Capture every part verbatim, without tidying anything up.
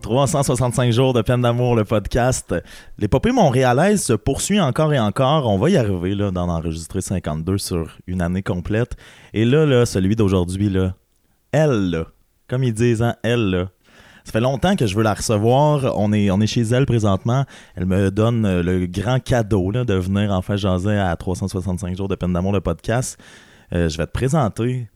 trois cent soixante-cinq jours de peine d'amour, le podcast. L'épopée montréalaise se poursuit encore et encore. On va y arriver là, d'en enregistrer cinquante-deux sur une année complète. Et là, là celui d'aujourd'hui, là, elle, là, comme ils disent, hein, elle, là. Ça fait longtemps que je veux la recevoir. On est, on est chez elle présentement. Elle me donne le grand cadeau là, de venir enfin jaser à trois cent soixante-cinq jours de peine d'amour, le podcast. Euh, je vais te présenter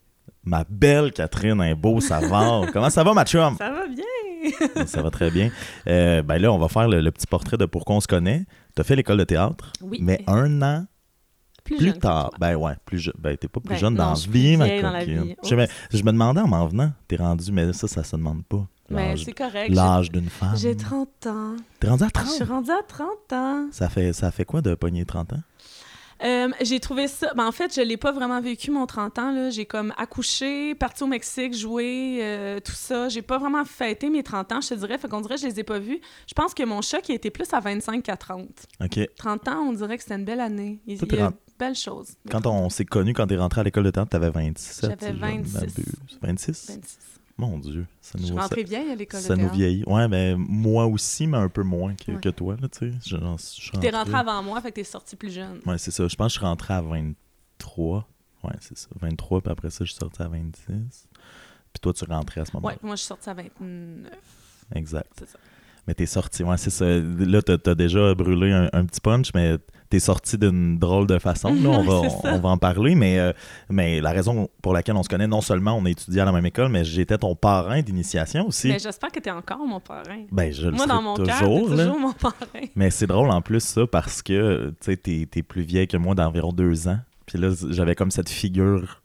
ma belle Catherine Imbeau. Ça va. Comment ça va, ma chum? Ça va bien. Ça va très bien. Euh, ben là, on va faire le, le petit portrait de pourquoi on se connaît. Tu as fait l'école de théâtre, oui. Mais un an plus, plus tard. Ben ouais, plus jeune. Ben t'es pas plus ben, jeune non, dans, je vie, ma dans la vie, ma copine. Je me demandais en m'en venant, t'es rendu, mais ça, ça se demande pas. Mais c'est correct. L'âge d'une femme. J'ai trente ans. T'es rendue à trente? Je suis rendue à trente ans. Ça fait, ça fait quoi de pogner trente ans? Euh, j'ai trouvé ça... Ben, en fait, je l'ai pas vraiment vécu, mon trente ans. Là. J'ai comme accouché, parti au Mexique, joué, euh, tout ça. J'ai pas vraiment fêté mes trente ans, je te dirais. Fait qu'on dirait que je les ai pas vus. Je pense que mon choc, il était plus à vingt-cinq qu'à trente. OK. trente ans, on dirait que c'était une belle année. Il, il y a une belle chose. Quand on s'est connus, quand t'es rentré à l'école de théâtre, t'avais vingt-sept. J'avais vingt-six. vingt-six? vingt-six. Mon Dieu, ça nous... Je rentrais vieille à l'école de théâtre. Ça nous vieillit. Ouais, mais moi aussi, mais un peu moins que, ouais. que toi, là, tu sais. Je, je, je t'es rentrée avant moi, fait que t'es sortie plus jeune. Ouais, c'est ça. Je pense que je suis rentrée à vingt-trois. Ouais, c'est ça. vingt-trois, puis après ça, je suis sortie à vingt-six. Puis toi, tu rentrais à ce moment-là. Ouais, moi, je suis sortie à vingt-neuf. Exact. C'est ça. Mais t'es sortie, ouais, c'est ça. Là, t'as, t'as déjà brûlé un, un petit punch, mais... T'es sorti d'une drôle de façon, là, on, va, on, on va en parler, mais, euh, mais la raison pour laquelle on se connaît, non seulement on étudiait à la même école, mais j'étais ton parrain d'initiation aussi. Mais j'espère que t'es encore mon parrain. Ben, je Moi, le dans mon cœur, t'es toujours mon parrain. Mais c'est drôle en plus ça, parce que t'sais, t'es, t'es plus vieille que moi d'environ deux ans, puis là, j'avais comme cette figure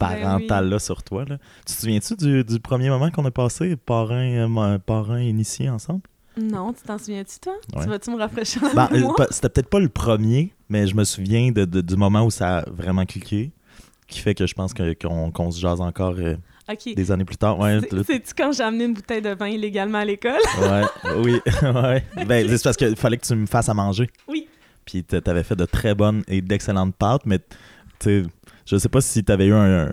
parentale là sur toi. Là. Tu te souviens-tu du, du premier moment qu'on a passé, parrain, euh, parrain initié ensemble? Non, tu t'en souviens-tu, toi? Ouais. Tu vas-tu me rafraîchir la mémoire? Ben, c'était peut-être pas le premier, mais je me souviens de, de, du moment où ça a vraiment cliqué, qui fait que je pense que, qu'on, qu'on se jase encore euh, okay. des années plus tard. Ouais, c'est, le... C'est-tu quand j'ai amené une bouteille de vin illégalement à l'école? Ouais, oui, oui. Ben, c'est parce qu'il fallait que tu me fasses à manger. Oui. Puis t'avais fait de très bonnes et d'excellentes pâtes, mais je sais pas si t'avais eu un... un...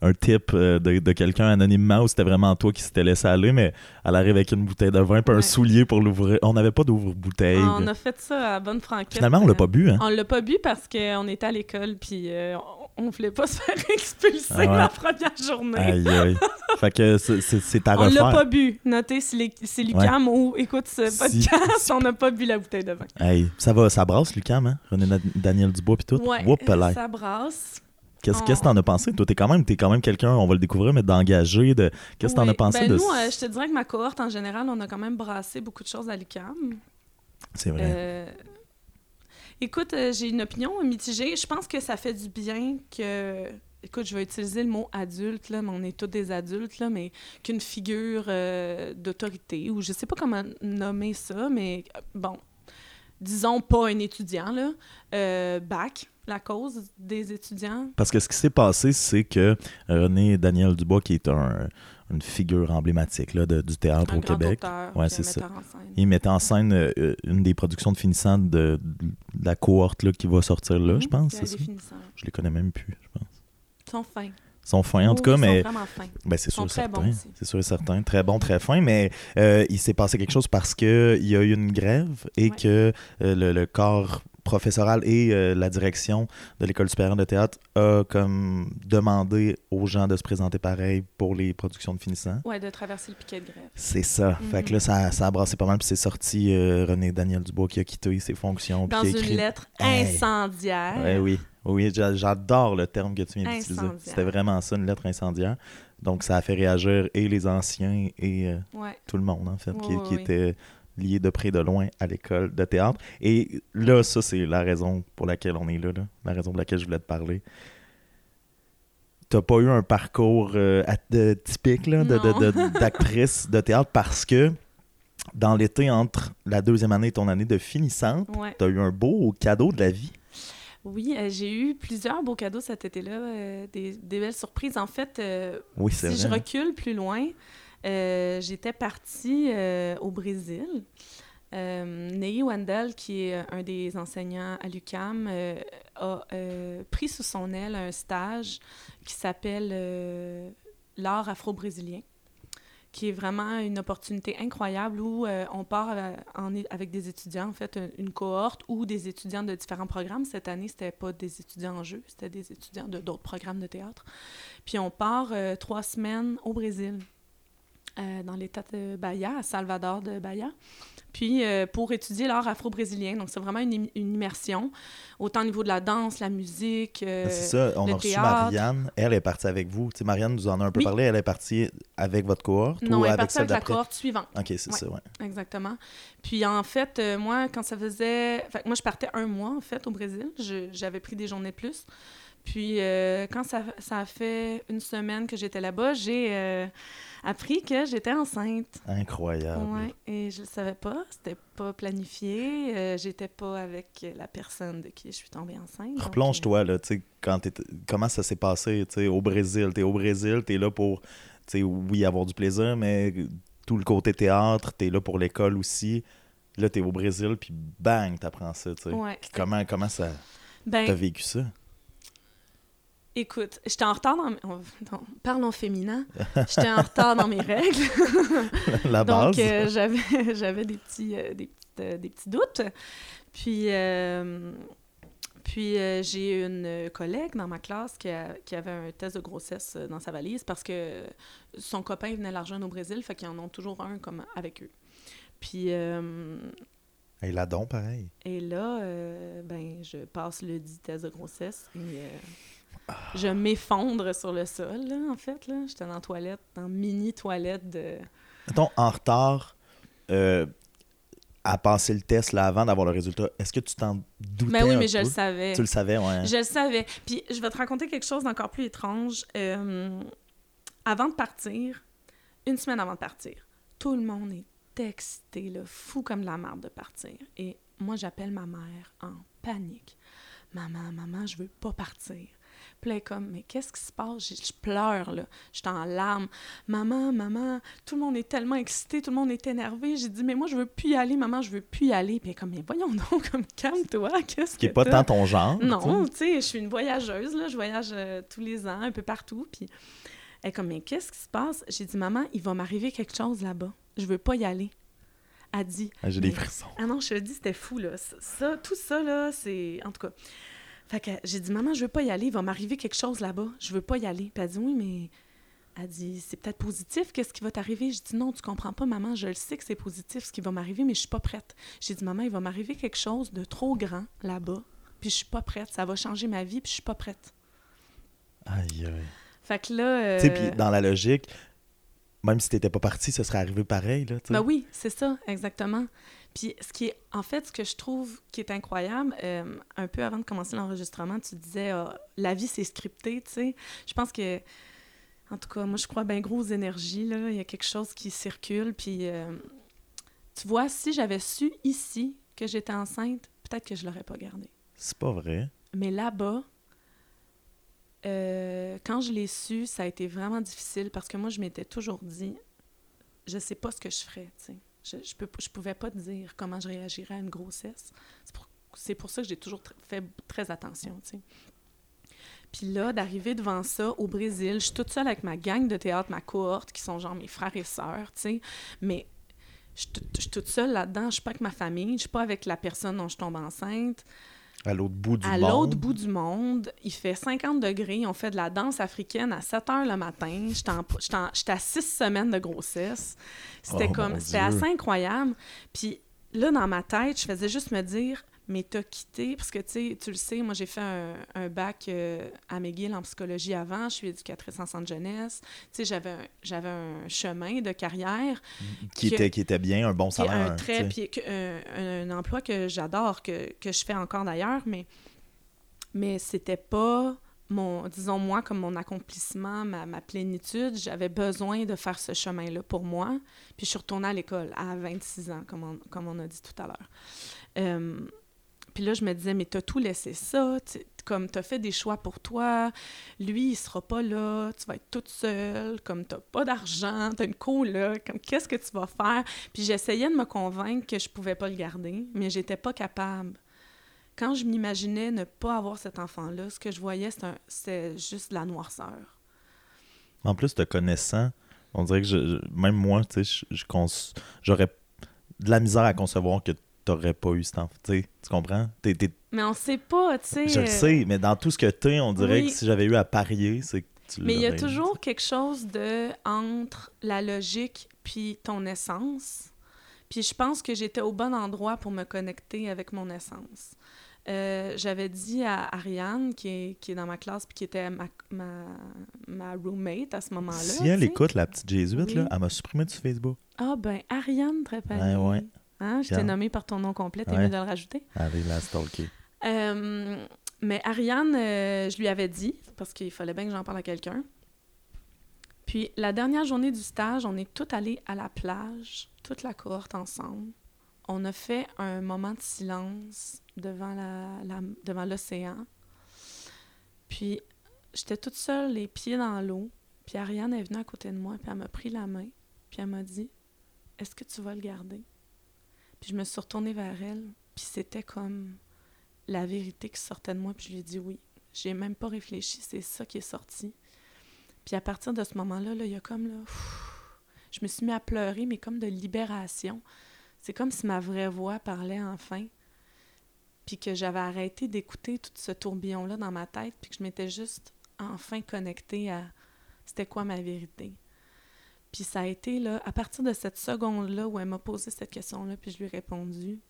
un tip euh, de, de quelqu'un anonymement ou c'était vraiment toi qui s'était laissé aller, mais elle arrive avec une bouteille de vin puis ouais. un soulier pour l'ouvrir. On n'avait pas d'ouvre-bouteille. Ah, on a fait ça à bonne franquette. Finalement, on l'a pas bu, hein? On l'a pas bu parce qu'on était à l'école puis euh, on, on voulait pas se faire expulser ah ouais. la première journée. Aïe, aïe. Fait que c'est, c'est, c'est à refaire. On l'a pas bu. Notez, c'est, les, c'est Lucam ouais. ou écoute ce podcast, si, si... on n'a pas bu la bouteille de vin. Aïe, ça va, ça brasse, Lucam, hein? René-Daniel Dubois puis tout. Ouais, Whoop-a-lay. Ça brasse. Qu'est-ce, on... qu'est-ce que t'en as pensé? Toi, t'es quand même, t'es quand même quelqu'un, on va le découvrir, mais d'engagé. De... Qu'est-ce que oui. t'en as pensé? Ben de... Nous, euh, je te dirais que ma cohorte, en général, on a quand même brassé beaucoup de choses à l'U Q A M. C'est vrai. Euh... Écoute, euh, j'ai une opinion mitigée. Je pense que ça fait du bien que... Écoute, je vais utiliser le mot « adulte », là, mais on est tous des adultes, là, mais qu'une figure euh, d'autorité, ou je sais pas comment nommer ça, mais bon, disons pas un étudiant, là, euh, bac. La cause des étudiants. Parce que ce qui s'est passé, c'est que René-Daniel Dubois, qui est un, une figure emblématique là, de, du théâtre un au Québec, auteur, ouais, c'est ça. Il mettait en scène euh, une des productions de finissants de, de, de la cohorte là, qui va sortir là, mmh, je pense. C'est ça. Je les connais même plus, je pense. Ils sont fins. Ils sont fins, en oh, tout cas, ils mais. Sont vraiment fins. Ben, c'est ils sûr sont très certain. Bons aussi. C'est sûr et certain. Très bon, très fin, mais euh, il s'est passé quelque chose parce qu'il y a eu une grève et ouais. que euh, le, le corps professoral et euh, la direction de l'École supérieure de théâtre a comme demandé aux gens de se présenter pareil pour les productions de finissants. Oui, de traverser le piquet de grève. C'est ça. Mm-hmm. Fait que là, ça, ça a brassé pas mal, puis c'est sorti euh, René-Daniel Dubois qui a quitté ses fonctions. Dans puis qui a écrit... une lettre hey. incendiaire. Ouais, oui, oui. J'adore le terme que tu viens d'utiliser. C'était vraiment ça, une lettre incendiaire. Donc, ça a fait réagir et les anciens et euh, ouais. tout le monde, en fait, oui, qui, oui, qui oui. était... liés de près de loin à l'école de théâtre. Et là, ça, c'est la raison pour laquelle on est là, là. La raison pour laquelle je voulais te parler. T'as pas eu un parcours euh, at- typique là, de, de, de, d'actrice de théâtre parce que dans l'été, entre la deuxième année et ton année de finissante, ouais. t'as eu un beau cadeau de la vie. Oui, euh, j'ai eu plusieurs beaux cadeaux cet été-là, euh, des, des belles surprises. En fait, euh, oui, c'est si vrai, je recule hein. plus loin... Euh, j'étais partie euh, au Brésil. Euh, Ney Wendel, qui est un des enseignants à l'U Q A M, euh, a euh, pris sous son aile un stage qui s'appelle euh, « L'art afro-brésilien », qui est vraiment une opportunité incroyable où euh, on part euh, en, avec des étudiants, en fait, une cohorte ou des étudiants de différents programmes. Cette année, c'était pas des étudiants en jeu, c'était des étudiants de, d'autres programmes de théâtre. Puis on part euh, trois semaines au Brésil, euh, dans l'État de Bahia, à Salvador de Bahia. Puis euh, pour étudier l'art afro-brésilien. Donc, c'est vraiment une, une immersion, autant au niveau de la danse, la musique, euh, ben c'est ça. On a reçu Marianne. Elle est partie avec vous. Tu sais, Marianne nous en a un peu oui. parlé. Elle est partie avec votre cohorte non, ou elle est avec celle avec d'après? Non, elle est partie avec la cohorte suivante. OK, c'est ouais, ça, oui. Exactement. Puis en fait, euh, moi, quand ça faisait... Fait, moi, je partais un mois, en fait, au Brésil. Je, j'avais pris des journées de plus. Puis euh, quand ça, ça a fait une semaine que j'étais là-bas, j'ai euh, appris que j'étais enceinte. Incroyable. Oui, et je le savais pas, c'était pas planifié, euh, j'étais pas avec la personne de qui je suis tombée enceinte. Replonge-toi, donc, euh... là, tu sais, quand t'es, comment ça s'est passé, tu sais, au Brésil, t'es au Brésil, t'es là pour, tu sais, oui, avoir du plaisir, mais tout le côté théâtre, t'es là pour l'école aussi, là, t'es au Brésil, puis bang, t'apprends ça, tu sais. Ouais. Comment, comment ça, ben... t'as vécu ça? Écoute, j'étais en retard dans... dans, dans parlons féminin. J'étais en retard dans mes règles. La base. Donc, euh, j'avais, j'avais des, petits, euh, des, petites, euh, des petits doutes. Puis, euh, puis euh, j'ai une collègue dans ma classe qui, a, qui avait un test de grossesse dans sa valise parce que son copain venait la rejoindre au Brésil, fait qu'ils en ont toujours un comme avec eux. Puis... Euh, et là donc, pareil. Et là, euh, ben, je passe le dit test de grossesse et... Euh, je m'effondre sur le sol, là, en fait. Là. J'étais dans la toilette, dans la mini-toilette de... Mettons, en retard, euh, à passer le test là, avant d'avoir le résultat, est-ce que tu t'en doutais ben oui, mais je peu? Le savais. Tu le savais, ouais. Je le savais. Puis, je vais te raconter quelque chose d'encore plus étrange. Euh, avant de partir, une semaine avant de partir, tout le monde est excité, là, fou comme de la merde de partir. Et moi, j'appelle ma mère en panique. « Maman, maman, je veux pas partir. » Puis là, comme, mais qu'est-ce qui se passe? Je, je pleure, là. Je suis en larmes. Maman, maman, tout le monde est tellement excité, tout le monde est énervé. J'ai dit, mais moi, je veux plus y aller, maman, je veux plus y aller. Puis comme, mais voyons donc, comme, calme-toi, qu'est-ce qui que qui est pas tant ton genre. Non, tu sais, je suis une voyageuse, là. Je voyage euh, tous les ans, un peu partout. Puis elle est comme, mais qu'est-ce qui se passe? J'ai dit, maman, il va m'arriver quelque chose là-bas. Je veux pas y aller. Elle dit. Ah, j'ai mais... des frissons. Ah non, je te dis, c'était fou, là. Ça, tout ça, là, c'est... En tout cas... Fait que j'ai dit, maman, je veux pas y aller, il va m'arriver quelque chose là-bas, je veux pas y aller. Puis elle dit, oui, mais... Elle dit, c'est peut-être positif, qu'est-ce qui va t'arriver? J'ai dit, non, tu comprends pas, maman, je le sais que c'est positif ce qui va m'arriver, mais je suis pas prête. J'ai dit, maman, il va m'arriver quelque chose de trop grand là-bas, puis je suis pas prête, ça va changer ma vie, puis je suis pas prête. Aïe, aïe. Fait que là... Euh... Tu sais, puis dans la logique, même si t'étais pas partie, ce serait arrivé pareil, là, tu sais. Ben oui, c'est ça, exactement. Puis, ce qui est, en fait, ce que je trouve qui est incroyable, euh, un peu avant de commencer l'enregistrement, tu disais euh, « la vie, c'est scripté », tu sais. Je pense que, en tout cas, moi, je crois bien gros aux énergies, là. Il y a quelque chose qui circule, puis euh, tu vois, si j'avais su ici que j'étais enceinte, peut-être que je l'aurais pas gardé. C'est pas vrai. Mais là-bas, euh, quand je l'ai su, ça a été vraiment difficile, parce que moi, je m'étais toujours dit « je sais pas ce que je ferais », tu sais. Je ne je pouvais pas te dire comment je réagirais à une grossesse. C'est pour, c'est pour ça que j'ai toujours tr- fait très attention, tu sais. Puis là, d'arriver devant ça au Brésil, je suis toute seule avec ma gang de théâtre, ma cohorte, qui sont genre mes frères et sœurs, tu sais. Mais je suis t- toute seule là-dedans, je ne suis pas avec ma famille, je ne suis pas avec la personne dont je tombe enceinte. À l'autre bout du à monde. À l'autre bout du monde. Il fait cinquante degrés. On fait de la danse africaine à sept heures le matin. J'étais, en, j'étais, en, j'étais à six semaines de grossesse. C'était oh comme... C'était Dieu. Assez incroyable. Puis là, dans ma tête, je faisais juste me dire, mais t'as quitté... Parce que, tu sais, tu le sais, moi, j'ai fait un, un bac euh, à McGill en psychologie avant. Je suis éducatrice en centre jeunesse. Tu sais, j'avais un, j'avais un chemin de carrière... Qui, que, était, qui était bien, un bon salaire. Un, très, puis, un, un, un emploi que j'adore, que, que je fais encore d'ailleurs, mais, mais c'était pas, mon disons, moi, comme mon accomplissement, ma, ma plénitude. J'avais besoin de faire ce chemin-là pour moi. Puis je suis retournée à l'école à vingt-six ans, comme on, comme on a dit tout à l'heure. Euh, Puis là, je me disais, mais t'as tout laissé ça, t'sais, comme t'as fait des choix pour toi, lui, il sera pas là, tu vas être toute seule, comme t'as pas d'argent, t'as une coloc, comme qu'est-ce que tu vas faire? Puis j'essayais de me convaincre que je pouvais pas le garder, mais j'étais pas capable. Quand je m'imaginais ne pas avoir cet enfant-là, ce que je voyais, c'est, un, c'est juste de la noirceur. En plus, te connaissant, On dirait que je, même moi, tu sais, je, je cons... j'aurais de la misère à concevoir que t'aurais pas eu cet enfant. Tu comprends? T'es, t'es... Mais on sait pas, tu sais. Je le sais, mais dans tout ce que t'es, on dirait oui. que si j'avais eu à parier, c'est que tu l'aurais. Mais il y a toujours quelque chose de entre la logique puis ton essence. Puis je pense que j'étais au bon endroit pour me connecter avec mon essence. Euh, j'avais dit à Ariane, qui est, qui est dans ma classe, puis qui était ma, ma, ma roommate à ce moment-là. Si elle écoute, la petite jésuite, oui. là, elle m'a supprimé du Facebook. Ah ben, Ariane Trépanné. Ben ouais. Hein, je t'ai nommée par ton nom complet, t'es ouais. mieux de le rajouter. Allez, la stalker. Euh, mais Ariane, euh, je lui avais dit, parce qu'il fallait bien que j'en parle à quelqu'un. Puis la dernière journée du stage, on est toutes allées à la plage, toute la cohorte ensemble. On a fait un moment de silence devant, la, la, devant l'océan. Puis, j'étais toute seule, les pieds dans l'eau. Puis Ariane est venue à côté de moi, puis elle m'a pris la main. Puis elle m'a dit, « Est-ce que tu vas le garder? » Puis je me suis retournée vers elle, puis c'était comme la vérité qui sortait de moi. Puis je lui ai dit, « Oui, j'ai même pas réfléchi, c'est ça qui est sorti. » Puis à partir de ce moment-là, là, il y a comme, là, pff, je me suis mis à pleurer, mais comme de libération. C'est comme si ma vraie voix parlait enfin, puis que j'avais arrêté d'écouter tout ce tourbillon-là dans ma tête, puis que je m'étais juste enfin connectée à c'était quoi ma vérité. Puis ça a été, là, à partir de cette seconde-là où elle m'a posé cette question-là, puis je lui ai répondu,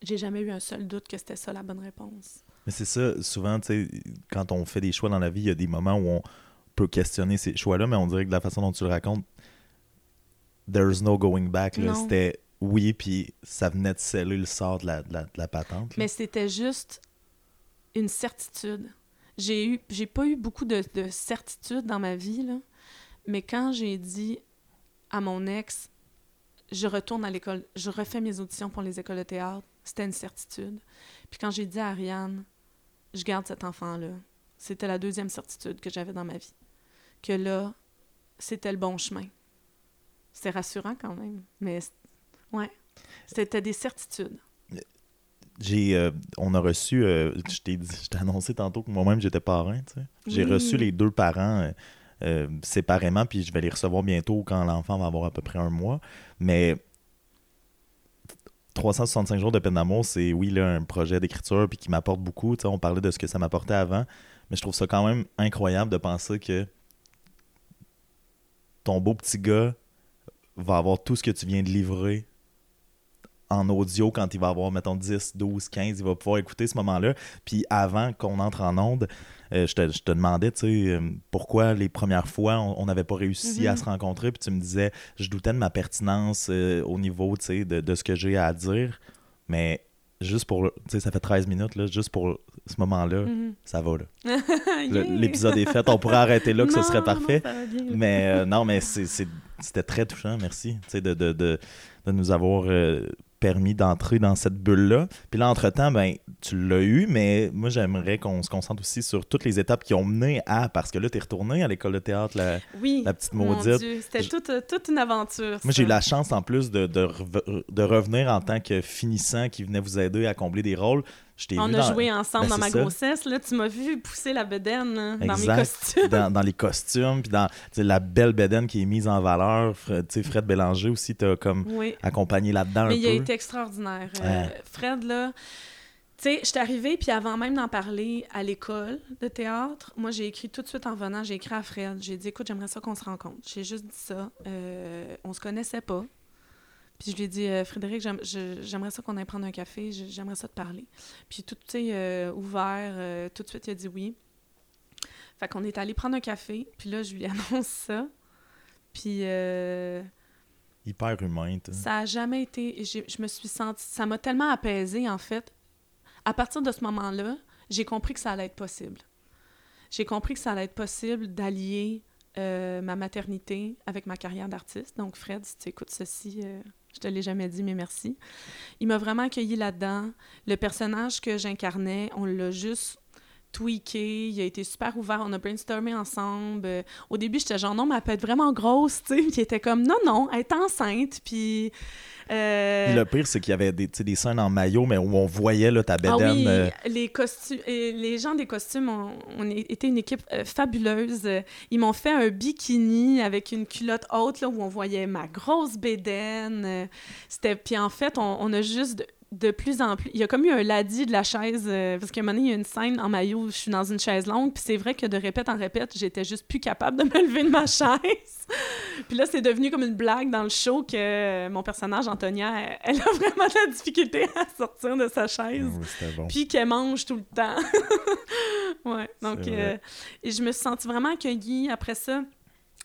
j'ai jamais eu un seul doute que c'était ça la bonne réponse. Mais c'est ça, souvent, tu sais, quand on fait des choix dans la vie, il y a des moments où on peut questionner ces choix-là, mais on dirait que de la façon dont tu le racontes, there's no going back, là, non. C'était... Oui, puis ça venait de sceller le sort de la, de la, de la patente. Là. Mais c'était juste une certitude. J'ai eu, j'ai pas eu beaucoup de, de certitude dans ma vie, là. Mais quand j'ai dit à mon ex, je retourne à l'école, je refais mes auditions pour les écoles de théâtre, c'était une certitude. Puis quand j'ai dit à Ariane, je garde cet enfant-là, c'était la deuxième certitude que j'avais dans ma vie. Que là, c'était le bon chemin. C'est rassurant quand même, mais... Ouais, c'était des certitudes. J'ai, euh, on a reçu, euh, je t'ai dit, je t'ai annoncé tantôt que moi-même j'étais parrain, tu sais. J'ai oui. reçu les deux parents euh, euh, séparément, puis je vais les recevoir bientôt quand l'enfant va avoir à peu près un mois. Mais trois cent soixante-cinq jours de peine d'amour, c'est oui là un projet d'écriture puis qui m'apporte beaucoup. Tu sais, on parlait de ce que ça m'apportait avant, mais je trouve ça quand même incroyable de penser que ton beau petit gars va avoir tout ce que tu viens de livrer en audio quand il va avoir, mettons, dix, douze, quinze, il va pouvoir écouter ce moment-là. Puis avant qu'on entre en onde, euh, je, te, je te demandais, tu sais, euh, pourquoi les premières fois, on n'avait pas réussi mm-hmm. à se rencontrer, puis tu me disais, je doutais de ma pertinence euh, au niveau, tu sais, de, de ce que j'ai à dire, mais juste pour, tu sais, ça fait treize minutes, là, juste pour ce moment-là, mm-hmm. ça va, là. Le, l'épisode est fait, on pourrait arrêter là, que non, ce serait parfait. Non, ça va bien, mais euh, non, mais c'est, c'est, c'était très touchant, merci, tu sais, de, de, de, de nous avoir... Euh, permis d'entrer dans cette bulle-là. Puis là, entre-temps, ben, tu l'as eu, mais moi, j'aimerais qu'on se concentre aussi sur toutes les étapes qui ont mené à... Parce que là, t'es retournée à l'école de théâtre, la, oui, la petite maudite. Mon Dieu, c'était je... toute, toute une aventure. Moi, ça. J'ai eu la chance, en plus, de, de, re- de revenir en tant que finissant qui venait vous aider à combler des rôles. Je t'ai On a dans... joué ensemble ben, dans ma ça. grossesse. Là, tu m'as vu pousser la bédaine hein, dans mes costumes. Dans, dans les costumes, puis dans la belle bédaine qui est mise en valeur. Fred, Fred Bélanger aussi t'a comme oui. accompagné là-dedans. Mais un il peu. a été extraordinaire. Ouais. Euh, Fred, là, tu sais, je suis arrivée, puis avant même d'en parler à l'école de théâtre, moi, j'ai écrit tout de suite en venant, j'ai écrit à Fred. J'ai dit, écoute, j'aimerais ça qu'on se rencontre. J'ai juste dit ça. Euh, on se connaissait pas. Puis je lui ai dit, euh, Frédéric, j'aime, je, j'aimerais ça qu'on aille prendre un café, j'aimerais ça te parler. Puis tout, tu sais, euh, ouvert, euh, tout de suite, il a dit oui. Fait qu'on est allé prendre un café, puis là, je lui annonce ça. Puis... Euh, hyper humain, t'as. Ça a jamais été... J'ai, je me suis sentie... Ça m'a tellement apaisée, en fait. À partir de ce moment-là, j'ai compris que ça allait être possible. J'ai compris que ça allait être possible d'allier euh, ma maternité avec ma carrière d'artiste. Donc, Fred, si tu écoutes ceci... Euh, je te l'ai jamais dit, mais merci. Il m'a vraiment accueilli là-dedans. Le personnage que j'incarnais, on l'a juste tweaké, il a été super ouvert, on a brainstormé ensemble. Au début, j'étais genre, non, mais elle peut être vraiment grosse, tu sais. Puis il était comme, non, non, elle est enceinte, puis... Euh... Le pire, c'est qu'il y avait des, des scènes en maillot, mais où on voyait là, ta bédaine. Ah oui, euh... les, costu- les gens des costumes ont, ont été une équipe euh, fabuleuse. Ils m'ont fait un bikini avec une culotte haute là, où on voyait ma grosse bédaine. C'était... Puis en fait, on, on a juste... De... de plus en plus, il y a comme eu un ladis de la chaise, euh, parce qu'à un moment donné, il y a une scène en maillot où je suis dans une chaise longue, puis c'est vrai que de répète en répète, j'étais juste plus capable de me lever de ma chaise. Puis là, c'est devenu comme une blague dans le show que euh, mon personnage, Antonia, elle, elle a vraiment de la difficulté à sortir de sa chaise. Oui, c'était bon. Puis qu'elle mange tout le temps. Ouais, donc euh, et je me suis sentie vraiment accueillie après ça.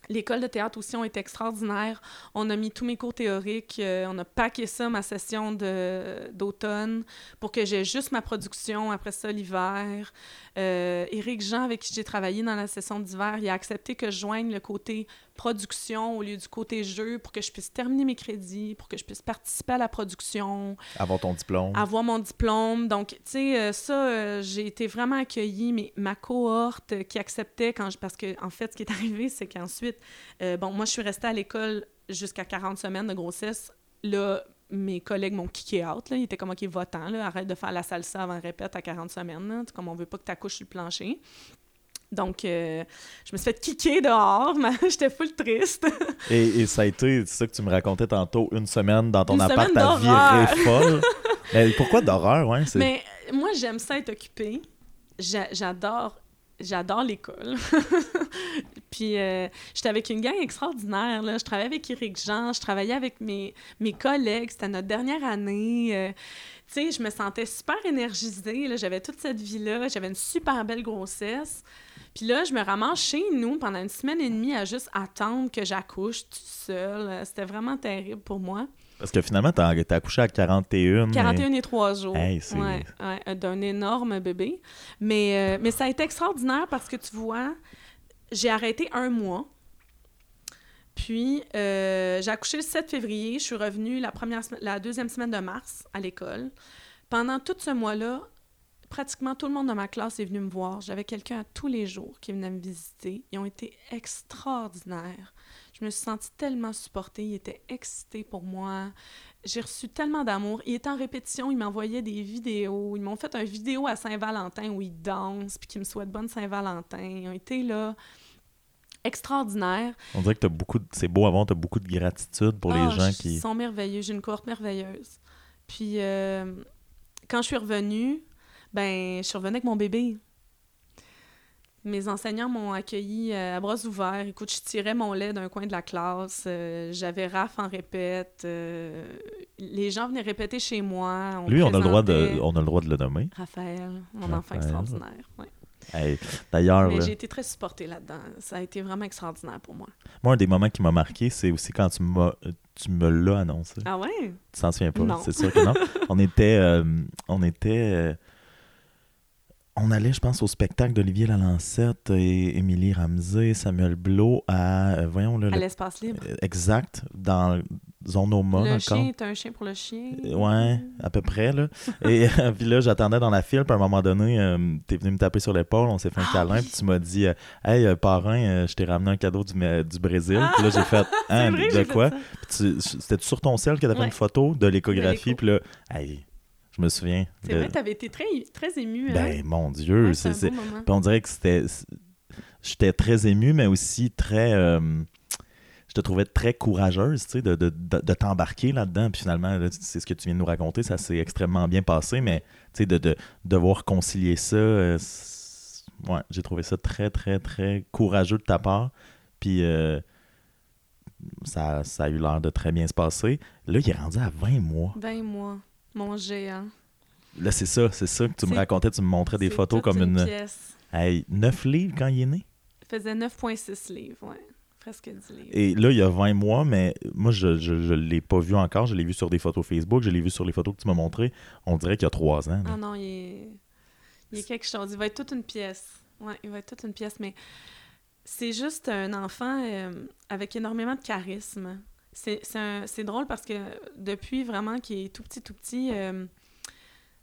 L'école de théâtre aussi ont été extraordinaires. On a mis tous mes cours théoriques, euh, on a packé ça, ma session de, d'automne, pour que j'aie juste ma production, après ça, l'hiver. Euh, Éric Jean, avec qui j'ai travaillé dans la session d'hiver, il a accepté que je joigne le côté production au lieu du côté jeu pour que je puisse terminer mes crédits, pour que je puisse participer à la production. Avoir ton diplôme. Avoir mon diplôme. Donc, tu sais, ça, euh, j'ai été vraiment accueillie. Mais ma cohorte qui acceptait, quand je... parce que en fait, ce qui est arrivé, c'est qu'ensuite, euh, bon, moi, je suis restée à l'école jusqu'à quarante semaines de grossesse. Là, mes collègues m'ont kické out, là. Ils étaient comme, OK, va-t'en, là, arrête de faire la salsa avant répète à quarante semaines, là. Comme on veut pas que t'accouches sur le plancher. Donc, euh, je me suis fait kicker dehors, mais j'étais full triste. et, et ça a été, c'est ça que tu me racontais tantôt, une semaine dans ton une appart, ta vie est folle. Mais pourquoi d'horreur, hein? C'est... Mais moi, j'aime ça être occupée. J'a- j'adore, j'adore l'école. Puis, euh, j'étais avec une gang extraordinaire, là. Je travaillais avec Éric Jean, je travaillais avec mes, mes collègues. C'était notre dernière année. Euh, tu sais, je me sentais super énergisée, là. J'avais toute cette vie-là. J'avais une super belle grossesse. Puis là, je me ramasse chez nous pendant une semaine et demie à juste attendre que j'accouche toute seule. C'était vraiment terrible pour moi. Parce que finalement, t'as accouché à quarante et un. quarante et un et, et trois jours. Hey, c'est... Ouais, ouais, d'un énorme bébé. Mais, euh, mais ça a été extraordinaire parce que tu vois, j'ai arrêté un mois. Puis, euh, j'ai accouché le sept février. Je suis revenue la, première sem- la deuxième semaine de mars à l'école. Pendant tout ce mois-là, pratiquement tout le monde de ma classe est venu me voir. J'avais quelqu'un à tous les jours qui venait me visiter. Ils ont été extraordinaires. Je me suis sentie tellement supportée. Ils étaient excités pour moi. J'ai reçu tellement d'amour. Ils étaient en répétition. Ils m'envoyaient des vidéos. Ils m'ont fait une vidéo à Saint-Valentin où ils dansent puis qu'ils me souhaitent bonne Saint-Valentin. Ils ont été là... extraordinaire. On dirait que t'as beaucoup de... c'est beau avant, t'as beaucoup de gratitude pour ah, les gens qui... Ils sont merveilleux. J'ai une cohorte merveilleuse. Puis, euh, quand je suis revenue, ben, je suis revenue avec mon bébé. Mes enseignants m'ont accueillie à bras ouverts. Écoute, je tirais mon lait d'un coin de la classe. Euh, j'avais Raph en répète. Euh, les gens venaient répéter chez moi. On Lui, on a, le droit de, on a le droit de le nommer. Raphaël, mon Raphaël. Enfant extraordinaire. Ouais. Hey, d'ailleurs, mais j'ai été très supportée là-dedans. Ça a été vraiment extraordinaire pour moi. Moi, un des moments qui m'a marqué, c'est aussi quand tu, m'as, tu me l'as annoncé. Ah ouais? Tu t'en souviens pas, non. C'est sûr que non. On était... Euh, on était euh, on allait, je pense, au spectacle d'Olivier Lalancette et Émilie Ramsey, Samuel Blot à... Euh, voyons là, à le, l'espace libre. Exact, dans... Zone Oma, le chien est un chien pour le chien. Ouais, à peu près, là. Et euh, puis là, j'attendais dans la file, puis à un moment donné, euh, t'es venu me taper sur l'épaule, on s'est fait un ah, câlin, oui. Puis tu m'as dit euh, « Hey, euh, parrain, euh, je t'ai ramené un cadeau du, euh, du Brésil. Ah, » Puis là, j'ai fait « Hein, vrai, de quoi? » Puis tu, c'était sur ton sel que t'avais ouais. une photo de l'échographie, puis là, hey, je me souviens. C'est de... vrai, t'avais été très, très ému. Ben, hein? Mon Dieu, ouais, c'est... c'est... Puis on dirait que c'était... C'est... J'étais très ému, mais aussi très... Euh... Je te trouvais très courageuse, tu sais, de, de, de, de t'embarquer là-dedans. Puis finalement, là, c'est ce que tu viens de nous raconter, ça s'est extrêmement bien passé, mais tu sais, de, de devoir concilier ça, euh, ouais, j'ai trouvé ça très, très, très courageux de ta part. Puis euh, ça, ça a eu l'air de très bien se passer. Là, il est rendu à vingt mois. vingt mois, mon géant. Là, c'est ça, c'est ça que tu c'est, me racontais, tu me montrais des photos comme une... une... pièce. Hey, neuf livres quand il est né? Il faisait neuf virgule six livres, ouais. Presque dix livres. Et là, il y a vingt mois, mais moi, je ne l'ai pas vu encore. Je l'ai vu sur des photos Facebook, je l'ai vu sur les photos que tu m'as montrées. On dirait qu'il y a trois ans. Ah non, il est... il est quelque chose. Il va être toute une pièce. Oui, il va être toute une pièce, mais c'est juste un enfant euh, avec énormément de charisme. C'est, c'est, un... c'est drôle parce que depuis vraiment qu'il est tout petit, tout petit, euh,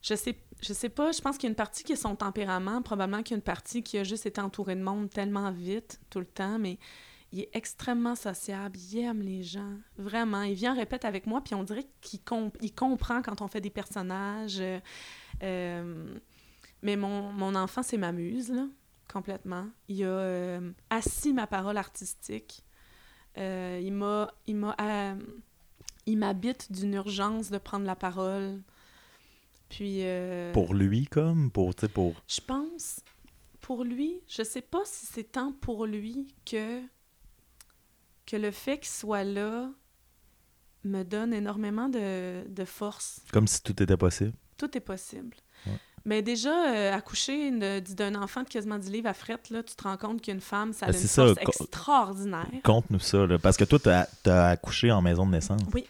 Je sais, je sais pas, je pense qu'il y a une partie qui est son tempérament, probablement qu'il y a une partie qui a juste été entourée de monde tellement vite, tout le temps, mais il est extrêmement sociable, il aime les gens, vraiment. Il vient en répète avec moi, puis on dirait qu'il comp- il comprend quand on fait des personnages. Euh, euh, mais mon, mon enfant, c'est ma muse, là, complètement. Il a euh, assis ma parole artistique. Euh, il m'a... Il m'a euh, il m'habite d'une urgence de prendre la parole. Puis euh, pour lui, comme? Pour, tu sais, pour... Je pense, pour lui, je sais pas si c'est tant pour lui que, que le fait qu'il soit là me donne énormément de, de force. Comme si tout était possible. Tout est possible. Ouais. Mais déjà, euh, accoucher une, d'un enfant de quasiment dix livres à frette, là, tu te rends compte qu'une femme, ça ben, a une force ça, extraordinaire. Conte-nous ça, là, parce que toi, t'as, t'as accouché en maison de naissance. Oui.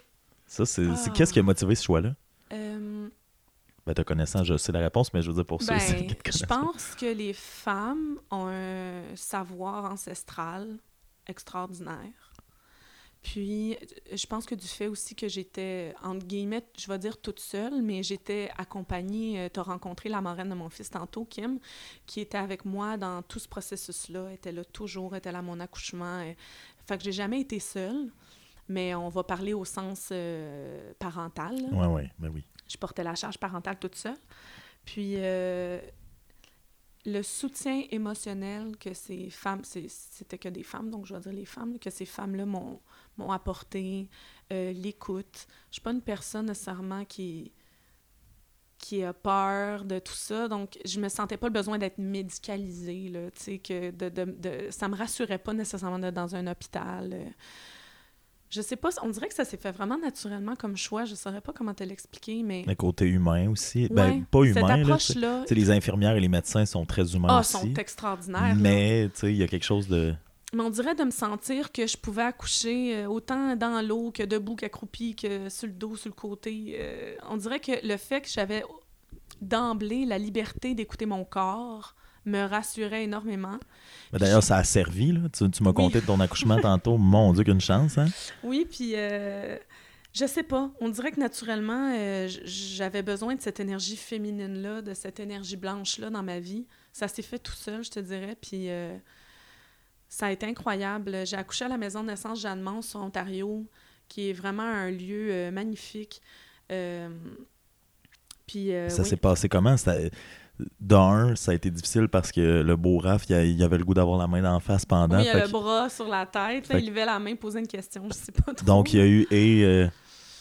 Ça, c'est, ah. c'est qu'est-ce qui a motivé ce choix-là? Euh... Ben, te connaissant, je sais la réponse, mais je veux dire pour ceux ben, qui te connaissent. Je pense que les femmes ont un savoir ancestral extraordinaire. Puis, je pense que du fait aussi que j'étais, entre guillemets, je vais dire toute seule, mais j'étais accompagnée. Tu as rencontré la marraine de mon fils tantôt, Kim, qui était avec moi dans tout ce processus-là. Elle était là toujours, elle était là à mon accouchement. Elle... Fait que j'ai jamais été seule. Mais on va parler au sens euh, parental. Oui, oui, ben oui. Je portais la charge parentale toute seule. Puis euh, le soutien émotionnel que ces femmes, c'est, c'était que des femmes, donc je vais dire les femmes, que ces femmes-là m'ont, m'ont apporté, euh, l'écoute. Je ne suis pas une personne nécessairement qui, qui a peur de tout ça, donc je me sentais pas le besoin d'être médicalisée, là, tu sais, que de, de, de, ça me rassurait pas nécessairement d'être dans un hôpital. Euh, Je sais pas, on dirait que ça s'est fait vraiment naturellement comme choix, je saurais pas comment te l'expliquer, mais... Le côté humain aussi, ouais, ben pas humain, cette approche-là... Tu sais, les infirmières et les médecins sont très humains ah, aussi. Ah, sont extraordinaires. Mais, tu sais, il y a quelque chose de... Mais on dirait de me sentir que je pouvais accoucher autant dans l'eau que debout, qu'accroupie, que sur le dos, sur le côté. Euh, on dirait que le fait que j'avais d'emblée la liberté d'écouter mon corps... me rassurait énormément. Mais d'ailleurs, ça a servi, là. Tu, tu m'as oui. conté de ton accouchement tantôt. Mon Dieu, qu'une chance, hein? Oui, puis euh, je sais pas. On dirait que naturellement, euh, j'avais besoin de cette énergie féminine-là, de cette énergie blanche-là dans ma vie. Ça s'est fait tout seul, je te dirais, puis euh, ça a été incroyable. J'ai accouché à la maison de naissance Jeanne-Mance, en Ontario, qui est vraiment un lieu euh, magnifique. Euh, puis euh, Ça oui. s'est passé comment? Ça... D'un, ça a été difficile parce que le beau Raph, il avait le goût d'avoir la main d'en face pendant. Oui, il a le bras sur la tête, là, il levait la main, posait une question, je sais pas trop. Donc, il y a eu et euh,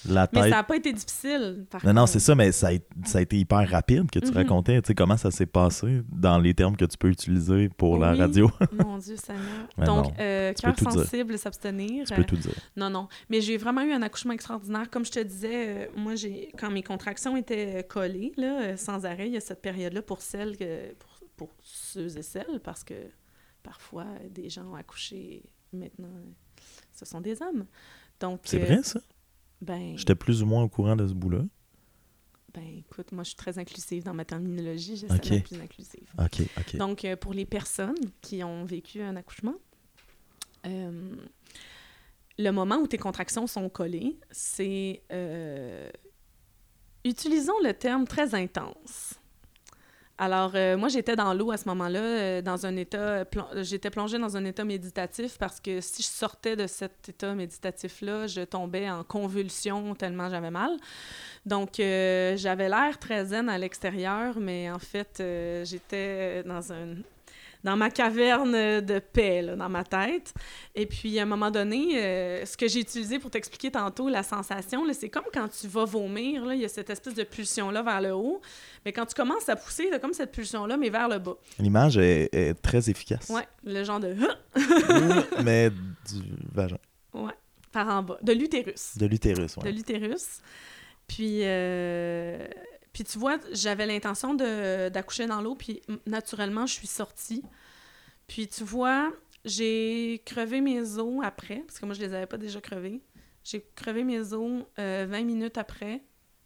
la tête... Mais ça n'a pas été difficile, par contre. Non, non, c'est ça, mais ça a, ça a été hyper rapide que tu mm-hmm. racontais. Tu sais, comment ça s'est passé dans les termes que tu peux utiliser pour oui, la radio? Mon Dieu, ça m'a... Donc, euh, cœur sensible, s'abstenir. Tu peux tout dire. Non, non. Mais j'ai vraiment eu un accouchement extraordinaire. Comme je te disais, euh, moi, j'ai quand mes contractions étaient collées, là, euh, sans arrêt, il y a cette période-là pour celles, que, pour, pour ceux et celles, parce que parfois, des gens ont accouché. Maintenant, ce sont des hommes. Donc, c'est euh, vrai, ça? Ben, j'étais plus ou moins au courant de ce bout-là. Ben, écoute, moi, je suis très inclusive dans ma terminologie. J'essaie okay. d'être plus inclusive. OK, OK. Donc, euh, pour les personnes qui ont vécu un accouchement, euh, le moment où tes contractions sont collées, c'est... Euh, utilisons le terme très intense. Alors, euh, moi, j'étais dans l'eau à ce moment-là, euh, dans un état... Plong- j'étais plongée dans un état méditatif parce que si je sortais de cet état méditatif-là, je tombais en convulsion tellement j'avais mal. Donc, euh, j'avais l'air très zen à l'extérieur, mais en fait, euh, j'étais dans un... dans ma caverne de paix, là, dans ma tête. Et puis, à un moment donné, euh, ce que j'ai utilisé pour t'expliquer tantôt, la sensation, là, c'est comme quand tu vas vomir, là, il y a cette espèce de pulsion-là vers le haut, mais quand tu commences à pousser, t'as comme cette pulsion-là, mais vers le bas. L'image est, est très efficace. Oui, le genre de... oui, mais du vagin. Oui, par en bas. De l'utérus. De l'utérus, oui. De l'utérus. Puis... Euh... Puis tu vois, j'avais l'intention de, d'accoucher dans l'eau, puis naturellement, je suis sortie. Puis tu vois, j'ai crevé mes os après, parce que moi, je les avais pas déjà crevés. J'ai crevé mes os euh, vingt minutes après,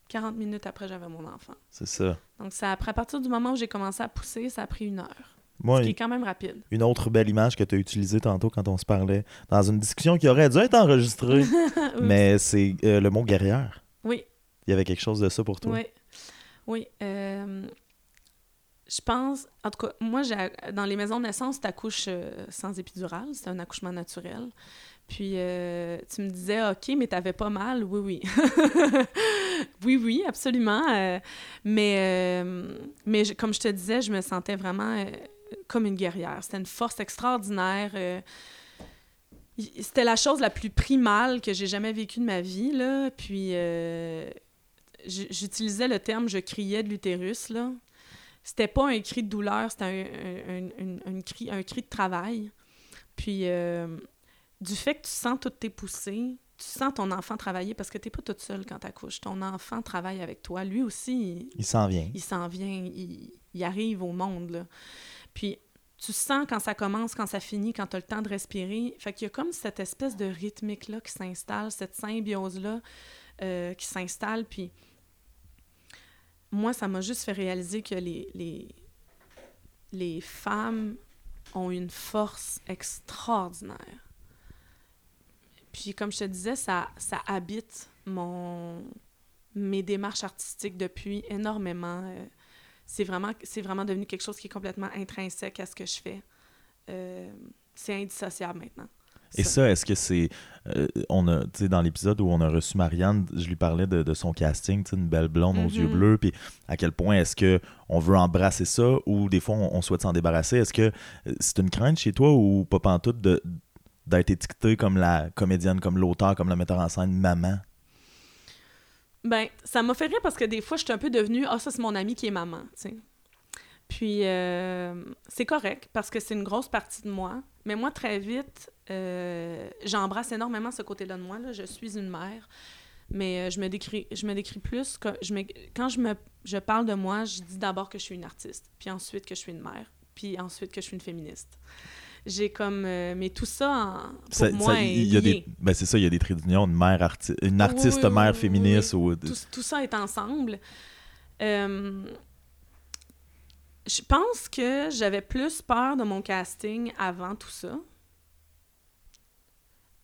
quarante minutes après, j'avais mon enfant. C'est ça. Donc ça, après, à partir du moment où j'ai commencé à pousser, ça a pris une heure. Moi, ce qui est quand même rapide. Une autre belle image que tu as utilisée tantôt quand on se parlait, dans une discussion qui aurait dû être enregistrée, mais c'est euh, le mot guerrière. Oui. Il y avait quelque chose de ça pour toi. Oui. Oui. Euh, je pense... En tout cas, moi, j'ai, dans les maisons de naissance, t'accouches euh, sans épidural. C'est un accouchement naturel. Puis, euh, tu me disais, OK, mais t'avais pas mal. Oui, oui. oui, oui, absolument. Euh, mais euh, mais je, comme je te disais, je me sentais vraiment euh, comme une guerrière. C'était une force extraordinaire. Euh, C'était la chose la plus primale que j'ai jamais vécue de ma vie, là. Puis, euh, j'utilisais le terme « je criais de l'utérus », là. C'était pas un cri de douleur, c'était un, un, un, un, cri, un cri de travail. Puis, euh, du fait que tu sens toutes tes poussées, tu sens ton enfant travailler, parce que t'es pas toute seule quand t'accouches. Ton enfant travaille avec toi. Lui aussi... Il, il s'en vient. Il s'en vient. Il, il arrive au monde, là. Puis... Tu sens quand ça commence, quand ça finit, quand tu as le temps de respirer. Fait qu'il y a comme cette espèce de rythmique-là qui s'installe, cette symbiose-là euh, qui s'installe. Puis moi, ça m'a juste fait réaliser que les, les, les femmes ont une force extraordinaire. Puis comme je te disais, ça, ça habite mon, mes démarches artistiques depuis énormément... Euh, C'est vraiment, c'est vraiment devenu quelque chose qui est complètement intrinsèque à ce que je fais. Euh, c'est indissociable maintenant. Ça. Et ça, est-ce que c'est... Euh, on a, tu sais, dans l'épisode où on a reçu Marianne, je lui parlais de, de son casting, tu sais, une belle blonde mm-hmm. aux yeux bleus, puis à quel point est-ce qu'on veut embrasser ça ou des fois on, on souhaite s'en débarrasser? Est-ce que c'est une crainte chez toi ou pas pantoute de, d'être étiquetée comme la comédienne, comme l'auteur, comme la metteur en scène, maman? Ben, ça m'a fait rire parce que des fois, je suis un peu devenue « Ah, oh, ça, c'est mon amie qui est maman », tu sais. Puis, euh, c'est correct parce que c'est une grosse partie de moi. Mais moi, très vite, euh, j'embrasse énormément ce côté-là de moi. Là. Je suis une mère, mais euh, je me décris, je me décris plus. Que je me, quand je, me, je parle de moi, je dis d'abord que je suis une artiste, puis ensuite que je suis une mère, puis ensuite que je suis une féministe. J'ai comme... Euh, mais tout ça, en, pour ça, moi, ça, est y a lié. Des, ben c'est ça, il y a des traits d'union, une, mère arti- une artiste oui, oui, mère féministe. Oui, oui. Ou... Tout, tout ça est ensemble. Euh, je pense que j'avais plus peur de mon casting avant tout ça.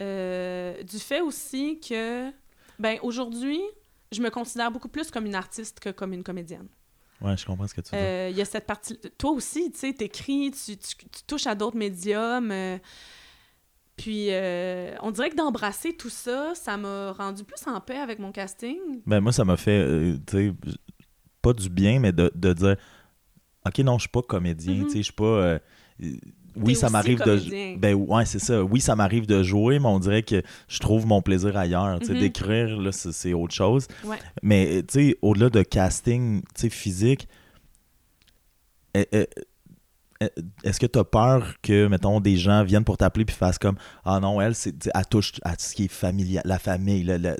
Euh, du fait aussi que... ben aujourd'hui, je me considère beaucoup plus comme une artiste que comme une comédienne. Ouais, je comprends ce que tu veux. Euh, il y a cette partie... Toi aussi, tu sais, t'écris, tu, tu, tu touches à d'autres médiums. Euh... Puis, euh, on dirait que d'embrasser tout ça, ça m'a rendu plus en paix avec mon casting. Ben moi, ça m'a fait, euh, tu sais, pas du bien, mais de, de dire, OK, non, je suis pas comédien, mm-hmm. tu sais, je suis pas... Euh... Oui, T'es ça m'arrive comédien. de ben ouais, c'est ça. Oui, ça m'arrive de jouer, mais on dirait que je trouve mon plaisir ailleurs, tu sais, mm-hmm. d'écrire là c'est, c'est autre chose. Ouais. Mais tu sais au-delà de casting, tu sais physique est-ce que tu as peur que mettons des gens viennent pour t'appeler puis fassent comme ah non, elle c'est elle touche à ce qui est familial, la famille, tu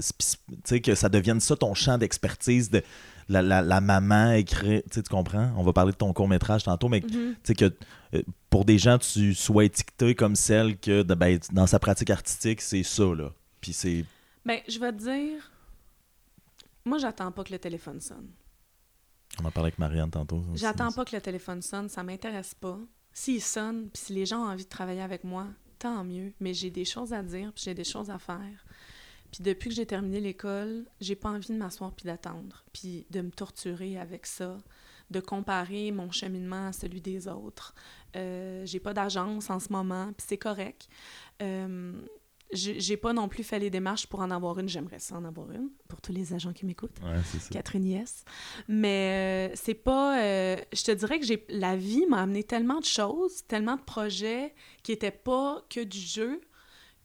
sais que ça devienne ça ton champ d'expertise de La, la, la maman écrit, tu sais, tu comprends? On va parler de ton court-métrage tantôt, mais mm-hmm. tu sais que euh, pour des gens, tu sois étiquetée comme celle que, de, ben, dans sa pratique artistique, c'est ça, là. Puis c'est... Ben, je vais te dire, moi, j'attends pas que le téléphone sonne. On en parlait avec Marianne tantôt. Aussi, j'attends pas que le téléphone sonne, ça m'intéresse pas. S'il sonne, puis si les gens ont envie de travailler avec moi, tant mieux, mais j'ai des choses à dire, puis j'ai des choses à faire. Puis depuis que j'ai terminé l'école, j'ai pas envie de m'asseoir puis d'attendre, puis de me torturer avec ça, de comparer mon cheminement à celui des autres. Euh, j'ai pas d'agence en ce moment, puis c'est correct. Euh, j'ai, j'ai pas non plus fait les démarches pour en avoir une. J'aimerais ça en avoir une, pour tous les agents qui m'écoutent. Ouais, c'est ça. Catherine Yes. Mais euh, c'est pas... Euh, je te dirais que j'ai, la vie m'a amené tellement de choses, tellement de projets qui étaient pas que du jeu,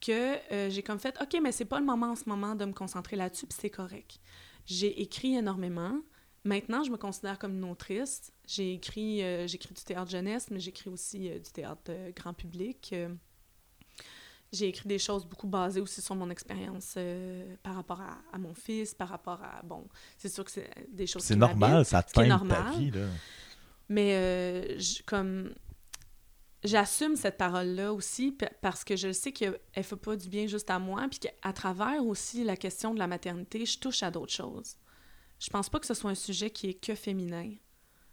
que euh, j'ai comme fait « OK, mais c'est pas le moment en ce moment de me concentrer là-dessus, puis c'est correct. » J'ai écrit énormément. Maintenant, je me considère comme une autrice. J'ai écrit, euh, j'écris du théâtre jeunesse, mais j'écris aussi euh, du théâtre euh, grand public. Euh, j'ai écrit des choses beaucoup basées aussi sur mon expérience euh, par rapport à, à mon fils, par rapport à... Bon, c'est sûr que c'est des choses c'est qui normal, ça teint ta vie, là. Mais euh, comme... J'assume cette parole-là aussi parce que je sais qu'elle ne fait pas du bien juste à moi, puis qu'à travers aussi la question de la maternité, je touche à d'autres choses. Je pense pas que ce soit un sujet qui est que féminin.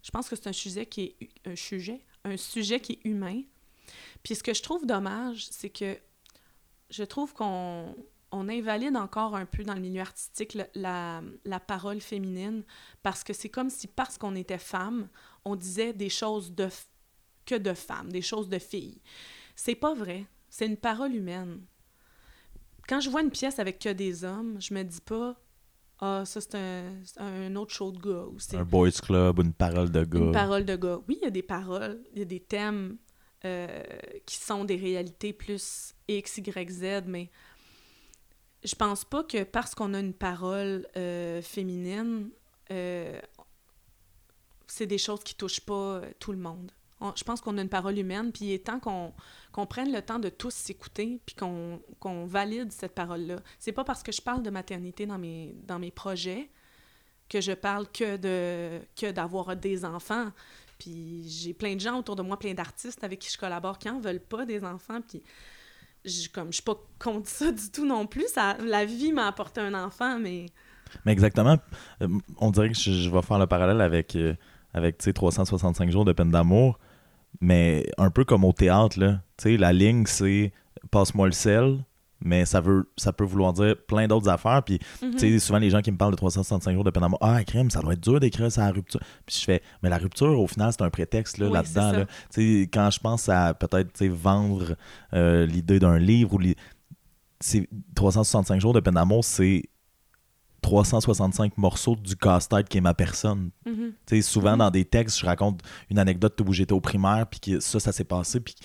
Je pense que c'est un sujet qui est un sujet, un sujet qui est humain. Puis ce que je trouve dommage, c'est que je trouve qu'on on invalide encore un peu dans le milieu artistique la, la, la parole féminine, parce que c'est comme si, parce qu'on était femme, on disait des choses de f- que de femmes, des choses de filles. C'est pas vrai. C'est une parole humaine. Quand je vois une pièce avec que des hommes, je me dis pas « Ah, oh, ça, c'est un, un autre show de gars. » C'est un boys club, une parole de gars. Une parole de gars. Oui, il y a des paroles, il y a des thèmes euh, qui sont des réalités plus X, Y, Z, mais... Je pense pas que parce qu'on a une parole euh, féminine, euh, c'est des choses qui touchent pas tout le monde. On, je pense qu'on a une parole humaine, puis il est temps qu'on, qu'on prenne le temps de tous s'écouter, puis qu'on, qu'on valide cette parole-là. C'est pas parce que je parle de maternité dans mes, dans mes projets que je parle que, de, que d'avoir des enfants. Puis j'ai plein de gens autour de moi, plein d'artistes avec qui je collabore qui en veulent pas des enfants, puis... Je, comme, je suis pas contre ça du tout non plus. Ça, la vie m'a apporté un enfant, mais... Mais exactement. On dirait que je, je vais faire le parallèle avec, euh, avec trois cent soixante-cinq jours de peine d'amour, mais un peu comme au théâtre, là. La ligne, c'est « passe-moi le sel », mais ça, veut, ça peut vouloir dire plein d'autres affaires. Puis mm-hmm. souvent, les gens qui me parlent de trois cent soixante-cinq jours de peine d'amour, « Ah, crème, ça doit être dur d'écrire ça à la rupture. » Puis je fais « Mais la rupture, au final, c'est un prétexte là, oui, là-dedans. Là. » Quand je pense à peut-être vendre euh, l'idée d'un livre, ou li... c'est trois cent soixante-cinq jours de peine d'amour, c'est trois cent soixante-cinq morceaux du casse-tête qui est ma personne. Mm-hmm. Souvent, mm-hmm. dans des textes, je raconte une anecdote où j'étais au primaire, puis que ça, ça s'est passé. Puis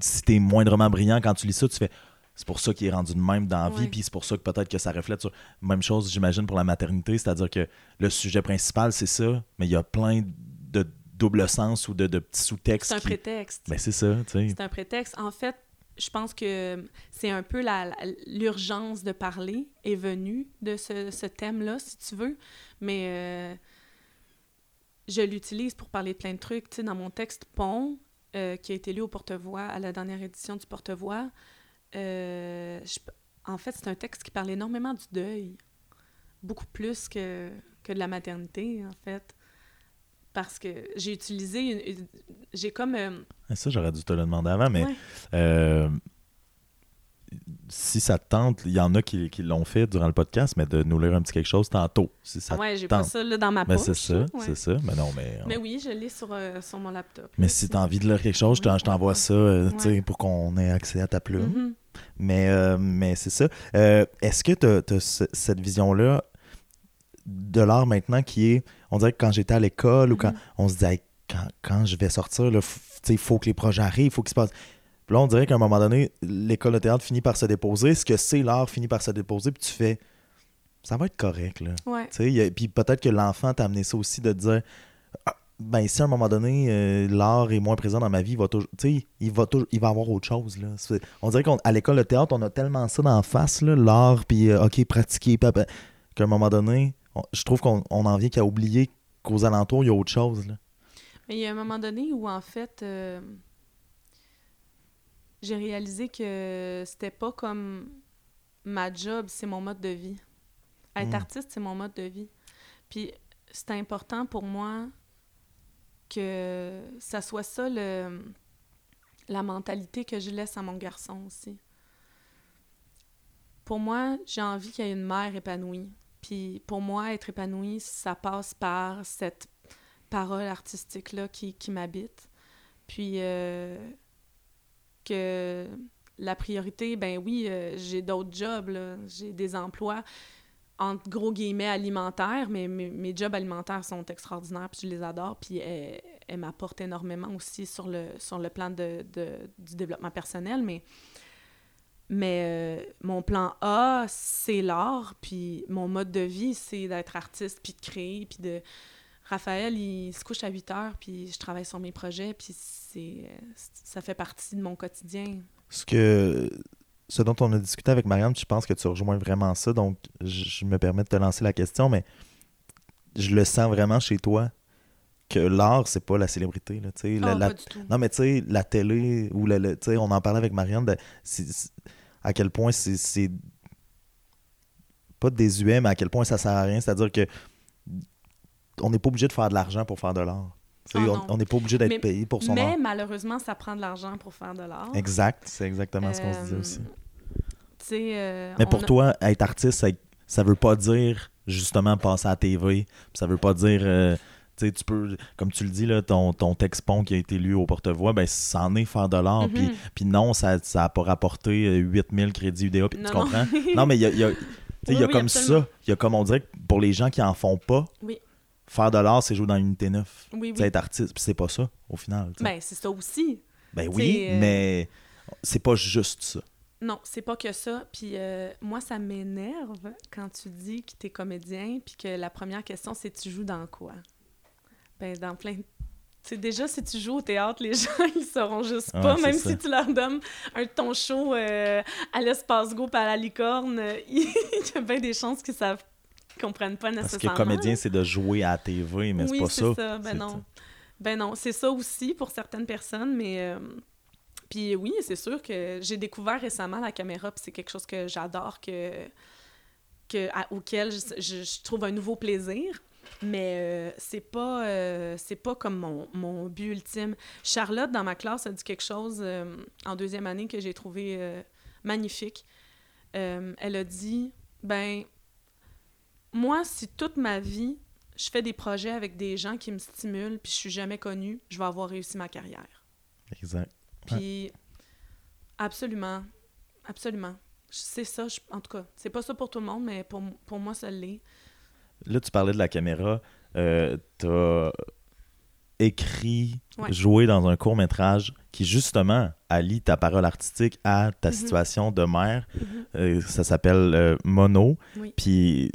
si t'es moindrement brillant, quand tu lis ça, tu fais... C'est pour ça qu'il est rendu de même dans la vie, puis c'est pour ça que peut-être que ça reflète sur... Même chose, j'imagine, pour la maternité, c'est-à-dire que le sujet principal, c'est ça, mais il y a plein de double sens ou de, de petits sous-textes. C'est un qui... prétexte. Ben c'est ça, tu sais. C'est un prétexte. En fait, je pense que c'est un peu la, la, l'urgence de parler est venue de ce, ce thème-là, si tu veux, mais euh, je l'utilise pour parler de plein de trucs. Tu sais, dans mon texte « Pont euh, », qui a été lu au Porte-Voix, à la dernière édition du Porte-Voix, Euh, je, en fait, c'est un texte qui parle énormément du deuil, beaucoup plus que, que de la maternité, en fait, parce que j'ai utilisé... Une, une, j'ai comme... Euh... Ça, j'aurais dû te le demander avant, mais ouais. euh, si ça te tente, il y en a qui, qui l'ont fait durant le podcast, mais de nous lire un petit quelque chose tantôt, si ça ouais, te j'ai tente. Pas ça là, dans ma poche. Mais c'est ça, ouais. c'est ça. Mais non, mais... On... Mais oui, je l'ai sur, euh, sur mon laptop. Mais là, si tu as envie de lire quelque chose, je, t'en, je t'envoie ouais. ça euh, ouais. pour qu'on ait accès à ta plume. Mm-hmm. Mais, euh, mais c'est ça. Euh, est-ce que t'as, t'as ce, cette vision-là de l'art maintenant qui est... On dirait que quand j'étais à l'école mm-hmm. ou quand on se disait hey, « quand, quand je vais sortir, il faut que les projets arrivent, il faut qu'ils se passent... » Puis là, on dirait qu'à un moment donné, l'école de théâtre finit par se déposer. Ce que c'est l'art finit par se déposer, puis tu fais « ça va être correct. » Ouais. Puis peut-être que l'enfant t'a amené ça aussi de dire ah, « ben si à un moment donné, euh, l'art est moins présent dans ma vie, il va toujours, il va toujours, il va avoir autre chose. » là. C'est, on dirait qu'à l'école de théâtre, on a tellement ça dans la face, là, l'art, puis euh, OK, pratiquer, puis, puis, qu'à un moment donné, on, je trouve qu'on on en vient qu'à oublier qu'aux alentours, il y a autre chose. Là. Mais il y a un moment donné où, en fait, euh, j'ai réalisé que c'était pas comme ma job, c'est mon mode de vie. Être mmh. artiste, c'est mon mode de vie. Puis c'est important pour moi... que ça soit ça le, la mentalité que je laisse à mon garçon aussi. Pour moi, j'ai envie qu'il y ait une mère épanouie. Puis pour moi, être épanouie, ça passe par cette parole artistique-là qui, qui m'habite. Puis euh, que la priorité, ben oui, euh, j'ai d'autres jobs, là, j'ai des emplois, entre gros guillemets, alimentaire, mais mes, mes jobs alimentaires sont extraordinaires, puis je les adore, puis elles, elles m'apportent énormément aussi sur le, sur le plan de, de, du développement personnel, mais, mais euh, mon plan A, c'est l'art, puis mon mode de vie, c'est d'être artiste, puis de créer, puis de... Raphaël, il se couche à huit heures, puis je travaille sur mes projets, puis c'est, ça fait partie de mon quotidien. Ce que... Ce dont on a discuté avec Marianne, je pense que tu rejoins vraiment ça, donc je me permets de te lancer la question, mais je le sens vraiment chez toi que l'art, c'est pas la célébrité. Là, oh, la, pas la... du tout. Non, mais tu sais, la télé, ou le, le, on en parlait avec Marianne, de, c'est, c'est, à quel point c'est, c'est pas désuet, mais à quel point ça sert à rien. C'est-à-dire que on n'est pas obligé de faire de l'argent pour faire de l'art. Oh on n'est pas obligé d'être mais, payé pour son mais, art. Mais malheureusement, ça prend de l'argent pour faire de l'art. Exact, c'est exactement euh, ce qu'on se dit aussi. Euh, mais pour a... toi, être artiste, ça, ça veut pas dire justement passer à la T V. Ça veut pas dire... Euh, tu peux, comme tu le dis, là, ton, ton texte-pont qui a été lu au Porte-Voix, ben, ça en est faire de l'art. Mm-hmm. Puis, puis non, ça n'a pas rapporté huit mille crédits U D A. Puis non, tu comprends? Non, non mais il y a, y a, oui, y a oui, comme absolument. Ça. Il y a comme on dirait que pour les gens qui en font pas, oui. faire de l'art, c'est jouer dans l'unité neuf. Oui, oui. Être artiste, puis c'est pas ça, au final. T'sais. Ben, c'est ça aussi. Ben oui, euh... mais c'est pas juste ça. Non, c'est pas que ça. Puis euh, moi, ça m'énerve quand tu dis que t'es comédien, puis que la première question, c'est tu joues dans quoi? Ben, dans plein... Tu sais, déjà, si tu joues au théâtre, les gens, ils sauront juste pas. Ouais, même ça. Si tu leur donnes un de ton show euh, à l'espace go par la licorne, euh, il y a bien des chances qu'ils savent qu'ils comprennent pas nécessairement. Parce que comédien, c'est de jouer à la T V, mais oui, c'est pas c'est ça. Oui, c'est ça. Ben c'est non. Ça. Ben non, c'est ça aussi pour certaines personnes, mais... Euh... Puis oui, c'est sûr que j'ai découvert récemment la caméra, puis c'est quelque chose que j'adore, que, que à, auquel je, je, je trouve un nouveau plaisir. Mais euh, c'est pas euh, c'est pas comme mon, mon but ultime. Charlotte, dans ma classe, a dit quelque chose euh, en deuxième année que j'ai trouvé euh, magnifique. Euh, elle a dit, ben moi, si toute ma vie, je fais des projets avec des gens qui me stimulent puis je suis jamais connue, je vais avoir réussi ma carrière. Exact. Puis, absolument, absolument. C'est ça, je, en tout cas. C'est pas ça pour tout le monde, mais pour, pour moi, ça l'est. Là, tu parlais de la caméra. Euh, t'as écrit, ouais. joué dans un court-métrage qui, justement, allie ta parole artistique à ta mm-hmm. situation de mère. Mm-hmm. Euh, ça s'appelle euh, Mono. Oui. Puis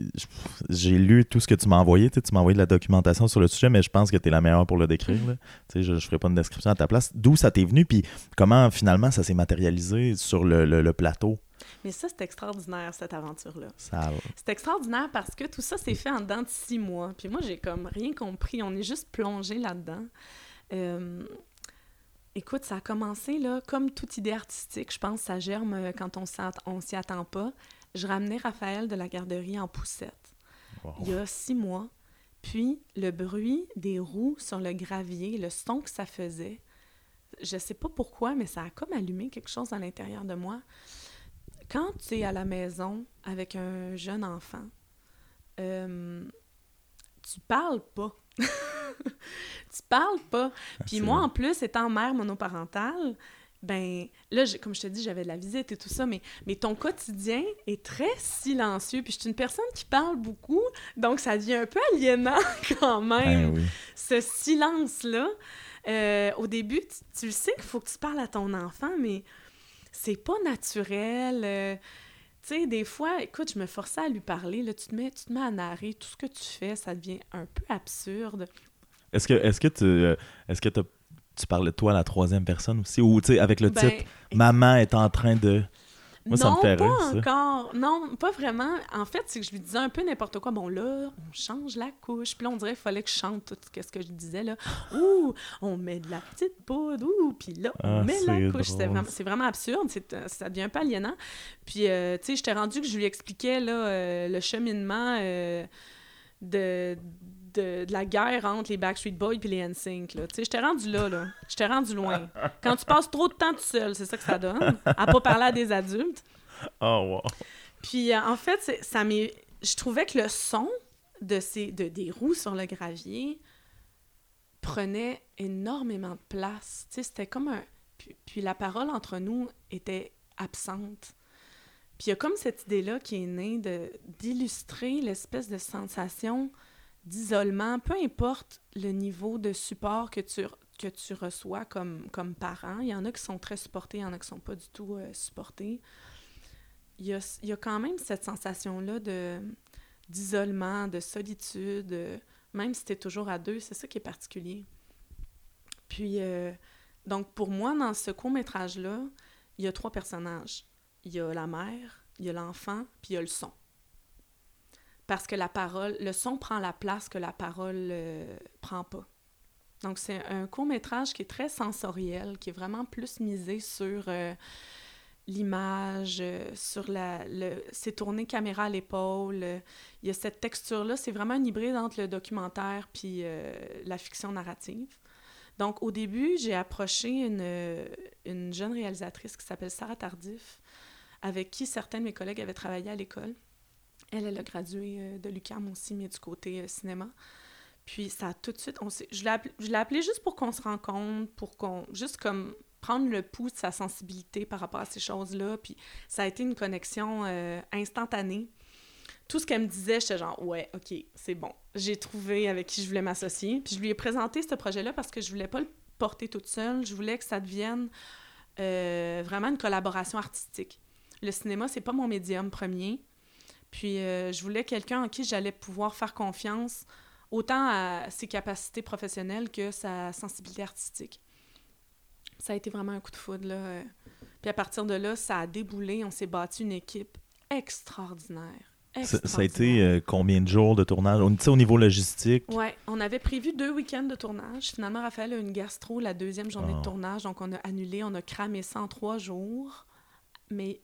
j'ai lu tout ce que tu m'as envoyé. Tu m'as envoyé de la documentation sur le sujet, mais je pense que tu es la meilleure pour le décrire. Mm-hmm. Là. Je ne ferai pas une description à ta place. D'où ça t'est venu? Puis comment, finalement, ça s'est matérialisé sur le, le, le plateau? Mais ça, c'est extraordinaire, cette aventure-là. Ça va. C'est extraordinaire parce que tout ça s'est fait en dedans de six mois. Puis moi, j'ai comme rien compris. On est juste plongé là-dedans. Euh... Écoute, ça a commencé, là, comme toute idée artistique. Je pense que ça germe quand on, on s'y attend pas. Je ramenais Raphaël de la garderie en poussette. Wow. Il y a six mois. Puis le bruit des roues sur le gravier, le son que ça faisait, je sais pas pourquoi, mais ça a comme allumé quelque chose à l'intérieur de moi. Quand tu es à la maison avec un jeune enfant, euh, tu parles pas. tu parles pas. Puis moi, en plus, étant mère monoparentale, ben là, j'ai, comme je te dis, j'avais de la visite et tout ça, mais, mais ton quotidien est très silencieux. Puis je suis une personne qui parle beaucoup, donc ça devient un peu aliénant quand même, ben oui. ce silence-là. Euh, au début, tu, tu le sais qu'il faut que tu parles à ton enfant, mais... c'est pas naturel. Euh, tu sais, des fois, écoute, je me forçais à lui parler. Là, tu te mets, tu te mets à narrer. Tout ce que tu fais, ça devient un peu absurde. Est-ce que, est-ce que tu, est-ce que tu parlais de toi à la troisième personne aussi? Ou, tu sais, avec le ben, titre « Maman est en train de... » Moi, non, ça me fait rire, ça. Non, pas encore. Non, pas vraiment. En fait, c'est que je lui disais un peu n'importe quoi. Bon, là, on change la couche. Puis là, on dirait qu'il fallait que je chante tout ce que je disais, là. Ouh, on met de la petite poudre. Ouh, puis là, on ah, met la drôle. Couche. C'est vraiment, c'est vraiment absurde. C'est, ça devient un peu aliénant. Puis, euh, tu sais, j'étais rendue que je lui expliquais, là, euh, le cheminement euh, de... De, de la guerre entre les Backstreet Boys et les N Sync. Tu sais, je t'ai rendu là, là. Je t'ai rendu loin. Quand tu passes trop de temps tout seul, c'est ça que ça donne, à pas parler à des adultes. Oh, wow! Puis, euh, en fait, c'est, ça m'est... je trouvais que le son de ces, de, des roues sur le gravier prenait énormément de place. Tu sais, c'était comme un... Puis, puis la parole entre nous était absente. Puis il y a comme cette idée-là qui est née de, d'illustrer l'espèce de sensation... d'isolement, peu importe le niveau de support que tu, que tu reçois comme, comme parent. Il y en a qui sont très supportés, il y en a qui ne sont pas du tout euh, supportés. Il y a, il y a quand même cette sensation-là de, d'isolement, de solitude, euh, même si tu es toujours à deux, c'est ça qui est particulier. Puis, euh, donc pour moi, dans ce court-métrage-là, il y a trois personnages. Il y a la mère, il y a l'enfant, puis il y a le son. Parce que la parole, le son prend la place que la parole euh, prend pas. Donc, c'est un court-métrage qui est très sensoriel, qui est vraiment plus misé sur euh, l'image, euh, sur la... Le, c'est tourné caméra à l'épaule. Euh, il y a cette texture-là, c'est vraiment un hybride entre le documentaire puis euh, la fiction narrative. Donc, au début, j'ai approché une, une jeune réalisatrice qui s'appelle Sarah Tardif, avec qui certains de mes collègues avaient travaillé à l'école. Elle, elle a gradué de l'U Q A M aussi, mais du côté cinéma. Puis ça a tout de suite... On s'est, je l'ai appelé, je l'ai appelé juste pour qu'on se rencontre, pour qu'on... Juste comme prendre le pouls de sa sensibilité par rapport à ces choses-là. Puis ça a été une connexion euh, instantanée. Tout ce qu'elle me disait, j'étais genre « Ouais, OK, c'est bon. J'ai trouvé avec qui je voulais m'associer. » Puis je lui ai présenté ce projet-là parce que je voulais pas le porter toute seule. Je voulais que ça devienne euh, vraiment une collaboration artistique. Le cinéma, c'est pas mon médium premier. Puis euh, je voulais quelqu'un en qui j'allais pouvoir faire confiance autant à ses capacités professionnelles que sa sensibilité artistique. Ça a été vraiment un coup de foudre, là. Puis à partir de là, ça a déboulé. On s'est bâti une équipe extraordinaire. Ça, ça a été euh, combien de jours de tournage? On était au niveau logistique. Oui, on avait prévu deux week-ends de tournage. Finalement, Raphaël a eu une gastro la deuxième journée oh. de tournage, donc on a annulé, on a cramé ça en trois jours. Mais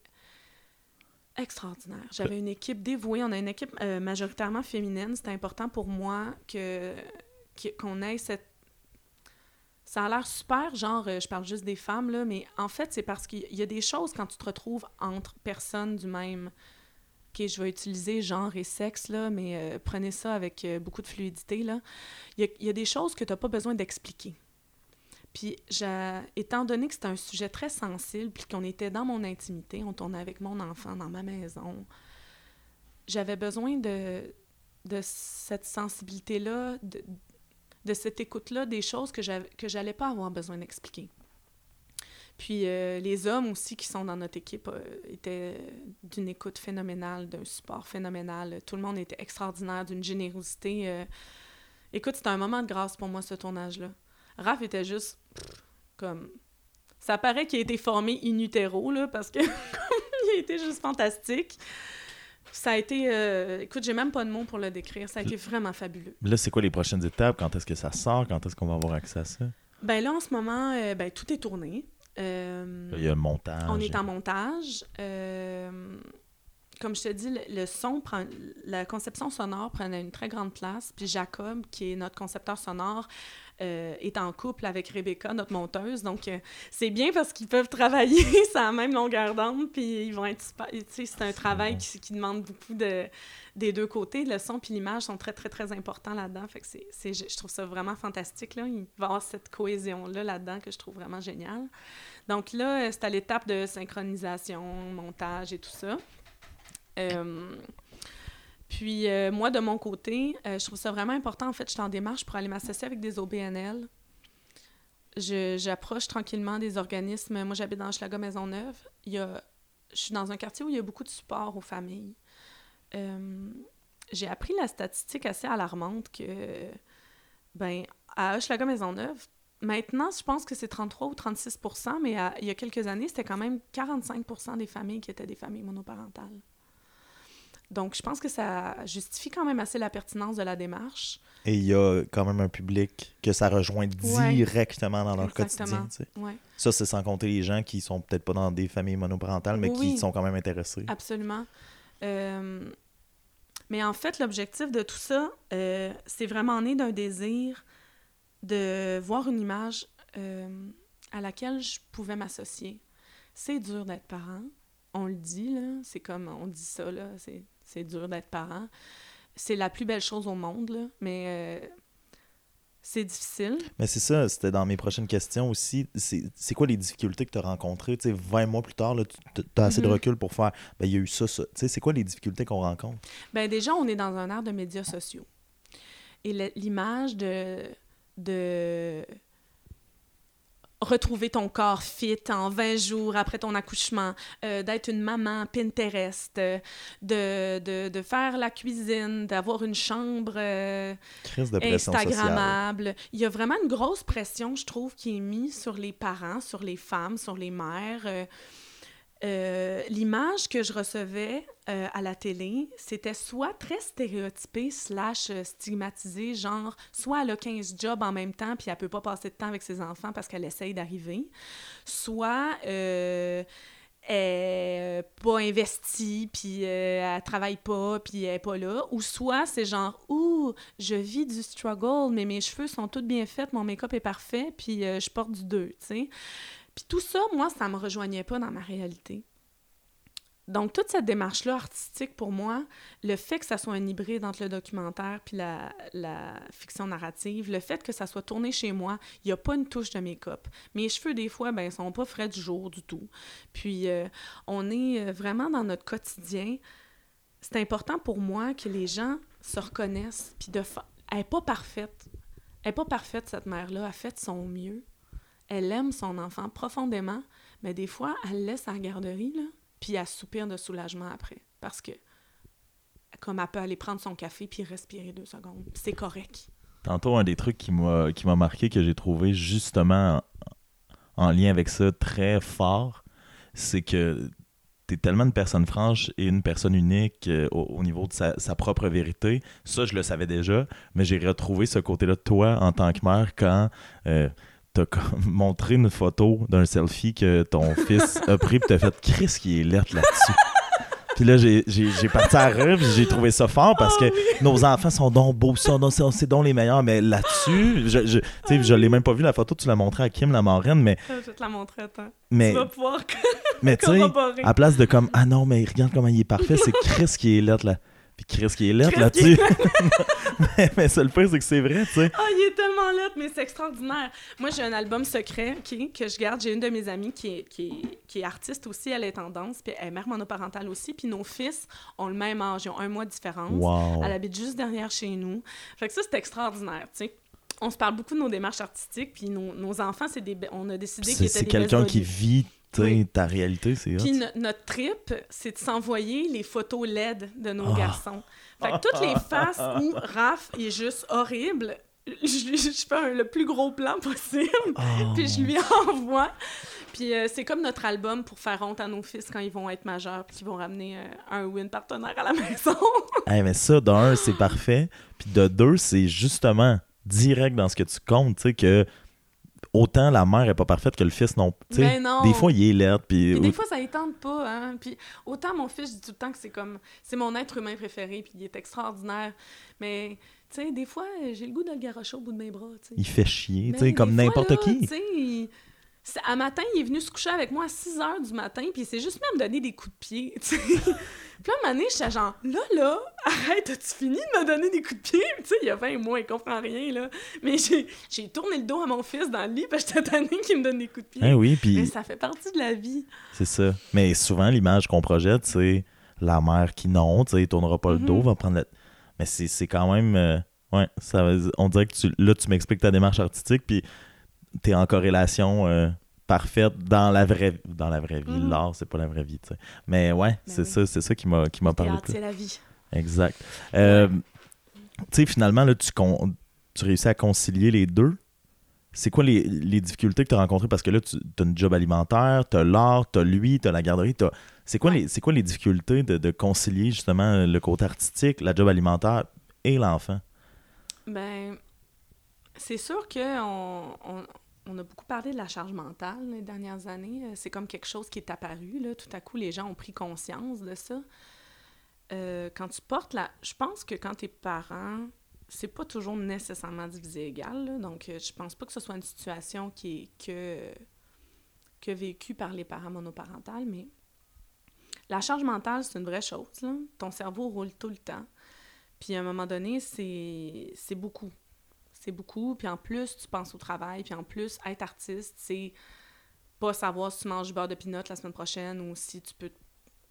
extraordinaire. J'avais une équipe dévouée. On a une équipe euh, majoritairement féminine. C'était important pour moi que, que, qu'on ait cette... Ça a l'air super, genre, je parle juste des femmes, là, mais en fait, c'est parce qu'il y a des choses quand tu te retrouves entre personnes du même... OK, je vais utiliser genre et sexe, là, mais euh, prenez ça avec euh, beaucoup de fluidité, là. Il y, y a des choses que tu n'as pas besoin d'expliquer. Puis, j'a... étant donné que c'était un sujet très sensible, puis qu'on était dans mon intimité, on tournait avec mon enfant dans ma maison, j'avais besoin de, de cette sensibilité-là, de, de cette écoute-là, des choses que, j'avais, que j'allais pas avoir besoin d'expliquer. Puis euh, les hommes aussi qui sont dans notre équipe euh, étaient d'une écoute phénoménale, d'un support phénoménal. Tout le monde était extraordinaire, d'une générosité. Euh... Écoute, c'était un moment de grâce pour moi, ce tournage-là. Raph était juste comme... Ça paraît qu'il a été formé in utero, là, parce que il a été juste fantastique. Ça a été... Euh... Écoute, j'ai même pas de mots pour le décrire. Ça a été vraiment fabuleux. Là, c'est quoi les prochaines étapes? Quand est-ce que ça sort? Quand est-ce qu'on va avoir accès à ça? Ben là, en ce moment, euh, ben, tout est tourné. Euh, Il y a le montage. On est en montage. Euh, comme je te dis, le, le son, prend, la conception sonore prenait une très grande place. Puis Jacob, qui est notre concepteur sonore, euh, est en couple avec Rebecca, notre monteuse. Donc, euh, c'est bien parce qu'ils peuvent travailler sur la même longueur d'onde. Puis ils vont être super. Tu sais, c'est un c'est travail qui, qui demande beaucoup de, des deux côtés. Le son puis l'image sont très, très, très importants là-dedans. Fait que c'est, c'est, je trouve ça vraiment fantastique, là. Il va y avoir cette cohésion-là là-dedans que je trouve vraiment géniale. Donc là, c'est à l'étape de synchronisation, montage et tout ça. Euh, puis euh, moi, de mon côté, euh, je trouve ça vraiment important. En fait, je suis en démarche pour aller m'associer avec des O B N L. Je, j'approche tranquillement des organismes. Moi, j'habite dans Hochelaga-Maisonneuve. Il y a, je suis dans un quartier où il y a beaucoup de support aux familles. Euh, j'ai appris la statistique assez alarmante que, ben, à Hochelaga-Maisonneuve, maintenant, je pense que c'est trente-trois ou trente-six pour cent, mais à, il y a quelques années, c'était quand même quarante-cinq pour cent des familles qui étaient des familles monoparentales. Donc, je pense que ça justifie quand même assez la pertinence de la démarche. Et il y a quand même un public que ça rejoint directement ouais, dans leur exactement. Quotidien. Tu sais. Ouais. Ça, c'est sans compter les gens qui sont peut-être pas dans des familles monoparentales, mais oui, qui sont quand même intéressés. Absolument. Euh, mais en fait, l'objectif de tout ça, euh, c'est vraiment né d'un désir de voir une image euh, à laquelle je pouvais m'associer. C'est dur d'être parent. On le dit, là. C'est comme on dit ça, là. C'est... C'est dur d'être parent. C'est la plus belle chose au monde, là, mais euh, c'est difficile. Mais c'est ça, c'était dans mes prochaines questions aussi. C'est, c'est quoi les difficultés que tu as rencontrées? Tu sais, vingt mois plus tard, tu as assez mm-hmm. de recul pour faire « ben il y a eu ça, ça ». Tu sais, c'est quoi les difficultés qu'on rencontre? Bien, déjà, on est dans un ère de médias sociaux. Et le, l'image de... de... retrouver ton corps fit en vingt jours après ton accouchement, euh, d'être une maman Pinterest, euh, de, de, de faire la cuisine, d'avoir une chambre euh, Instagrammable. Il y a vraiment une grosse pression, je trouve, qui est mise sur les parents, sur les femmes, sur les mères. Euh, euh, l'image que je recevais euh, à la télé, c'était soit très stéréotypée slash stigmatisée, genre soit elle a quinze jobs en même temps puis elle peut pas passer de temps avec ses enfants parce qu'elle essaye d'arriver, soit euh, elle n'est pas investie puis euh, elle travaille pas puis elle est pas là, ou soit c'est genre « Ouh, je vis du struggle, mais mes cheveux sont tous bien faits, mon make-up est parfait puis euh, je porte du deux, tu sais. » Puis tout ça, moi, ça me rejoignait pas dans ma réalité. Donc, toute cette démarche-là artistique, pour moi, le fait que ça soit un hybride entre le documentaire puis la, la fiction narrative, le fait que ça soit tourné chez moi, il n'y a pas une touche de make-up. Mes cheveux, des fois, ben, sont pas frais du jour du tout. Puis, euh, on est vraiment dans notre quotidien. C'est important pour moi que les gens se reconnaissent. Puis, de fa... elle n'est pas parfaite. Elle n'est pas parfaite, cette mère-là. Elle a fait son mieux. Elle aime son enfant profondément, mais des fois, elle laisse à la garderie, là. Puis elle soupire de soulagement après, parce que comme elle peut aller prendre son café puis respirer deux secondes, c'est correct. Tantôt, un des trucs qui m'a, qui m'a marqué, que j'ai trouvé justement en, en lien avec ça très fort, c'est que t'es tellement une personne franche et une personne unique euh, au, au niveau de sa, sa propre vérité. Ça, je le savais déjà, mais j'ai retrouvé ce côté-là de toi en tant que mère quand... Euh, t'as montré une photo d'un selfie que ton fils a pris pis t'as fait « Christ, qui est lettre là-dessus! » Puis là, j'ai, j'ai, j'ai parti à rire pis j'ai trouvé ça fort parce que nos enfants sont donc beaux, sont donc, c'est donc les meilleurs, mais là-dessus, je, je, tu sais, je l'ai même pas vu la photo, tu l'as montrée à Kim, la marraine, mais... Je vais te la montrer, attends. Mais, tu vas pouvoir mais corroborer. Mais tu sais, à place de comme « Ah non, mais regarde comment il est parfait, c'est Christ qui est lettre là! » Puis Chris qui est lettre là-dessus. mais, mais ça, le pire, c'est que c'est vrai, tu sais. Ah, oh, il est tellement lettre, mais c'est extraordinaire. Moi, j'ai un album secret okay, que je garde. J'ai une de mes amies qui est, qui est, qui est artiste aussi, elle est en danse, puis elle est mère monoparentale aussi, puis nos fils ont le même âge, ils ont un mois de différence. Wow. Elle habite juste derrière chez nous. Fait que ça, c'est extraordinaire, tu sais. On se parle beaucoup de nos démarches artistiques, puis nos, nos enfants, c'est des, on a décidé qu'ils étaient des belles volées. Qui vit... Oui. Ta réalité, c'est ça. Puis no- notre trip, c'est de s'envoyer les photos L E D de nos oh. garçons. Fait que toutes les faces où Raph est juste horrible, je, je fais un, le plus gros plan possible, oh. puis je lui envoie. Puis euh, c'est comme notre album pour faire honte à nos fils quand ils vont être majeurs puis qu'ils vont ramener euh, un ou une partenaire à la maison. Hey, mais ça, d'un, c'est parfait. Puis de deux, c'est justement direct dans ce que tu comptes, tu sais, que... Autant la mère est pas parfaite que le fils non. Ben non. Des fois, il est laid. Puis des fois, ça ne tente pas. Hein? Puis autant mon fils, je dis tout le temps que c'est comme... C'est mon être humain préféré, puis il est extraordinaire. Mais... Tu sais, des fois, j'ai le goût de le garocher au bout de mes bras. T'sais. Il fait chier, tu sais, comme n'importe fois, là, qui. Il... À matin, il est venu se coucher avec moi à six heures du matin, puis il s'est juste même donné des coups de pied. Puis là, à un moment donné, j'étais genre, là, là, arrête, as-tu fini de me donner des coups de pied? Tu sais, il y a vingt mois, il comprend rien, là. Mais j'ai, j'ai tourné le dos à mon fils dans le lit, parce que j'étais tannée qu'il me donne des coups de pied. Hein, oui, pis... Mais ça fait partie de la vie. C'est ça. Mais souvent, l'image qu'on projette, c'est la mère qui non, tu sais, tournera pas le dos, mm-hmm. va prendre la... Mais c'est, c'est quand même... Euh, ouais, ça, on dirait que tu, là, tu m'expliques ta démarche artistique, puis t'es en corrélation euh, parfaite dans la vraie vie. Dans la vraie vie, mmh. l'art, c'est pas la vraie vie, tu sais. Mais ouais, ben c'est, oui. ça, c'est ça qui m'a, qui m'a parlé plus. C'est la vie. Exact. Euh, ouais. Tu sais, finalement, là, tu, con- tu réussis à concilier les deux. C'est quoi les, les difficultés que t'as rencontrées? Parce que là, tu as une job alimentaire, t'as l'art, t'as lui, t'as la garderie, t'as... C'est quoi, ouais. les, c'est quoi les difficultés de, de concilier, justement, le côté artistique, la job alimentaire et l'enfant? Ben... C'est sûr qu'on on, on a beaucoup parlé de la charge mentale les dernières années. C'est comme quelque chose qui est apparu. Là. Tout à coup, les gens ont pris conscience de ça. Euh, quand tu portes la... Je pense que quand t'es parent, c'est pas toujours nécessairement divisé égal. Là. Donc, je pense pas que ce soit une situation qui est que, que vécue par les parents monoparentales, mais la charge mentale, c'est une vraie chose. Là. Ton cerveau roule tout le temps. Puis à un moment donné, c'est, c'est beaucoup. C'est beaucoup, puis en plus, tu penses au travail, puis en plus, être artiste, c'est pas savoir si tu manges du beurre de peanut la semaine prochaine ou si tu peux te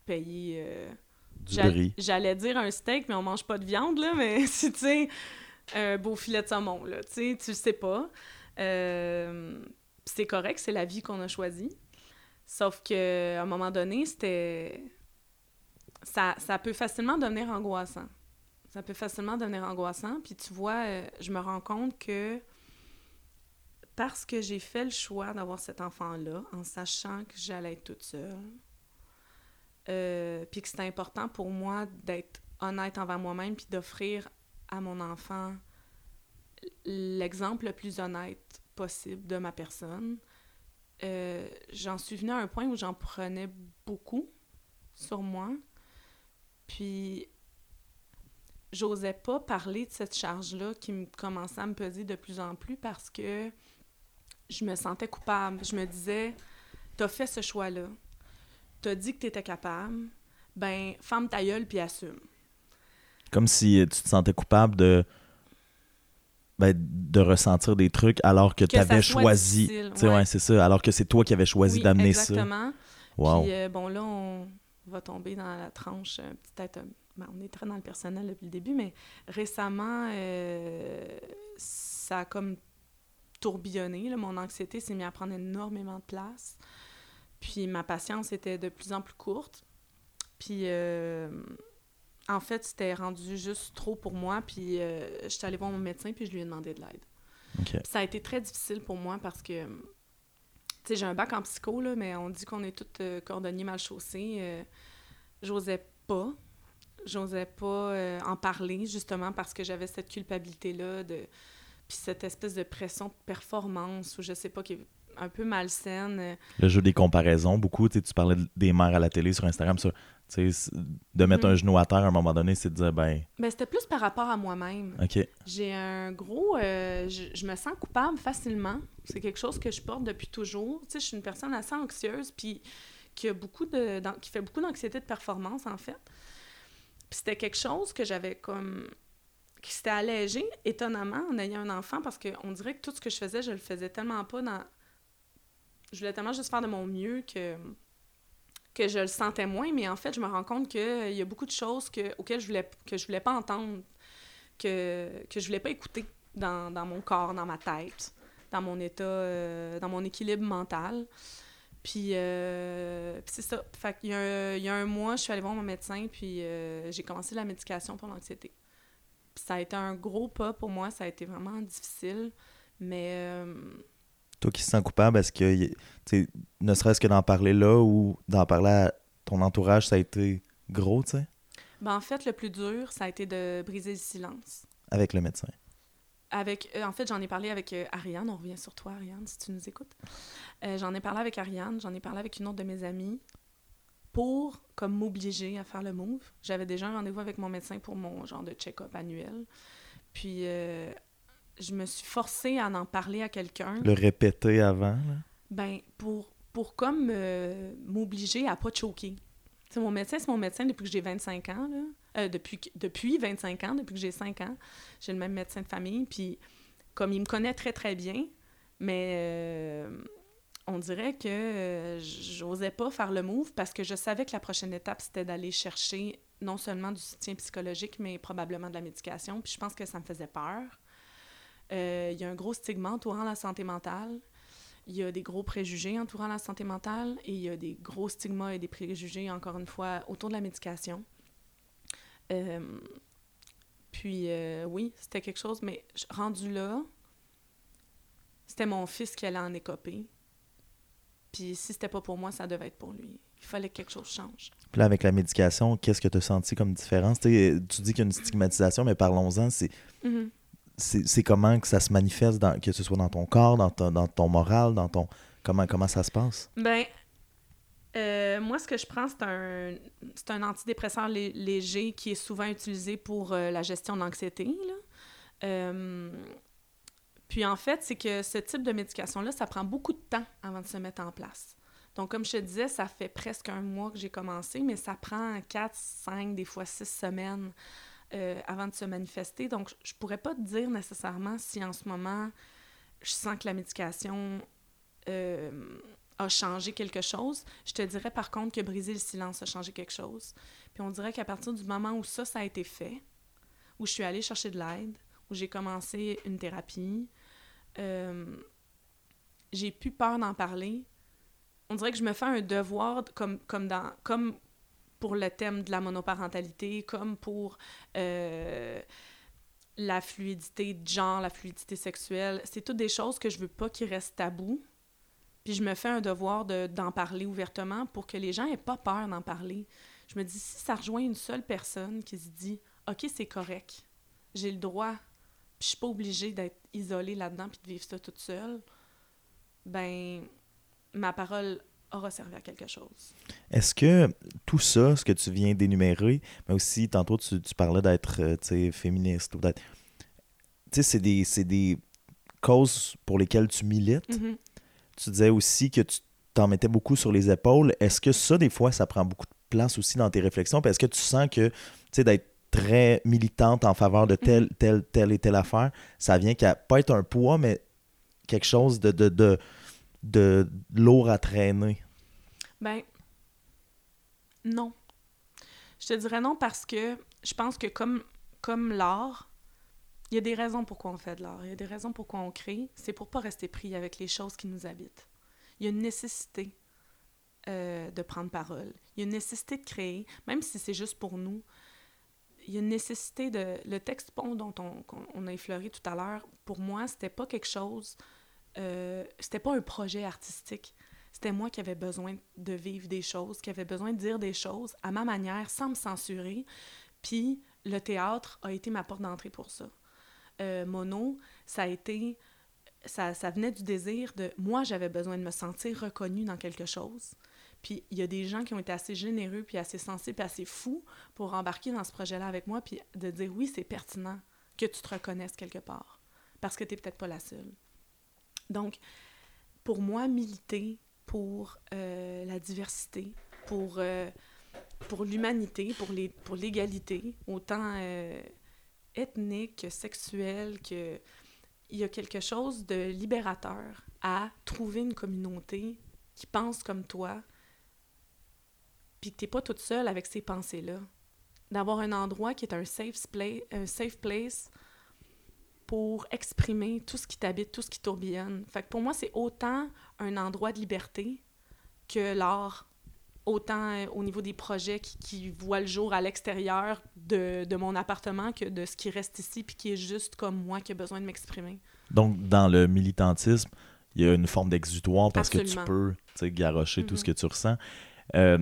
payer... Euh, du j'a- riz. J'allais dire un steak, mais on mange pas de viande, là, mais si, tu sais, un beau filet de saumon, là, tu sais, tu le sais pas. Euh, c'est correct, c'est la vie qu'on a choisie. Sauf qu'à un moment donné, c'était... Ça, ça peut facilement devenir angoissant. Ça peut facilement devenir angoissant. Puis tu vois, euh, je me rends compte que parce que j'ai fait le choix d'avoir cet enfant-là, en sachant que j'allais être toute seule, euh, puis que c'était important pour moi d'être honnête envers moi-même puis d'offrir à mon enfant l'exemple le plus honnête possible de ma personne, euh, j'en suis venue à un point où j'en prenais beaucoup sur moi. Puis... j'osais pas parler de cette charge-là qui me commençait à me peser de plus en plus parce que je me sentais coupable. Je me disais, t'as fait ce choix-là, t'as dit que t'étais capable, ben ferme ta gueule puis assume. Comme si tu te sentais coupable de ben, de ressentir des trucs alors que, que tu avais choisi. Tu sais, ouais. ouais, c'est ça. Alors que c'est toi qui avais choisi oui, d'amener exactement. Ça. Wow. Puis euh, bon, là, on va tomber dans la tranche, euh, peut-être, euh, ben, on est très dans le personnel depuis le début, mais récemment, euh, ça a comme tourbillonné. Là. Mon anxiété s'est mise à prendre énormément de place. Puis ma patience était de plus en plus courte. Puis euh, en fait, c'était rendu juste trop pour moi. Puis euh, j'étais allée voir mon médecin, puis je lui ai demandé de l'aide. Okay. Puis ça a été très difficile pour moi parce que... Tu sais, j'ai un bac en psycho, là, mais on dit qu'on est toutes euh, cordonniers mal chaussés. Euh, j'osais pas. J'osais pas euh, en parler, justement, parce que j'avais cette culpabilité-là, de puis cette espèce de pression de performance, ou je sais pas, qui est un peu malsaine. Le jeu des comparaisons, beaucoup. Tu parlais des mères à la télé, sur Instagram, sur, de mettre mm. un genou à terre à un moment donné, c'est de dire, ben... Ben, c'était plus par rapport à moi-même. OK. J'ai un gros... Euh, je, je me sens coupable facilement. C'est quelque chose que je porte depuis toujours. Tu sais, je suis une personne assez anxieuse, puis qui a beaucoup de... Dans, qui fait beaucoup d'anxiété de performance, en fait. Puis c'était quelque chose que j'avais comme... qui s'était allégé, étonnamment, en ayant un enfant, parce qu'on dirait que tout ce que je faisais, je le faisais tellement pas dans... Je voulais tellement juste faire de mon mieux que... que je le sentais moins, mais en fait, je me rends compte qu'il euh, y a beaucoup de choses que, auxquelles je voulais, que je voulais pas entendre, que, que je voulais pas écouter dans, dans mon corps, dans ma tête, dans mon état, euh, dans mon équilibre mental. Puis, euh, puis c'est ça. Fait qu'il y a un, il y a un mois, je suis allée voir mon médecin, puis euh, j'ai commencé la médication pour l'anxiété. Puis ça a été un gros pas pour moi, ça a été vraiment difficile, mais... Euh, Toi qui te sens coupable, est-ce que, tu sais, ne serait-ce que d'en parler là ou d'en parler à ton entourage, ça a été gros, tu sais? Ben en fait, le plus dur, ça a été de briser le silence. Avec le médecin? Avec, euh, en fait, j'en ai parlé avec euh, Ariane, on revient sur toi, Ariane, si tu nous écoutes. Euh, j'en ai parlé avec Ariane, j'en ai parlé avec une autre de mes amies pour, comme, m'obliger à faire le move. J'avais déjà un rendez-vous avec mon médecin pour mon genre de check-up annuel. Puis... Euh, je me suis forcée à en parler à quelqu'un. Le répéter avant, là? Ben, pour, pour comme euh, m'obliger à pas choquer. Tu sais, mon médecin, c'est mon médecin depuis que j'ai vingt-cinq ans, là. Euh, depuis, depuis vingt-cinq ans, depuis que j'ai cinq ans, j'ai le même médecin de famille. Puis, comme il me connaît très, très bien, mais euh, on dirait que euh, j'osais pas faire le move parce que je savais que la prochaine étape, c'était d'aller chercher non seulement du soutien psychologique, mais probablement de la médication. Puis je pense que ça me faisait peur. Il euh, y a un gros stigma entourant la santé mentale, il y a des gros préjugés entourant la santé mentale et il y a des gros stigmas et des préjugés, encore une fois, autour de la médication. Euh, puis euh, oui, c'était quelque chose, mais rendu là, c'était mon fils qui allait en écoper. Puis si c'était pas pour moi, ça devait être pour lui. Il fallait que quelque chose change. Puis là, avec la médication, qu'est-ce que tu as senti comme différence? T'sais, tu dis qu'il y a une stigmatisation, mais parlons-en, c'est... Mm-hmm. C'est, c'est comment que ça se manifeste, dans, que ce soit dans ton corps, dans ton, dans ton moral, dans ton... Comment, comment ça se passe? Bien, euh, moi, ce que je prends, c'est un, c'est un antidépresseur lé, léger qui est souvent utilisé pour euh, la gestion de l'anxiété, là. Euh, puis en fait, c'est que ce type de médication-là, ça prend beaucoup de temps avant de se mettre en place. Donc, comme je te disais, ça fait presque un mois que j'ai commencé, mais ça prend quatre, cinq, des fois six semaines Euh, avant de se manifester. Donc, je pourrais pas te dire nécessairement si en ce moment, je sens que la médication euh, a changé quelque chose. Je te dirais par contre que briser le silence a changé quelque chose. Puis on dirait qu'à partir du moment où ça, ça a été fait, où je suis allée chercher de l'aide, où j'ai commencé une thérapie, euh, j'ai plus peur d'en parler. On dirait que je me fais un devoir comme, comme dans... comme pour le thème de la monoparentalité, comme pour euh, la fluidité de genre, la fluidité sexuelle. C'est toutes des choses que je veux pas qu'ils restent tabous. Puis je me fais un devoir de, d'en parler ouvertement pour que les gens aient pas peur d'en parler. Je me dis, si ça rejoint une seule personne qui se dit « OK, c'est correct, j'ai le droit, puis je suis pas obligée d'être isolée là-dedans puis de vivre ça toute seule », ben ma parole aura servi à quelque chose. Est-ce que tout ça, ce que tu viens d'énumérer, mais aussi, tantôt, tu, tu parlais d'être euh, féministe, ou d'être... Tu sais, c'est des, c'est des causes pour lesquelles tu milites. Mm-hmm. Tu disais aussi que tu t'en mettais beaucoup sur les épaules. Est-ce que ça, des fois, ça prend beaucoup de place aussi dans tes réflexions? Puis est-ce que tu sens que, tu sais, d'être très militante en faveur de telle, telle, telle et telle affaire, ça vient qu'à pas être un poids, mais quelque chose de, de, de, de, de lourd à traîner? Ben, non. Je te dirais non parce que je pense que comme, comme l'art, il y a des raisons pourquoi on fait de l'art. Il y a des raisons pourquoi on crée. C'est pour pas rester pris avec les choses qui nous habitent. Il y a une nécessité euh, de prendre parole. Il y a une nécessité de créer, même si c'est juste pour nous. Il y a une nécessité de... Le texte pont dont on, on a effleuré tout à l'heure, pour moi, c'était pas quelque chose... Euh, c'était pas un projet artistique. C'était moi qui avais besoin de vivre des choses, qui avait besoin de dire des choses à ma manière, sans me censurer. Puis le théâtre a été ma porte d'entrée pour ça. Euh, Mono, ça a été... Ça, ça venait du désir de... Moi, j'avais besoin de me sentir reconnue dans quelque chose. Puis il y a des gens qui ont été assez généreux, puis assez sensibles, puis assez fous pour embarquer dans ce projet-là avec moi, puis de dire « Oui, c'est pertinent que tu te reconnaisses quelque part, parce que t'es peut-être pas la seule. » Donc, pour moi, militer pour euh, la diversité, pour, euh, pour l'humanité, pour, les, pour l'égalité, autant euh, ethnique que sexuelle, que... Il y a quelque chose de libérateur à trouver une communauté qui pense comme toi, puis que t'es pas toute seule avec ces pensées-là. D'avoir un endroit qui est un safe, play, un safe place pour exprimer tout ce qui t'habite, tout ce qui tourbillonne. Fait que pour moi, c'est autant un endroit de liberté que l'art, autant au niveau des projets qui, qui voient le jour à l'extérieur de, de mon appartement que de ce qui reste ici puis qui est juste comme moi qui a besoin de m'exprimer. Donc, dans le militantisme, il y a une forme d'exutoire parce Absolument. Que tu peux garrocher mm-hmm. tout ce que tu ressens. Euh,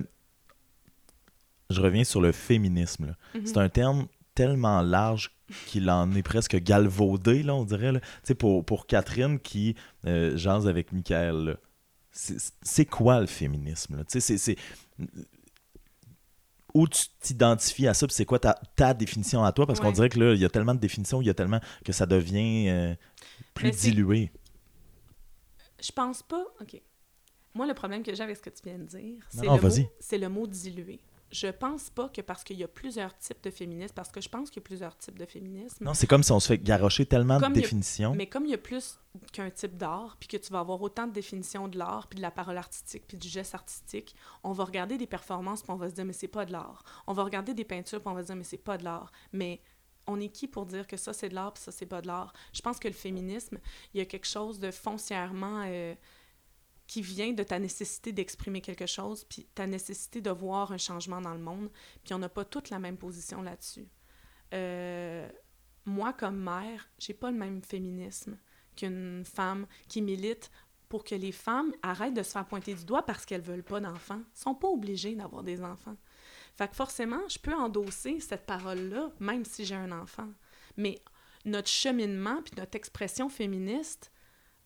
je reviens sur le féminisme. Là. Mm-hmm. C'est un terme tellement large qu'il en est presque galvaudé, là, on dirait. Là. Pour, pour Catherine qui euh, jase avec Michael, là. C'est, c'est quoi le féminisme? Là? C'est, c'est... Où tu t'identifies à ça, puis c'est quoi ta, ta définition à toi? Parce ouais. qu'on dirait que là, il y a tellement de définitions, il y a tellement que ça devient euh, plus Mais dilué. C'est... Je pense pas... OK. Moi, le problème que j'ai avec ce que tu viens de dire, c'est, non, le, non, mot, c'est le mot « dilué ». Je pense pas que parce qu'il y a plusieurs types de féminisme, parce que je pense qu'il y a plusieurs types de féminisme. Non, c'est comme si on se fait garrocher tellement comme de définitions. A, mais comme il y a plus qu'un type d'art, puis que tu vas avoir autant de définitions de l'art, puis de la parole artistique, puis du geste artistique, on va regarder des performances, puis on va se dire « mais c'est pas de l'art ». On va regarder des peintures, puis on va se dire « mais c'est pas de l'art ». Mais on est qui pour dire que ça, c'est de l'art, puis ça, c'est pas de l'art? Je pense que le féminisme, il y a quelque chose de foncièrement... Euh, qui vient de ta nécessité d'exprimer quelque chose, puis ta nécessité de voir un changement dans le monde, puis on n'a pas toutes la même position là-dessus. Euh, moi, comme mère, j'ai pas le même féminisme qu'une femme qui milite pour que les femmes arrêtent de se faire pointer du doigt parce qu'elles veulent pas d'enfants. Elles sont pas obligées d'avoir des enfants. Fait que forcément, je peux endosser cette parole-là, même si j'ai un enfant. Mais notre cheminement, puis notre expression féministe,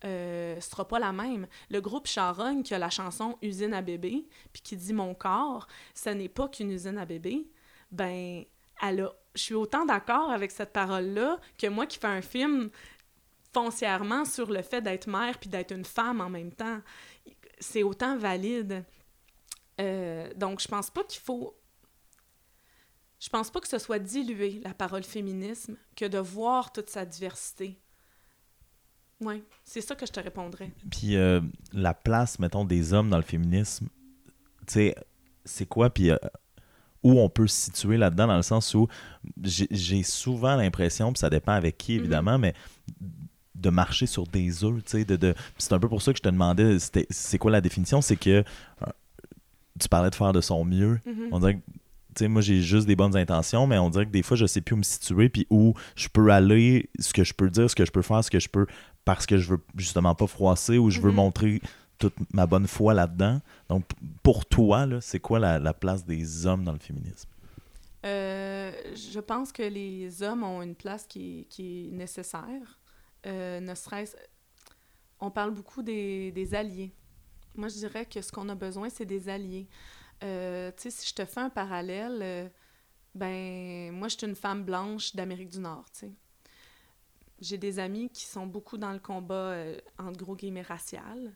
Euh, sera pas la même. Le groupe Charogne qui a la chanson « Usine à bébé » puis qui dit « Mon corps, ce n'est pas qu'une usine à bébé », ben, elle a... je suis autant d'accord avec cette parole-là que moi qui fais un film foncièrement sur le fait d'être mère puis d'être une femme en même temps. C'est autant valide. Euh, donc, je pense pas qu'il faut... Je pense pas que ce soit dilué, la parole féminisme, que de voir toute sa diversité. Oui, c'est ça que je te répondrais. Puis euh, la place, mettons, des hommes dans le féminisme, tu sais, c'est quoi? Puis euh, où on peut se situer là-dedans, dans le sens où j'ai, j'ai souvent l'impression, puis ça dépend avec qui, évidemment, mm-hmm. mais de marcher sur des œufs, tu sais, de, de... c'est un peu pour ça que je te demandais c'est quoi la définition, c'est que euh, tu parlais de faire de son mieux, mm-hmm. on dirait que, tu sais, moi, j'ai juste des bonnes intentions, mais on dirait que des fois, je sais plus où me situer, puis où je peux aller, ce que je peux dire, ce que je peux faire, ce que je peux... parce que je veux justement pas froisser ou je veux mm-hmm. montrer toute ma bonne foi là-dedans. Donc, pour toi, là, c'est quoi la, la place des hommes dans le féminisme? Euh, je pense que les hommes ont une place qui, qui est nécessaire. Euh, ne serait-ce... On parle beaucoup des, des alliés. Moi, je dirais que ce qu'on a besoin, c'est des alliés. Euh, tu sais, si je te fais un parallèle, euh, ben, moi, je suis une femme blanche d'Amérique du Nord, tu sais. J'ai des amis qui sont beaucoup dans le combat, euh, entre gros guillemets, racial,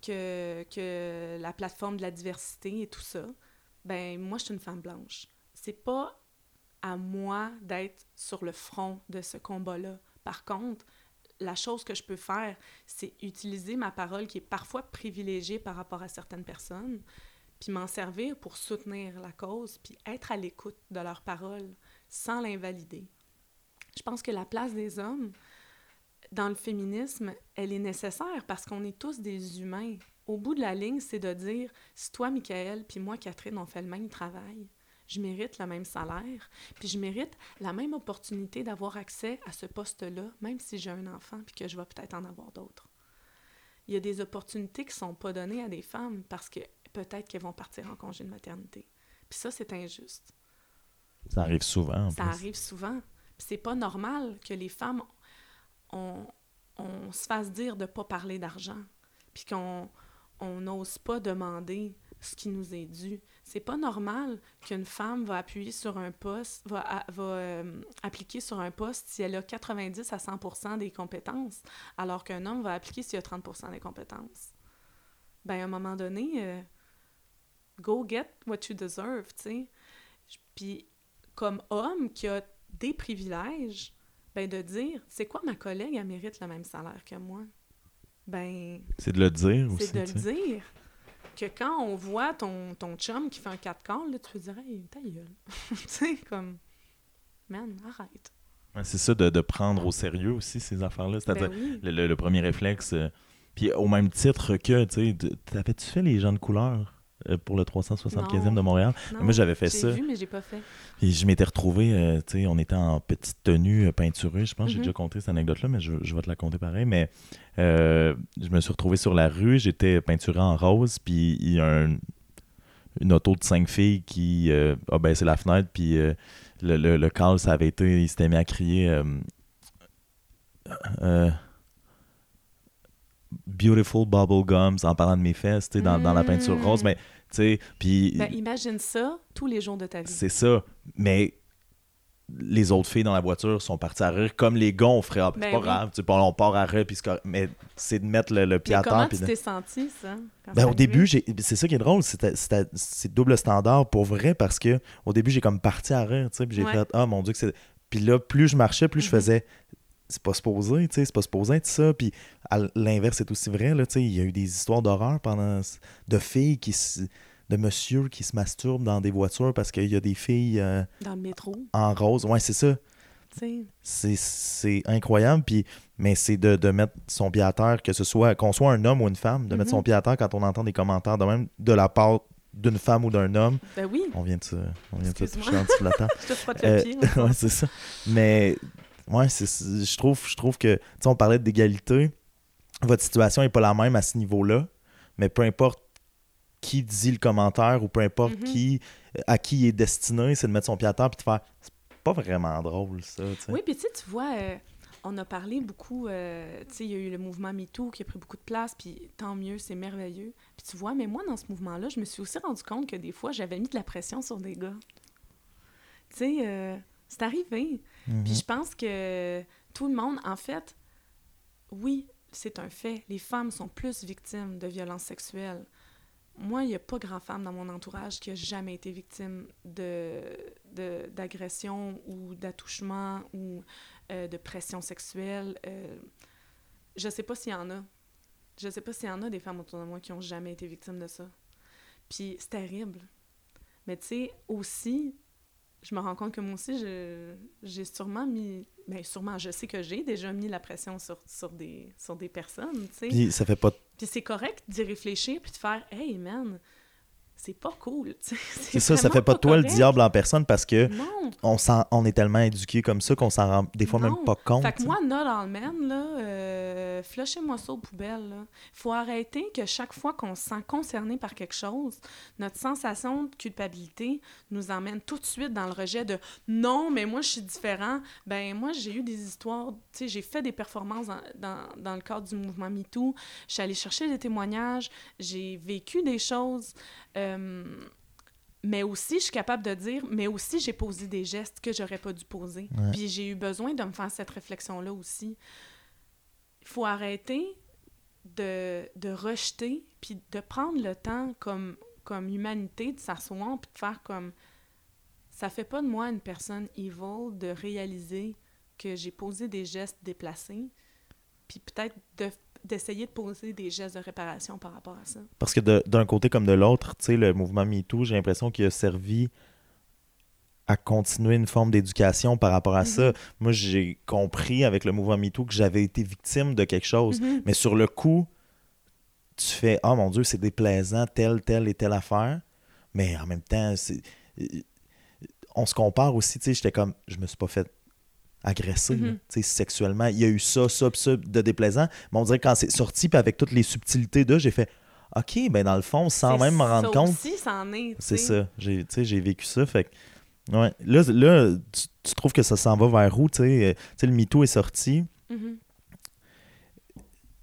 que, que la plateforme de la diversité et tout ça. ben moi, je suis une femme blanche. C'est pas à moi d'être sur le front de ce combat-là. Par contre, la chose que je peux faire, c'est utiliser ma parole qui est parfois privilégiée par rapport à certaines personnes, puis m'en servir pour soutenir la cause, puis être à l'écoute de leur parole sans l'invalider. Je pense que la place des hommes dans le féminisme, elle est nécessaire parce qu'on est tous des humains. Au bout de la ligne, c'est de dire « Si toi, Michaël, puis moi, Catherine, on fait le même travail, je mérite le même salaire, puis je mérite la même opportunité d'avoir accès à ce poste-là, même si j'ai un enfant, puis que je vais peut-être en avoir d'autres. » Il y a des opportunités qui ne sont pas données à des femmes parce que peut-être qu'elles vont partir en congé de maternité. Puis ça, c'est injuste. Ça arrive souvent, en Ça plus. arrive souvent. Puis c'est pas normal que les femmes, on, on se fasse dire de ne pas parler d'argent, puis qu'on on n'ose pas demander ce qui nous est dû. C'est pas normal qu'une femme va appuyer sur un poste, va, a, va euh, appliquer sur un poste si elle a quatre-vingt-dix à cent pour cent des compétences, alors qu'un homme va appliquer s'il a trente pour cent des compétences. Ben à un moment donné, euh, go get what you deserve, tu sais. Puis comme homme qui a des privilèges, ben de dire, c'est quoi ma collègue, elle mérite le même salaire que moi? Ben, c'est de le dire c'est aussi. C'est de le t'sais. dire. Que quand on voit ton, ton chum qui fait un quatre quarts, là, tu te dirais, hey, ta gueule. Tu sais, comme, man, arrête. Ouais, c'est ça, de, de prendre au sérieux aussi ces affaires-là. C'est-à-dire, ben oui. le, le, le premier réflexe. Euh, Puis au même titre que, tu sais, t'avais-tu fait les gens de couleur pour le trois cent soixante-quinzième non, de Montréal? Non, moi, j'avais fait j'ai ça. J'ai vu, mais j'ai pas fait. Et je m'étais retrouvé, euh, tu sais, on était en petite tenue peinturée. Je pense que mm-hmm. j'ai déjà conté cette anecdote-là, mais je, je vais te la conter pareil. Mais euh, je me suis retrouvé sur la rue, j'étais peinturé en rose, puis il y a un, une auto de cinq filles qui euh, a baissé la fenêtre, puis euh, le, le, le call, ça avait été, il s'était mis à crier... Euh, euh, beautiful bubble gums en parlant de mes fesses, tu sais, dans, mmh. dans la peinture rose, mais tu sais, puis ben, imagine ça tous les jours de ta vie. C'est ça, mais les autres filles dans la voiture sont parties à rire comme les gonfres, ah, ben c'est pas oui. grave, tu sais, on part à rire puis mais c'est de mettre le, le pied mais à terre. Comment tu de... t'es senti ça? Ben ça au début, j'ai... c'est ça qui est drôle, c'est, à, c'est, à, c'est double standard pour vrai parce que au début j'ai comme parti à rire, tu sais, puis j'ai ouais. fait ah oh, mon dieu que c'est, puis là plus je marchais, plus mmh. je faisais c'est pas supposé, tu sais, c'est pas supposé être ça. Puis à l'inverse, c'est aussi vrai, là, tu sais, il y a eu des histoires d'horreur pendant... de filles qui se... de monsieur qui se masturbent dans des voitures parce qu'il y a des filles... Euh, dans le métro. En rose, ouais, c'est ça. C'est, c'est incroyable, puis... mais c'est de, de mettre son pied à terre, que ce soit... qu'on soit un homme ou une femme, de mm-hmm. mettre son pied à terre quand on entend des commentaires de même de la part d'une femme ou d'un homme. Ben oui. On vient de se... on vient de se toucher en dessous de la table. Je te frotte le pied. Euh, ouais, c'est ça. Mais... ouais, c'est, c'est, je trouve, je trouve que, tu sais, on parlait d'égalité. Votre situation n'est pas la même à ce niveau-là, mais peu importe qui dit le commentaire ou peu importe mm-hmm. qui, à qui il est destiné, c'est de mettre son pied à terre et de faire « c'est pas vraiment drôle, ça ». Oui, puis tu sais, tu vois, euh, on a parlé beaucoup, euh, tu sais, il y a eu le mouvement MeToo qui a pris beaucoup de place, puis tant mieux, c'est merveilleux. Puis tu vois, mais moi, dans ce mouvement-là, je me suis aussi rendu compte que des fois, j'avais mis de la pression sur des gars. Tu sais... Euh... c'est arrivé. Mm-hmm. Puis je pense que tout le monde, en fait, oui, c'est un fait. Les femmes sont plus victimes de violences sexuelles. Moi, il n'y a pas grand femme dans mon entourage qui a jamais été victime de, de, d'agression ou d'attouchement ou euh, de pression sexuelle. Euh, je ne sais pas s'il y en a. Je ne sais pas s'il y en a des femmes autour de moi qui n'ont jamais été victimes de ça. Puis c'est terrible. Mais tu sais, aussi... je me rends compte que moi aussi, je, j'ai sûrement mis... bien, sûrement, je sais que j'ai déjà mis la pression sur, sur, des, sur des personnes, tu sais. Puis ça fait pas... puis c'est correct d'y réfléchir, puis de faire « Hey, man, c'est pas cool, tu sais. » C'est ça, ça fait pas, pas toi correct. Le diable en personne, parce que on, s'en, on est tellement éduqués comme ça qu'on s'en rend des fois non. même pas compte. Fait que t'sais. Moi, not all men, là, euh, flushez-moi ça aux poubelles, là. Faut arrêter que chaque fois qu'on se sent concerné par quelque chose, notre sensation de culpabilité nous emmène tout de suite dans le rejet de « Non, mais moi, je suis différent. » Ben moi, j'ai eu des histoires, tu sais, j'ai fait des performances dans, dans, dans le cadre du mouvement MeToo. Je suis allée chercher des témoignages, j'ai vécu des choses... Euh, mais aussi, je suis capable de dire, mais aussi, j'ai posé des gestes que j'aurais pas dû poser. Ouais. Puis j'ai eu besoin de me faire cette réflexion-là aussi. Il faut arrêter de, de rejeter, puis de prendre le temps comme, comme humanité de s'asseoir puis de faire comme... Ça fait pas de moi une personne evil de réaliser que j'ai posé des gestes déplacés, puis peut-être de, d'essayer de poser des gestes de réparation par rapport à ça. Parce que de, d'un côté comme de l'autre, tu sais, le mouvement MeToo, j'ai l'impression qu'il a servi à continuer une forme d'éducation par rapport à mm-hmm. ça. Moi, j'ai compris avec le mouvement MeToo que j'avais été victime de quelque chose. Mm-hmm. Mais sur le coup, tu fais « Ah, oh, mon Dieu, c'est déplaisant, telle, telle et telle affaire. » Mais en même temps, c'est... on se compare aussi. Tu sais, j'étais comme « Je me suis pas fait agresser mm-hmm. » tu sais, sexuellement. Il y a eu ça, ça, ça de déplaisant. Mais on dirait que quand c'est sorti, puis avec toutes les subtilités d'eux, j'ai fait « OK, ben dans le fond, sans c'est même m'en rendre compte. » Ça aussi, ça en est. C'est ça. J'ai, tu sais, j'ai vécu ça, fait que... Ouais. Là, là tu, tu trouves que ça s'en va vers où? Tu sais, le MeToo est sorti. Mm-hmm.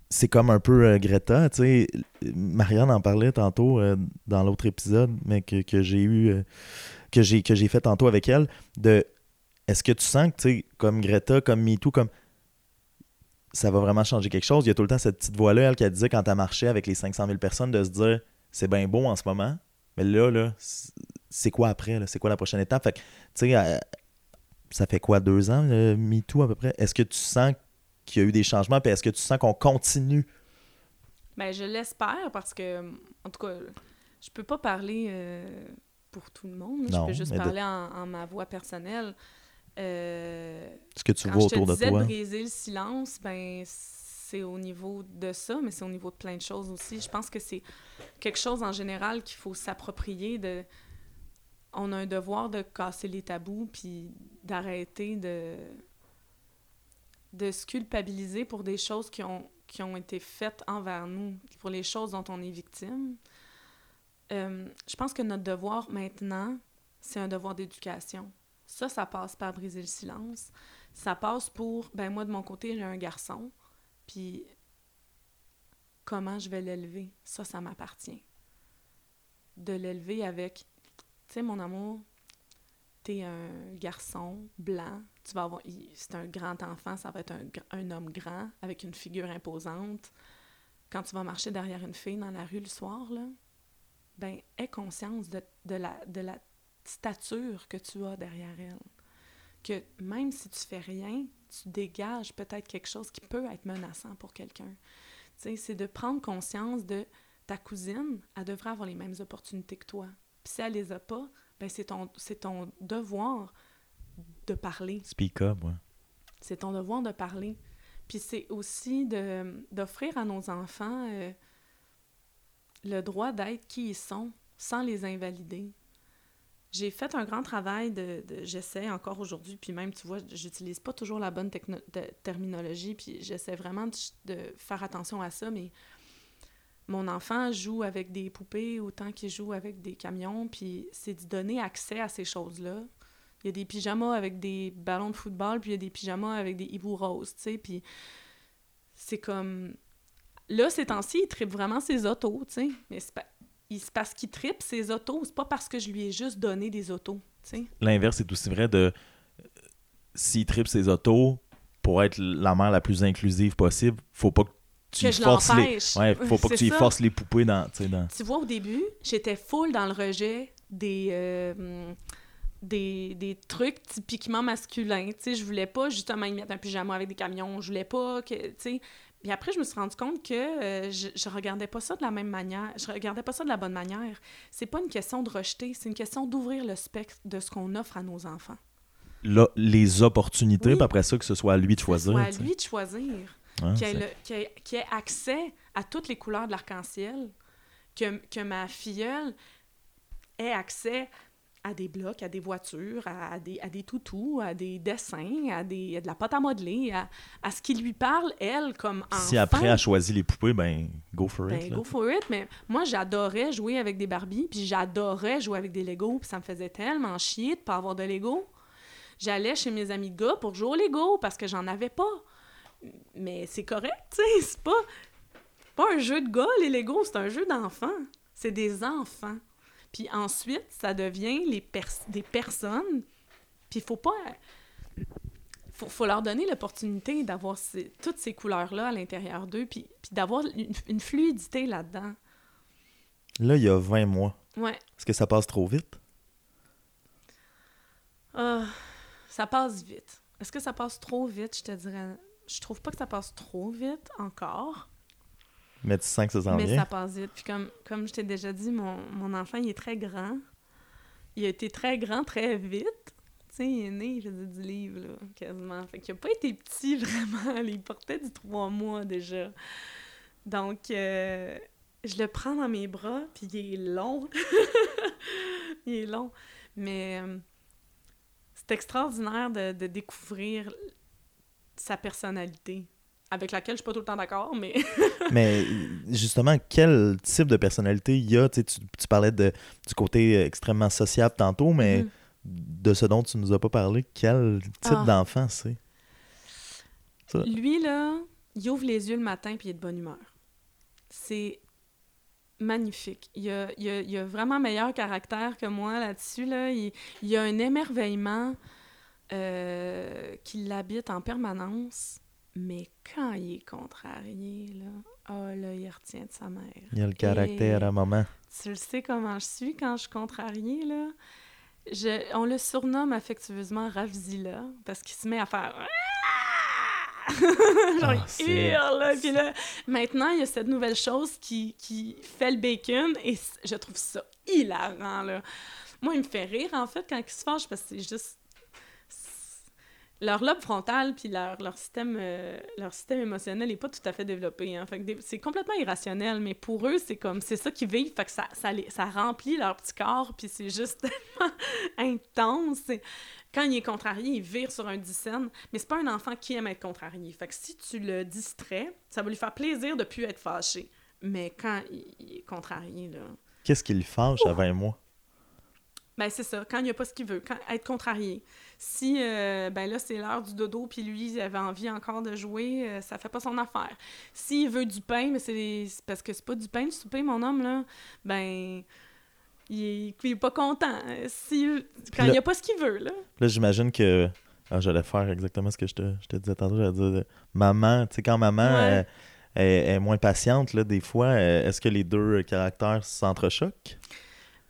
C'est comme un peu euh, Greta. Tu sais, Marianne en parlait tantôt euh, dans l'autre épisode, mais que, que j'ai eu euh, que j'ai que j'ai fait tantôt avec elle. De est-ce que tu sens que, tu sais, comme Greta, comme MeToo, comme ça va vraiment changer quelque chose? Il y a tout le temps cette petite voix-là, elle, qui disait quand elle marchait avec les cinq cent mille personnes, de se dire c'est bien beau en ce moment, mais là, là. C'est... c'est quoi après, là? C'est quoi la prochaine étape? Fait que, tu sais, euh, ça fait quoi, deux ans, le MeToo, à peu près? Est-ce que tu sens qu'il y a eu des changements, puis est-ce que tu sens qu'on continue? Bien, je l'espère, parce que, en tout cas, je peux pas parler euh, pour tout le monde. Non, je peux juste parler de... en, en ma voix personnelle. Euh, Ce que tu vois autour de toi. Quand je te disais de briser le silence, ben c'est au niveau de ça, mais c'est au niveau de plein de choses aussi. Je pense que c'est quelque chose, en général, qu'il faut s'approprier de... On a un devoir de casser les tabous puis d'arrêter de, de se culpabiliser pour des choses qui ont, qui ont été faites envers nous, pour les choses dont on est victime. Euh, je pense que notre devoir maintenant, c'est un devoir d'éducation. Ça, ça passe par briser le silence. Ça passe pour, ben moi, de mon côté, j'ai un garçon, puis comment je vais l'élever? Ça, ça m'appartient. De l'élever avec... Tu sais, mon amour, t'es un garçon blanc, tu vas avoir... C'est un grand enfant, ça va être un, un homme grand, avec une figure imposante. Quand tu vas marcher derrière une fille dans la rue le soir, là, ben, aie conscience de, de, la, de la stature que tu as derrière elle. Que même si tu fais rien, tu dégages peut-être quelque chose qui peut être menaçant pour quelqu'un. Tu sais, c'est de prendre conscience de ta cousine, elle devrait avoir les mêmes opportunités que toi. Puis si elle les a pas, ben c'est ton, c'est ton devoir de parler. Speak up, ouais. C'est ton devoir de parler. Puis c'est aussi de, d'offrir à nos enfants euh, le droit d'être qui ils sont, sans les invalider. J'ai fait un grand travail de... de j'essaie encore aujourd'hui, puis même, tu vois, j'utilise pas toujours la bonne techno- de, terminologie, puis j'essaie vraiment de, de faire attention à ça, mais... Mon enfant joue avec des poupées autant qu'il joue avec des camions, puis c'est de donner accès à ces choses-là. Il y a des pyjamas avec des ballons de football, puis il y a des pyjamas avec des hiboux roses, tu sais, puis c'est comme... Là, ces temps-ci, il trippe vraiment ses autos, tu sais, mais c'est, pas... il... c'est parce qu'il trippe ses autos, c'est pas parce que je lui ai juste donné des autos, tu sais. L'inverse est aussi vrai de... S'il trippe ses autos, pour être la mère la plus inclusive possible, faut pas que Tu que je l'empêche. Les... Ouais, faut pas c'est que tu ça. y forces les poupées dans, dans... Tu vois, au début, j'étais full dans le rejet des, euh, des, des trucs typiquement masculins. T'sais, je voulais pas justement y mettre un pyjama avec des camions. Je voulais pas que... T'sais... Puis après, je me suis rendu compte que euh, je, je regardais pas ça de la même manière. Je regardais pas ça de la bonne manière. C'est pas une question de rejeter. C'est une question d'ouvrir le spectre de ce qu'on offre à nos enfants. Là, les opportunités, oui. Puis après ça, que ce soit à lui de choisir. Que ce soit à t'sais. lui de choisir. Ouais, qui, ait le, qui, ait, qui ait accès à toutes les couleurs de l'arc-en-ciel, que, que ma filleule ait accès à des blocs, à des voitures, à, à, des, à des toutous, à des dessins, à, des, à de la pâte à modeler, à, à ce qui lui parle, elle, comme enfant. Si après elle choisit les poupées, ben go for it. Ben, go for it, mais moi, j'adorais jouer avec des Barbies, puis j'adorais jouer avec des Legos, puis ça me faisait tellement chier de ne pas avoir de Legos. J'allais chez mes amis de gars pour jouer aux Legos, parce que j'en avais pas. Mais c'est correct, tu sais, c'est pas, pas un jeu de gars, les Legos, c'est un jeu d'enfants. C'est des enfants. Puis ensuite, ça devient les pers- des personnes, puis il faut pas... Faut, faut leur donner l'opportunité d'avoir ces, toutes ces couleurs-là à l'intérieur d'eux, puis, puis d'avoir une, une fluidité là-dedans. Là, il y a vingt mois, Ouais. Est-ce que ça passe trop vite? Euh, ça passe vite. Est-ce que ça passe trop vite? Je te dirais... Je trouve pas que ça passe trop vite encore. Mais tu sens que ça s'en vient? Mais ça passe vite. Puis comme, comme je t'ai déjà dit, mon, mon enfant, il est très grand. Il a été très grand très vite. Tu sais, il est né, je dis, du livre, là, quasiment. Fait qu'il a pas été petit, vraiment. Il portait du trois mois, déjà. Donc... Euh... Je le prends dans mes bras, puis il est long. Il est long. Mais euh, c'est extraordinaire de, de découvrir sa personnalité, avec laquelle je suis pas tout le temps d'accord, mais... Mais justement, quel type de personnalité il y a? Tu, tu parlais de, du côté extrêmement sociable tantôt, mais mm. de ce dont tu nous as pas parlé, quel type ah. d'enfant c'est? Ça. Lui, là, il ouvre les yeux le matin, puis il est de bonne humeur. C'est... magnifique. Il a, il, a, il a vraiment meilleur caractère que moi là-dessus. Là. Il, il a un émerveillement euh, qui l'habite en permanence, mais quand il est contrarié, là, oh là, il retient de sa mère. Il a le caractère. Et à maman. Tu le sais comment je suis quand je suis contrariée, là. Je, on le surnomme affectueusement Ravzilla parce qu'il se met à faire... Genre, oh, il hurle, là, puis là, maintenant, il y a cette nouvelle chose qui, qui fait le bacon, et je trouve ça hilarant, là. Moi, il me fait rire, en fait, quand il se fâche, parce que c'est juste... Leur lobe frontal, puis leur, leur, système, euh, leur système émotionnel n'est pas tout à fait développé, hein. Fait que des... c'est complètement irrationnel, mais pour eux, c'est comme... C'est ça qu'ils vivent, fait que ça, ça, les... ça remplit leur petit corps, puis c'est juste tellement intense, c'est... Quand il est contrarié, il vire sur un dixaine, mais c'est pas un enfant qui aime être contrarié. Fait que si tu le distrais, ça va lui faire plaisir de plus être fâché. Mais quand il est contrarié, là... Qu'est-ce qui le fâche à vingt mois? Ben, c'est ça. Quand il n'y a pas ce qu'il veut. Quand... Être contrarié. Si, euh, ben là, c'est l'heure du dodo, puis lui, il avait envie encore de jouer, euh, ça fait pas son affaire. S'il veut du pain, mais c'est... c'est parce que c'est pas du pain du souper, mon homme, là, ben... Il est, il est pas content. Si, quand là, il n'y a pas ce qu'il veut, là. Là, j'imagine que... Ah, j'allais faire exactement ce que je te, je te disais tantôt. J'allais dire, maman, tu sais, quand maman ouais. elle, elle est moins patiente, là, des fois, est-ce que les deux caractères s'entrechoquent?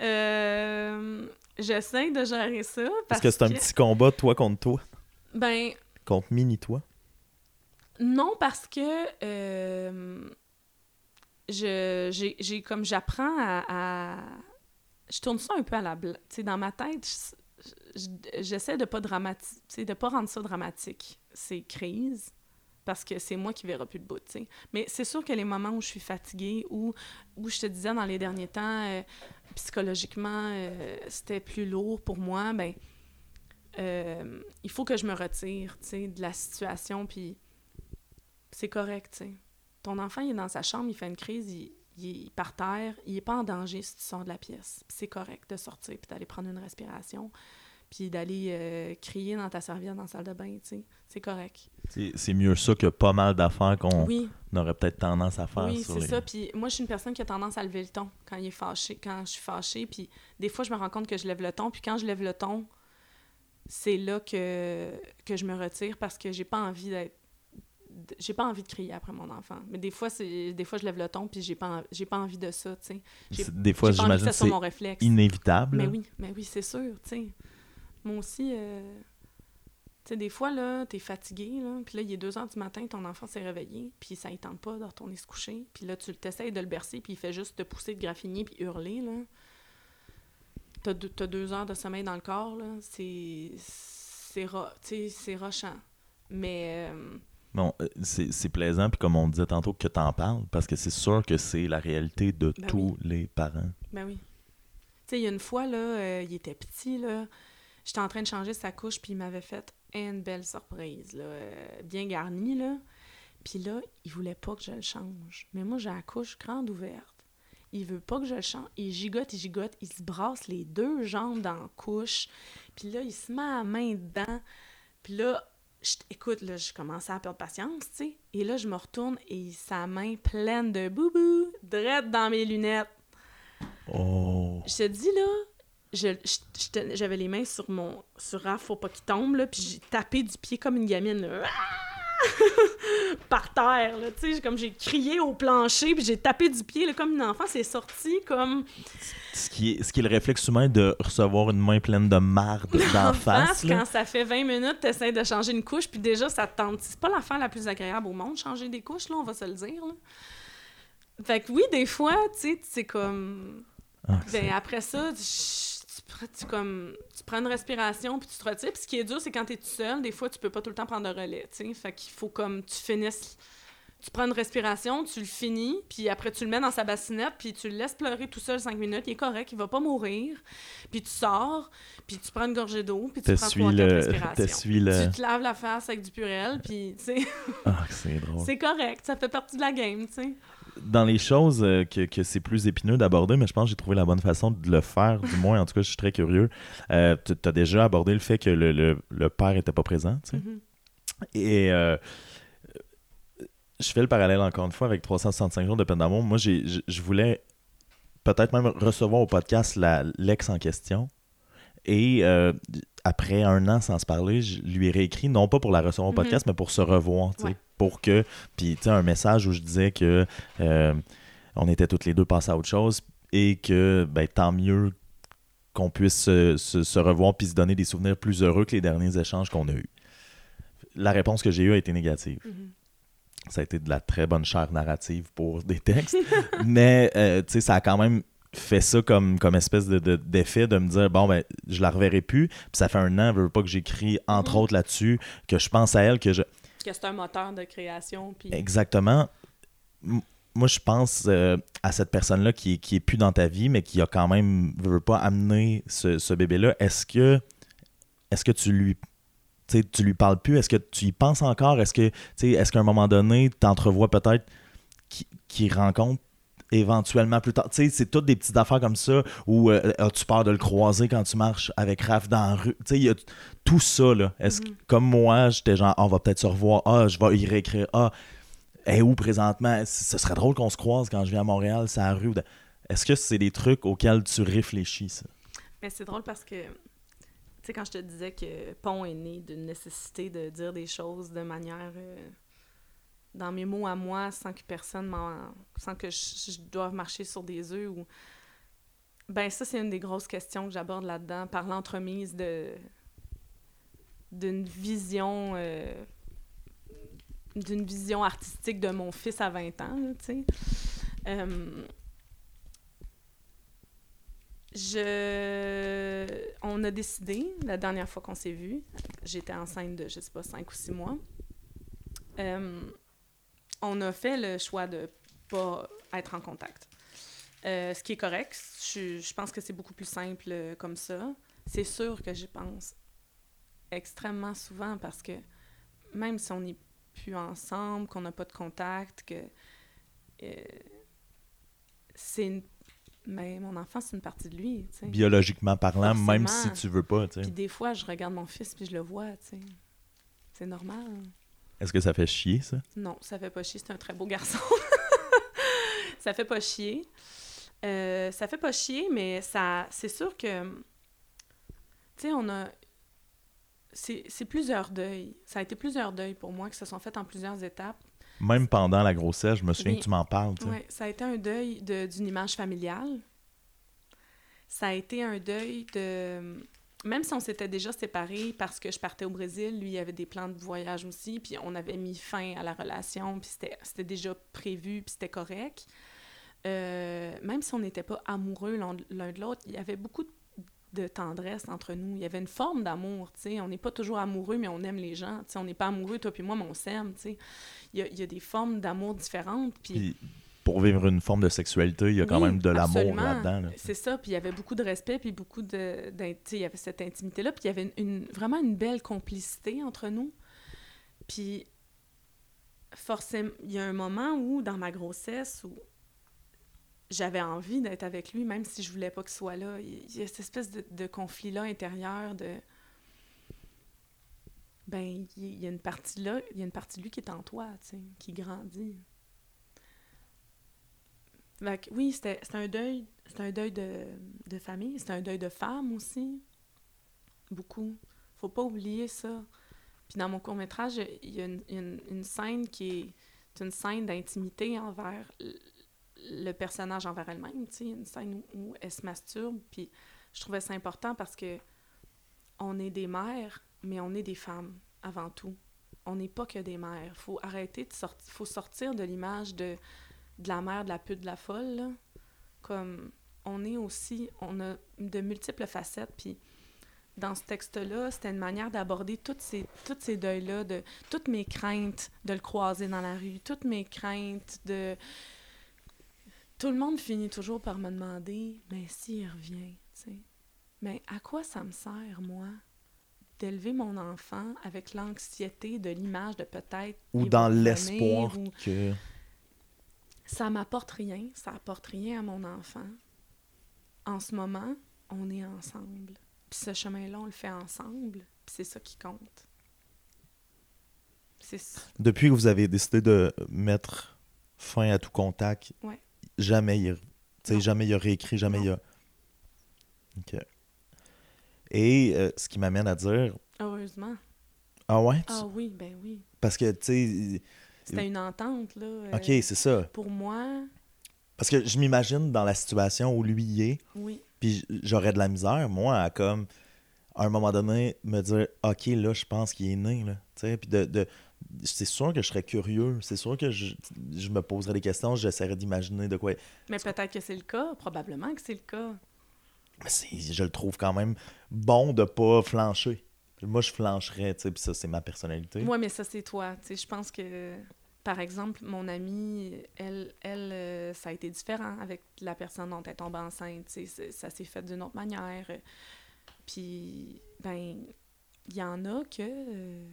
Euh, j'essaie de gérer ça. Parce, parce que c'est un que... petit combat toi contre toi. Ben... Contre mini-toi. Non, parce que... Euh, je j'ai, j'ai comme j'apprends à... à... Je tourne ça un peu à la blague. Tu sais, dans ma tête, je, je, j'essaie de pas dramatiser, tu sais, de pas rendre ça dramatique, ces crises, parce que c'est moi qui verra plus le bout, tu sais. Mais c'est sûr que les moments où je suis fatiguée, où, où je te disais dans les derniers temps, euh, psychologiquement, euh, c'était plus lourd pour moi, ben euh, il faut que je me retire, tu sais, de la situation, puis c'est correct, tu sais. Ton enfant, il est dans sa chambre, il fait une crise, il... il est par terre, il n'est pas en danger si tu sors de la pièce. Puis c'est correct de sortir, puis d'aller prendre une respiration, puis d'aller euh, crier dans ta serviette dans la salle de bain, tu sais. C'est correct. C'est, c'est mieux ça que pas mal d'affaires qu'on oui. aurait peut-être tendance à faire. Oui, sur c'est les... ça. Puis moi, je suis une personne qui a tendance à lever le ton quand il est fâché, quand je suis fâchée. Puis des fois, je me rends compte que je lève le ton, puis quand je lève le ton, c'est là que, que je me retire parce que j'ai pas envie d'être... j'ai pas envie de crier après mon enfant, mais des fois c'est des fois je lève le ton puis j'ai pas en... j'ai pas envie de ça, tu sais. J'ai... des fois j'ai pas j'imagine envie que ça c'est mon réflexe. Inévitable. Mais oui, mais oui, c'est sûr, tu sais. Moi aussi euh... tu sais des fois là, t'es fatigué là, puis là il est deux heures du matin, ton enfant s'est réveillé, puis ça il tente pas de retourner se coucher, puis là tu t'essayes de le bercer, puis il fait juste te pousser, de graffiner puis hurler là. T'as deux, t'as deux heures de sommeil dans le corps là, c'est c'est ro... tu sais c'est rochant. Mais euh... non, c'est, c'est plaisant, puis comme on disait tantôt, que t'en parles, parce que c'est sûr que c'est la réalité de ben tous oui. les parents. Ben oui. Tu sais, il y a une fois, là, euh, il était petit, là, j'étais en train de changer sa couche, puis il m'avait fait une belle surprise, là, euh, bien garnie, là. Puis là, il voulait pas que je le change. Mais moi, j'ai la couche grande ouverte. Il veut pas que je le change. Il gigote, il gigote, il se brasse les deux jambes dans la couche. Puis là, il se met la main dedans. Puis là... Je, écoute, là, je commençais à perdre patience, tu sais. Et là, je me retourne et sa main pleine de boubou, drette dans mes lunettes. Oh! Je te dis, là, je, je, je, j'avais les mains sur mon... sur Raph, faut pas qu'il tombe, là, puis j'ai tapé du pied comme une gamine, là. par terre, là, tu sais, comme j'ai crié au plancher, puis j'ai tapé du pied, là, comme une enfant, c'est sorti comme... Ce qui est, ce qui est le réflexe humain de recevoir une main pleine de marde d'en face. Quand ça fait vingt minutes, t'essaies de changer une couche, puis déjà, ça te tente. C'est pas l'affaire la plus agréable au monde, changer des couches, là, on va se le dire, là. Fait que oui, des fois, tu sais, c'est comme... Ah, ben c'est... après ça, tu, tu, comme, tu prends une respiration, puis tu te retires. Puis ce qui est dur, c'est quand t'es tout seul, des fois, tu peux pas tout le temps prendre le relais, tu sais. Fait qu'il faut comme tu finisses... Tu prends une respiration, tu le finis, puis après, tu le mets dans sa bassinette, puis tu le laisses pleurer tout seul cinq minutes. Il est correct, il va pas mourir. Puis tu sors, puis tu prends une gorgée d'eau, puis tu prends trois, quatre respirations. Le... Tu te laves la face avec du Purel, puis tu sais... Ah, c'est drôle. C'est correct, ça fait partie de la game, tu sais. Dans les choses que, que c'est plus épineux d'aborder, mais je pense que j'ai trouvé la bonne façon de le faire, du moins, en tout cas, je suis très curieux. Euh, tu as déjà abordé le fait que le, le, le père n'était pas présent, tu sais. Mm-hmm. Et... Euh, je fais le parallèle encore une fois avec trois cent soixante-cinq jours de peine d'amour. Moi, j'ai, je voulais peut-être même recevoir au podcast la, l'ex en question. Et euh, après un an sans se parler, je lui ai réécrit, non pas pour la recevoir au podcast, mm-hmm. mais pour se revoir. Ouais. Pour que. Puis, tu sais, un message où je disais que euh, on était toutes les deux passées à autre chose et que, ben, tant mieux qu'on puisse se, se, se revoir puis se donner des souvenirs plus heureux que les derniers échanges qu'on a eus. La réponse que j'ai eue a été négative. Mm-hmm. Ça a été de la très bonne chair narrative pour des textes, mais euh, tu sais, ça a quand même fait ça comme, comme espèce de, de, d'effet de me dire, bon, ben, je la reverrai plus, puis ça fait un an, je veux pas que j'écris, entre mmh. autres, là-dessus, que je pense à elle, que je... Que c'est un moteur de création, puis... Exactement. M- moi, je pense euh, à cette personne-là qui, qui est plus dans ta vie, mais qui a quand même, je veux pas amener ce, ce bébé-là. Est-ce que, est-ce que tu lui... T'sais, tu lui parles plus, est-ce que tu y penses encore? Est-ce que, est-ce qu'à un moment donné, tu entrevois peut-être qui, qui rencontre éventuellement plus tard? T'sais, c'est toutes des petites affaires comme ça où euh, as-tu peur de le croiser quand tu marches avec Raph dans la rue? Il y a tout ça, là. Est-ce mm-hmm. que, comme moi, j'étais genre, ah, on va peut-être se revoir, ah, je vais y réécrire, ah, et où présentement? Ce serait drôle qu'on se croise quand je viens à Montréal, c'est à la rue. Est-ce que c'est des trucs auxquels tu réfléchis, ça? Mais c'est drôle parce que. Tu sais, quand je te disais que Pont est né d'une nécessité de dire des choses de manière euh, dans mes mots à moi, sans que personne m'en... sans que je, je doive marcher sur des œufs ou... Ben ça, c'est une des grosses questions que j'aborde là-dedans, par l'entremise de... d'une vision... Euh... d'une vision artistique de mon fils à vingt ans, tu sais. Euh... Je... On a décidé, la dernière fois qu'on s'est vus, j'étais enceinte de, je sais pas, cinq ou six mois. Euh, on a fait le choix de pas être en contact. Euh, ce qui est correct, je, je pense que c'est beaucoup plus simple comme ça. C'est sûr que j'y pense extrêmement souvent parce que même si on n'est plus ensemble, qu'on n'a pas de contact, que euh, c'est une... Mais mon enfant, c'est une partie de lui, tu sais. Biologiquement parlant, forcément. Même si tu veux pas, tu sais. Puis des fois, je regarde mon fils puis je le vois, tu sais. C'est normal. Est-ce que ça fait chier, ça? Non, ça fait pas chier. C'est un très beau garçon. Ça fait pas chier. Euh, ça fait pas chier, mais ça... C'est sûr que... Tu sais, on a... C'est, c'est plusieurs deuils. Ça a été plusieurs deuils pour moi qui se sont faits en plusieurs étapes. Même pendant la grossesse, je me souviens mais, que tu m'en parles. Oui, ça a été un deuil de, d'une image familiale. Ça a été un deuil de... Même si on s'était déjà séparés parce que je partais au Brésil, lui, il avait des plans de voyage aussi, puis on avait mis fin à la relation, puis c'était, c'était déjà prévu, puis c'était correct. Euh, même si on n'était pas amoureux l'un, l'un de l'autre, il y avait beaucoup de tendresse entre nous. Il y avait une forme d'amour, tu sais. On n'est pas toujours amoureux, mais on aime les gens. Tu sais, on n'est pas amoureux, toi puis moi, mais on s'aime, tu sais. Il y a, il y a des formes d'amour différentes. Puis... puis pour vivre une forme de sexualité, il y a quand oui, même de l'amour absolument. Là-dedans. Là. C'est ça, puis il y avait beaucoup de respect, puis beaucoup de... de tu sais, il y avait cette intimité-là, puis il y avait une, une, vraiment une belle complicité entre nous. Puis forcément, il y a un moment où, dans ma grossesse, où j'avais envie d'être avec lui, même si je voulais pas qu'il soit là. Il y a cette espèce de, de conflit-là intérieur de... Ben, il y a une partie là, il y a une partie de lui qui est en toi, tu sais, qui grandit. Fait que, oui, c'était, c'était un deuil, c'était un deuil de, de famille, c'était un deuil de femme aussi. Beaucoup. Faut pas oublier ça. Puis dans mon court-métrage, il y a une, une, une scène qui est une scène d'intimité envers le personnage envers elle-même, tu sais, une scène où, où elle se masturbe, puis je trouvais ça important parce que on est des mères, mais on est des femmes avant tout. On n'est pas que des mères. Faut arrêter de sortir, faut sortir de l'image de, de la mère, de la pute, de la folle, là. Comme on est aussi, on a de multiples facettes, puis dans ce texte-là, c'était une manière d'aborder toutes ces, toutes ces deuils-là, de, toutes mes craintes de le croiser dans la rue, toutes mes craintes de... Tout le monde finit toujours par me demander « mais s'il revient, tu sais, mais à quoi ça me sert, moi, d'élever mon enfant avec l'anxiété de l'image de peut-être... » Ou dans l'espoir venir, que... Ou... Ça m'apporte rien, ça apporte rien à mon enfant. En ce moment, on est ensemble. Puis ce chemin-là, on le fait ensemble, puis c'est ça qui compte. C'est ça. Depuis que vous avez décidé de mettre fin à tout contact, ouais. jamais il a, jamais il a réécrit, jamais non. il a... OK. Et euh, ce qui m'amène à dire... Heureusement. Ah ouais? Tu... Ah oui, ben oui. Parce que, tu sais... C'était une entente, là. Euh, OK, c'est ça. Pour moi... Parce que je m'imagine dans la situation où lui y est... Oui. Puis j'aurais de la misère, moi, à comme, à un moment donné, me dire « OK, là, je pense qu'il est né, là. » Tu sais, puis de, de... C'est sûr que je serais curieux, c'est sûr que je, je me poserais des questions, j'essaierais d'imaginer de quoi... Mais peut-être c'est... que c'est le cas, probablement que c'est le cas. Mais c'est... je le trouve quand même bon de pas flancher. Moi, je flancherais, tu sais, puis ça, c'est ma personnalité. Ouais, mais ça, c'est toi, tu sais, je pense que... Par exemple, mon amie, elle, elle euh, ça a été différent avec la personne dont elle est tombée enceinte. Ça s'est fait d'une autre manière. Puis, ben, il y en a que, euh,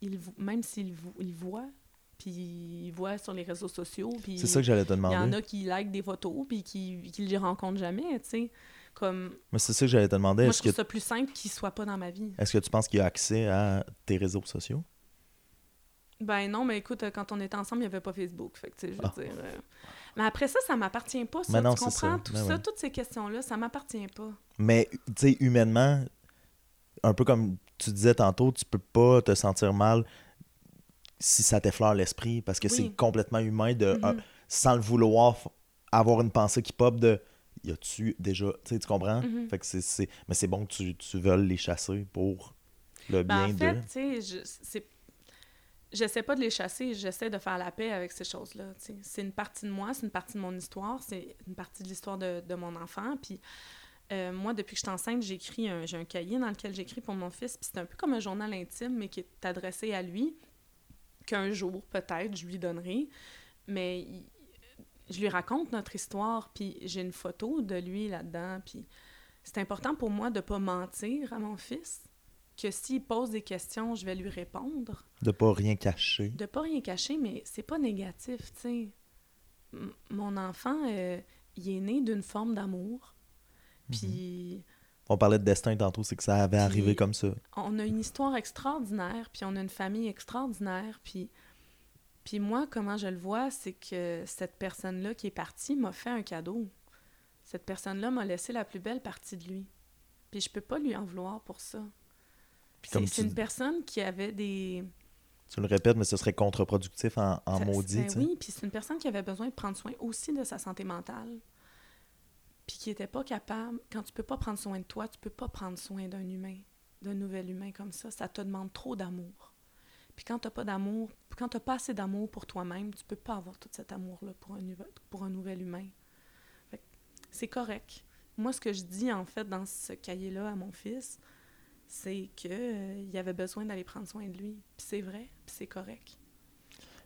ils, même s'ils ils voient, puis ils voient sur les réseaux sociaux. Puis c'est ça que j'allais te demander. Il y en a qui likent des photos, puis qui ne les rencontrent jamais, tu sais. Comme... Mais c'est ça que j'allais te demander. Moi, est-ce je trouve que... ça plus simple qu'ils ne soient pas dans ma vie. Est-ce que tu penses qu'il y a accès à tes réseaux sociaux? Ben non, mais écoute, quand on était ensemble, il n'y avait pas Facebook, fait que tu sais, je veux ah. dire... Euh... Mais après ça, ça ne m'appartient pas, ça, non, tu comprends? Ça. Tout mais ça, ouais. toutes ces questions-là, ça ne m'appartient pas. Mais, tu sais, humainement, un peu comme tu disais tantôt, tu peux pas te sentir mal si ça t'effleure l'esprit, parce que oui. c'est complètement humain de, mm-hmm. euh, sans le vouloir, avoir une pensée qui pop de... Y a-tu déjà... Tu sais, tu comprends? Mm-hmm. Fait que c'est, c'est... Mais c'est bon que tu, tu veuilles les chasser pour le ben, bien de... En fait, tu sais, c'est... J'essaie pas de les chasser, j'essaie de faire la paix avec ces choses-là, tu sais. C'est une partie de moi, c'est une partie de mon histoire, c'est une partie de l'histoire de, de mon enfant. Puis euh, moi, depuis que je suis enceinte, j'écris un, j'ai un cahier dans lequel j'écris pour mon fils, puis c'est un peu comme un journal intime, mais qui est adressé à lui, qu'un jour, peut-être, je lui donnerai. Mais il, je lui raconte notre histoire, puis j'ai une photo de lui là-dedans, puis c'est important pour moi de pas mentir à mon fils. Que s'il pose des questions, je vais lui répondre. De pas rien cacher. De pas rien cacher, mais c'est pas négatif, tu sais. M- mon enfant, euh, il est né d'une forme d'amour. Puis... Mm-hmm. On parlait de destin tantôt, c'est que ça avait arrivé comme ça. On a une histoire extraordinaire, puis on a une famille extraordinaire, puis... Puis moi, comment je le vois, c'est que cette personne-là qui est partie m'a fait un cadeau. Cette personne-là m'a laissé la plus belle partie de lui. Puis je peux pas lui en vouloir pour ça. C'est, c'est une dis... personne qui avait des... Tu le répètes, mais ce serait contre-productif en, en ça, maudit. Ben oui, puis c'est une personne qui avait besoin de prendre soin aussi de sa santé mentale. Puis qui n'était pas capable... Quand tu peux pas prendre soin de toi, tu peux pas prendre soin d'un humain, d'un nouvel humain comme ça. Ça te demande trop d'amour. Puis quand t'as pas d'amour, quand t'as pas assez d'amour pour toi-même, tu peux pas avoir tout cet amour-là pour un, pour un nouvel humain. Fait que c'est correct. Moi, ce que je dis, en fait, dans ce cahier-là à mon fils... c'est qu'il euh, avait besoin d'aller prendre soin de lui. Puis c'est vrai, puis c'est correct.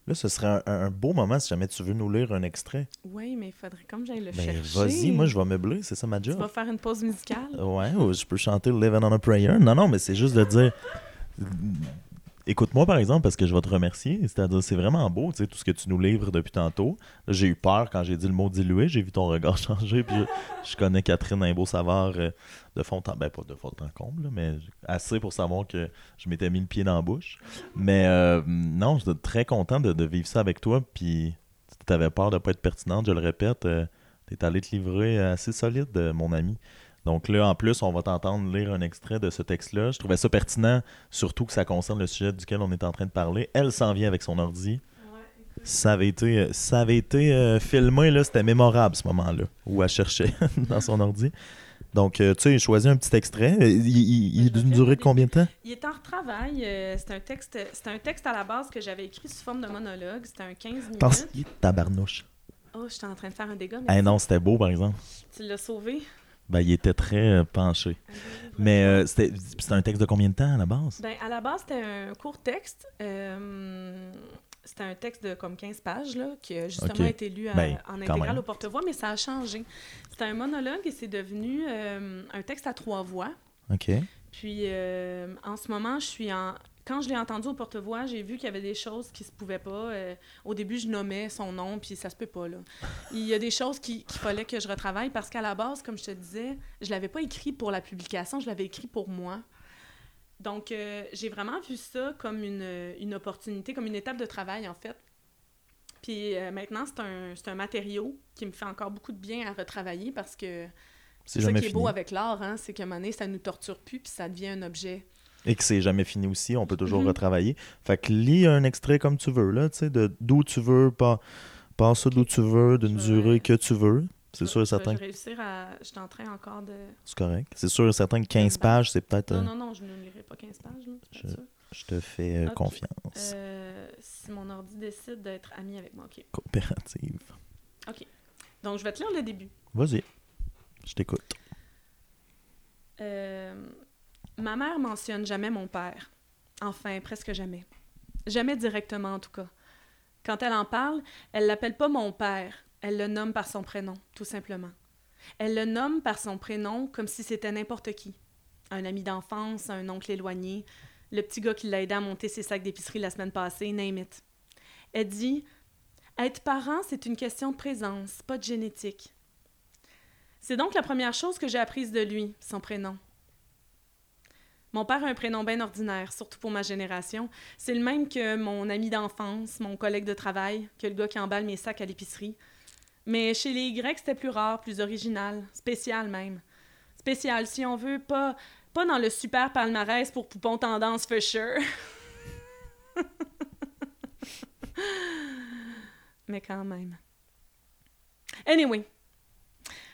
Là, ce serait un, un beau moment si jamais tu veux nous lire un extrait. Oui, mais il faudrait comme j'aille le ben, chercher. Vas-y, moi, je vais meubler, c'est ça ma job. Tu vas faire une pause musicale? Ouais, ou je peux chanter « Living on a Prayer ». Non, non, mais c'est juste de dire... Écoute-moi, par exemple, parce que je vais te remercier. C'est-à-dire, c'est vraiment beau, tu sais, tout ce que tu nous livres depuis tantôt. Là, j'ai eu peur quand j'ai dit le mot « dilué », j'ai vu ton regard changer, puis je, je connais Catherine Imbeau-Savard euh, de fond en... Ben, pas de fond en comble, là, mais assez pour savoir que je m'étais mis le pied dans la bouche. Mais euh, non, je suis très content de, de vivre ça avec toi, puis si t'avais peur de pas être pertinente, je le répète, euh, t'es allé te livrer assez solide, euh, mon ami. Donc là, en plus, on va t'entendre lire un extrait de ce texte-là. Je trouvais ça pertinent, surtout que ça concerne le sujet duquel on est en train de parler. Elle s'en vient avec son ordi. Ouais, ça avait été, ça avait été euh, filmé, là, c'était mémorable ce moment-là, où elle cherchait dans son ordi. Donc, euh, tu sais, j'ai choisi un petit extrait. Il, il, il est d'une durée de combien de temps? Il est en retravail. Euh, c'est, un texte, c'est un texte à la base que j'avais écrit sous forme de monologue. C'était un quinze minutes. T'en sais, tabarnouche. Oh, j'étais en train de faire un dégât. Ah hey, non, c'était beau, par exemple. Tu l'as sauvé? Ben, il était très euh, penché. Ah, oui, mais euh, c'était, c'était un texte de combien de temps à la base? Ben, à la base, c'était un court texte. Euh... C'était un texte de comme quinze pages là, qui a justement okay. été lu à, ben, en intégrale au Porte-Voix, mais ça a changé. C'était un monologue et c'est devenu euh, un texte à trois voix. OK. Puis euh, en ce moment, je suis en. Quand je l'ai entendu au Porte-Voix, j'ai vu qu'il y avait des choses qui se pouvaient pas. Euh, au début, je nommais son nom, puis ça se peut pas, là. Il y a des choses qui, qu'il fallait que je retravaille parce qu'à la base, comme je te disais, je l'avais pas écrit pour la publication, je l'avais écrit pour moi. Donc, euh, j'ai vraiment vu ça comme une, une opportunité, comme une étape de travail, en fait. Puis euh, maintenant, c'est un, c'est un matériau qui me fait encore beaucoup de bien à retravailler parce que c'est, c'est ça qui fini. Est beau avec l'art, hein, c'est qu'à un moment donné, ça ne nous torture plus puis ça devient un objet. Et que c'est jamais fini aussi, on peut toujours mm-hmm. retravailler. Fait que lis un extrait comme tu veux, là, tu sais, de d'où tu veux, pas, pas ça d'où tu veux, d'une je durée vais... que tu veux. C'est sûr et certain. Je vais réussir à... Je suis en train encore de... C'est correct. C'est sûr et certain que quinze pages, c'est peut-être... Non, non, non, je ne lirai pas quinze pages. Là, je, je, je te fais okay. confiance. Euh, si mon ordi décide d'être ami avec moi, OK. Coopérative. OK. Donc, je vais te lire le début. Vas-y. Je t'écoute. Euh, ma mère mentionne jamais mon père. Enfin, presque jamais. Jamais directement, en tout cas. Quand elle en parle, elle l'appelle pas mon père. Elle le nomme par son prénom, tout simplement. Elle le nomme par son prénom comme si c'était n'importe qui. Un ami d'enfance, un oncle éloigné, le petit gars qui l'a aidé à monter ses sacs d'épicerie la semaine passée, name it. Elle dit « Être parent, c'est une question de présence, pas de génétique. » C'est donc la première chose que j'ai apprise de lui, son prénom. Mon père a un prénom bien ordinaire, surtout pour ma génération. C'est le même que mon ami d'enfance, mon collègue de travail, que le gars qui emballe mes sacs à l'épicerie. Mais chez les Y, c'était plus rare, plus original, spécial même. Spécial, si on veut, pas, pas dans le super palmarès pour poupon tendance for sure. Mais quand même. Anyway,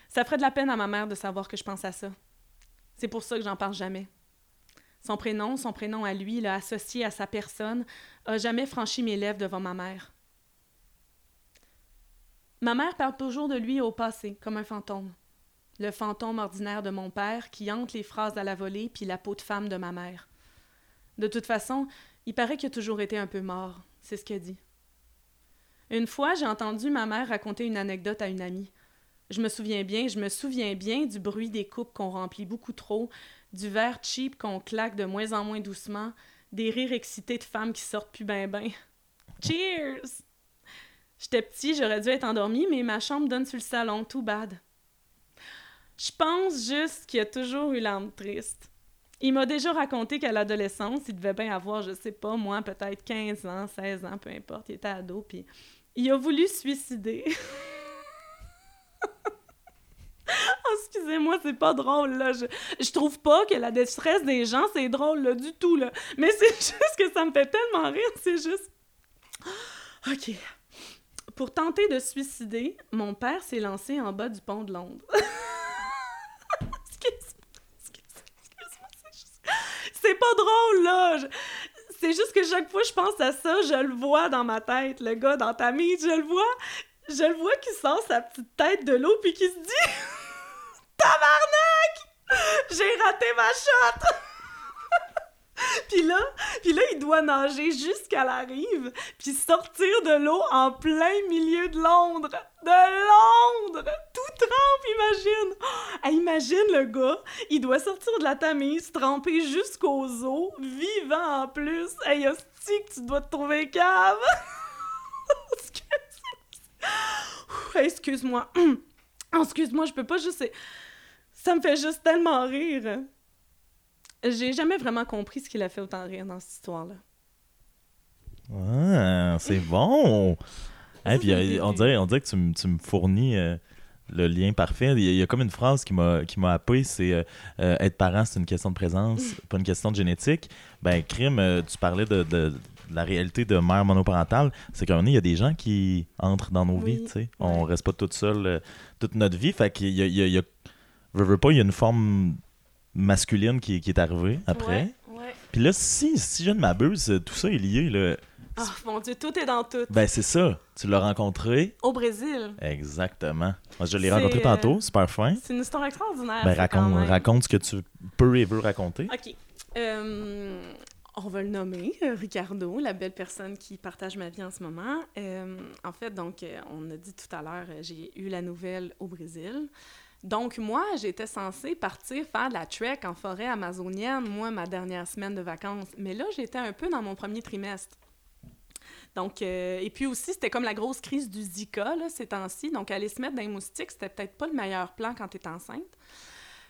ça ferait de la peine à ma mère de savoir que je pense à ça. C'est pour ça que j'en parle jamais. Son prénom, son prénom à lui, l'a associé à sa personne, a jamais franchi mes lèvres devant ma mère. Ma mère parle toujours de lui au passé, comme un fantôme. Le fantôme ordinaire de mon père qui hante les phrases à la volée puis la peau de femme de ma mère. De toute façon, il paraît qu'il a toujours été un peu mort, c'est ce qu'elle dit. Une fois, j'ai entendu ma mère raconter une anecdote à une amie. Je me souviens bien, je me souviens bien du bruit des coupes qu'on remplit beaucoup trop, du verre cheap qu'on claque de moins en moins doucement, des rires excités de femmes qui sortent plus ben ben. Cheers! J'étais petit, j'aurais dû être endormie, mais ma chambre donne sur le salon, tout bad. Je pense juste qu'il a toujours eu l'âme triste. Il m'a déjà raconté qu'à l'adolescence, il devait bien avoir, je sais pas, moi, peut-être quinze ans, seize ans, peu importe, il était ado, puis il a voulu se suicider. Oh, excusez-moi, c'est pas drôle, là. Je, je trouve pas que la détresse des gens, c'est drôle, là, du tout, là. Mais c'est juste que ça me fait tellement rire, c'est juste... OK... Pour tenter de suicider, mon père s'est lancé en bas du pont de Londres. Excuse-moi, excuse-moi, c'est juste... C'est pas drôle, là! Je... C'est juste que chaque fois que je pense à ça, je le vois dans ma tête, le gars dans Tamise, je le vois, je le vois qui sort sa petite tête de l'eau puis qui se dit « Tabarnak! J'ai raté ma shot! » Puis là, puis là, il doit nager jusqu'à la rive, puis sortir de l'eau en plein milieu de Londres. De Londres! Tout trempe, imagine! Oh, imagine le gars, il doit sortir de la Tamise, trempé jusqu'aux os, vivant en plus. Hey, hostie, que tu dois te trouver cave! Excuse-moi. Excuse-moi. Excuse-moi, je peux pas juste... Ça me fait juste tellement rire. J'ai jamais vraiment compris ce qu'il a fait autant rire dans cette histoire-là. Ah, c'est bon! Hey, puis, on dirait, on dirait que tu me fournis euh, le lien parfait. Il y a, il y a comme une phrase qui m'a, qui m'a happé, c'est euh, « Être parent, c'est une question de présence, pas une question de génétique ». Ben, crime, euh, tu parlais de, de, de la réalité de mère monoparentale. C'est comme, il y a des gens qui entrent dans nos oui. vies, tu sais. On reste pas toute seule euh, toute notre vie. Fait qu'il y a, il y a, il y a veux, veux pas, il y a une forme masculine qui, qui est arrivée après. Ouais, ouais. Puis là, si, si je ne m'abuse, tout ça est lié, là. Oh mon Dieu, tout est dans tout. Ben c'est ça. Tu l'as rencontré... Au Brésil. Exactement. Moi, je l'ai c'est... rencontré tantôt, super fin. C'est une histoire extraordinaire. Ben raconte, raconte ce que tu peux et veux raconter. OK. Euh, on va le nommer, Ricardo, la belle personne qui partage ma vie en ce moment. Euh, en fait, donc, on a dit tout à l'heure, j'ai eu la nouvelle au Brésil. Donc, moi, j'étais censée partir faire de la trek en forêt amazonienne, moi, ma dernière semaine de vacances. Mais là, j'étais un peu dans mon premier trimestre. Donc, euh, et puis aussi, c'était comme la grosse crise du Zika, là, ces temps-ci. Donc, aller se mettre dans les moustiques, c'était peut-être pas le meilleur plan quand t'es enceinte.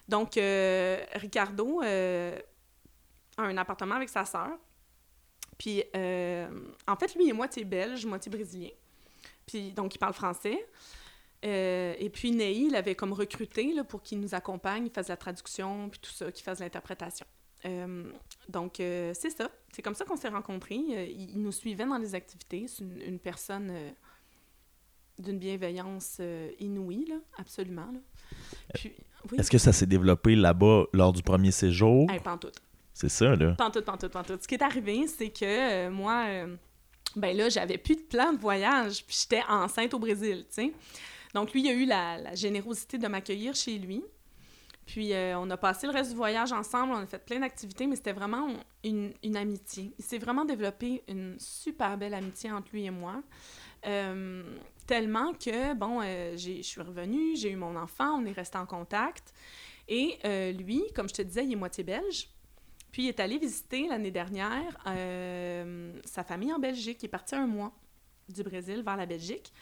Donc, euh, Ricardo euh, a un appartement avec sa sœur. Puis, euh, en fait, lui, il est moitié belge, moitié brésilien. Puis, donc, il parle français. Euh, et puis, Ney, il avait comme recruté là, pour qu'il nous accompagne, il fasse la traduction, puis tout ça, qu'il fasse l'interprétation. Euh, donc, euh, c'est ça. C'est comme ça qu'on s'est rencontrés. Euh, il nous suivait dans les activités. C'est une, une personne euh, d'une bienveillance euh, inouïe, là, absolument. Là. Puis, oui. Est-ce que ça s'est développé là-bas lors du premier séjour? Hey, pantoute. C'est ça, là? Pantoute, pantoute, pantoute. Ce qui est arrivé, c'est que euh, moi, euh, ben là, j'avais plus de plan de voyage, puis j'étais enceinte au Brésil, tu sais. Donc, lui, il a eu la, la générosité de m'accueillir chez lui. Puis, euh, on a passé le reste du voyage ensemble, on a fait plein d'activités, mais c'était vraiment une, une amitié. Il s'est vraiment développé une super belle amitié entre lui et moi, euh, tellement que, bon, euh, j'ai, je suis revenue, j'ai eu mon enfant, on est resté en contact. Et euh, lui, comme je te disais, il est moitié belge. Puis, il est allé visiter l'année dernière euh, sa famille en Belgique. Il est parti un mois du Brésil vers la Belgique.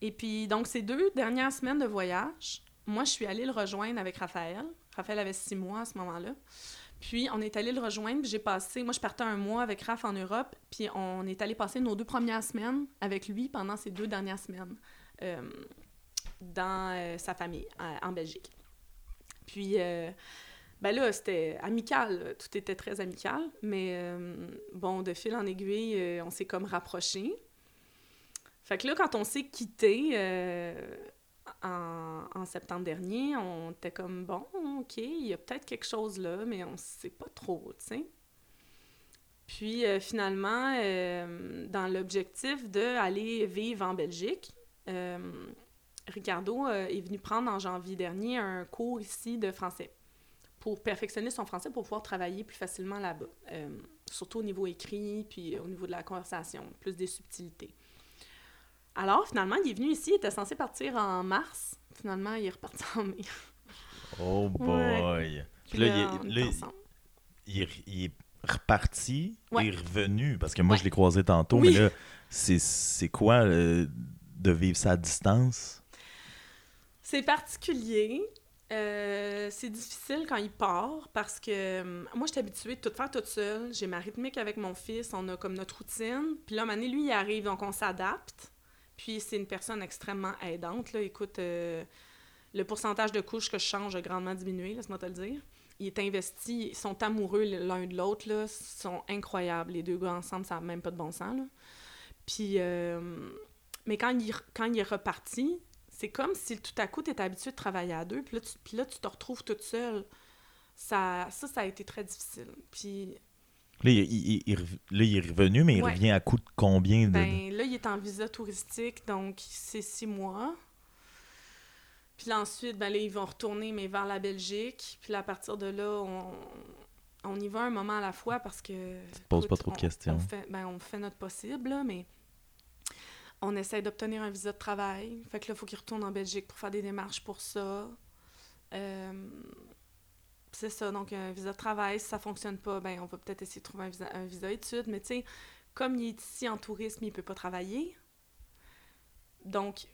Et puis, donc, ces deux dernières semaines de voyage... Moi, je suis allée le rejoindre avec Raphaël. Raphaël avait six mois à ce moment-là. Puis, on est allé le rejoindre, puis j'ai passé... Moi, je partais un mois avec Raph en Europe, puis on est allé passer nos deux premières semaines avec lui pendant ces deux dernières semaines euh, dans euh, sa famille, à, en Belgique. Puis, euh, ben là, c'était amical. Tout était très amical, mais euh, bon, de fil en aiguille, euh, on s'est comme rapprochés. Fait que là, quand on s'est quittés... Euh, En, en septembre dernier, on était comme, bon, OK, il y a peut-être quelque chose là, mais on ne sait pas trop, tu sais. Puis euh, finalement, euh, dans l'objectif d'aller vivre en Belgique, euh, Ricardo euh, est venu prendre en janvier dernier un cours ici de français pour perfectionner son français pour pouvoir travailler plus facilement là-bas, euh, surtout au niveau écrit, puis au niveau de la conversation, plus des subtilités. Alors, finalement, il est venu ici, il était censé partir en mars. Finalement, il est reparti en mai. Oh boy! Ouais. Puis là, là, il, est, là il, il est reparti, ouais. Il est revenu, parce que moi, ouais. Je l'ai croisé tantôt, oui. Mais là, c'est, c'est quoi euh, de vivre ça à distance? C'est particulier. Euh, c'est difficile quand il part, parce que euh, moi, je suis habituée de tout faire toute seule. J'ai ma rythmique avec mon fils, on a comme notre routine. Puis là, un moment donné, lui, il arrive, donc on s'adapte. Puis c'est une personne extrêmement aidante, là. Écoute, euh, le pourcentage de couches que je change a grandement diminué, laisse-moi te le dire. Il est investi, ils sont amoureux l'un de l'autre, là. Ils sont incroyables. Les deux gars ensemble, ça n'a même pas de bon sens, là. Puis, euh, mais quand il, quand il est reparti, c'est comme si tout à coup, tu étais habitué de travailler à deux, puis là, tu, puis là, tu te retrouves toute seule. Ça, ça, ça a été très difficile. Puis... Là il, il, il, là, il est revenu, mais il ouais. revient à coût de combien? De... Ben, là, il est en visa touristique, donc c'est six mois. Puis là, ensuite, ben, là, ils vont retourner, mais vers la Belgique. Puis là, à partir de là, on, on y va un moment à la fois parce que... Tu te poses pas trop de questions. On fait, ben, on fait notre possible, là, mais on essaie d'obtenir un visa de travail. Fait que là, il faut qu'il retourne en Belgique pour faire des démarches pour ça. Euh... C'est ça, donc un visa de travail, si ça fonctionne pas, ben on va peut-être essayer de trouver un visa, un visa études, mais tu sais, comme il est ici en tourisme, il peut pas travailler, donc,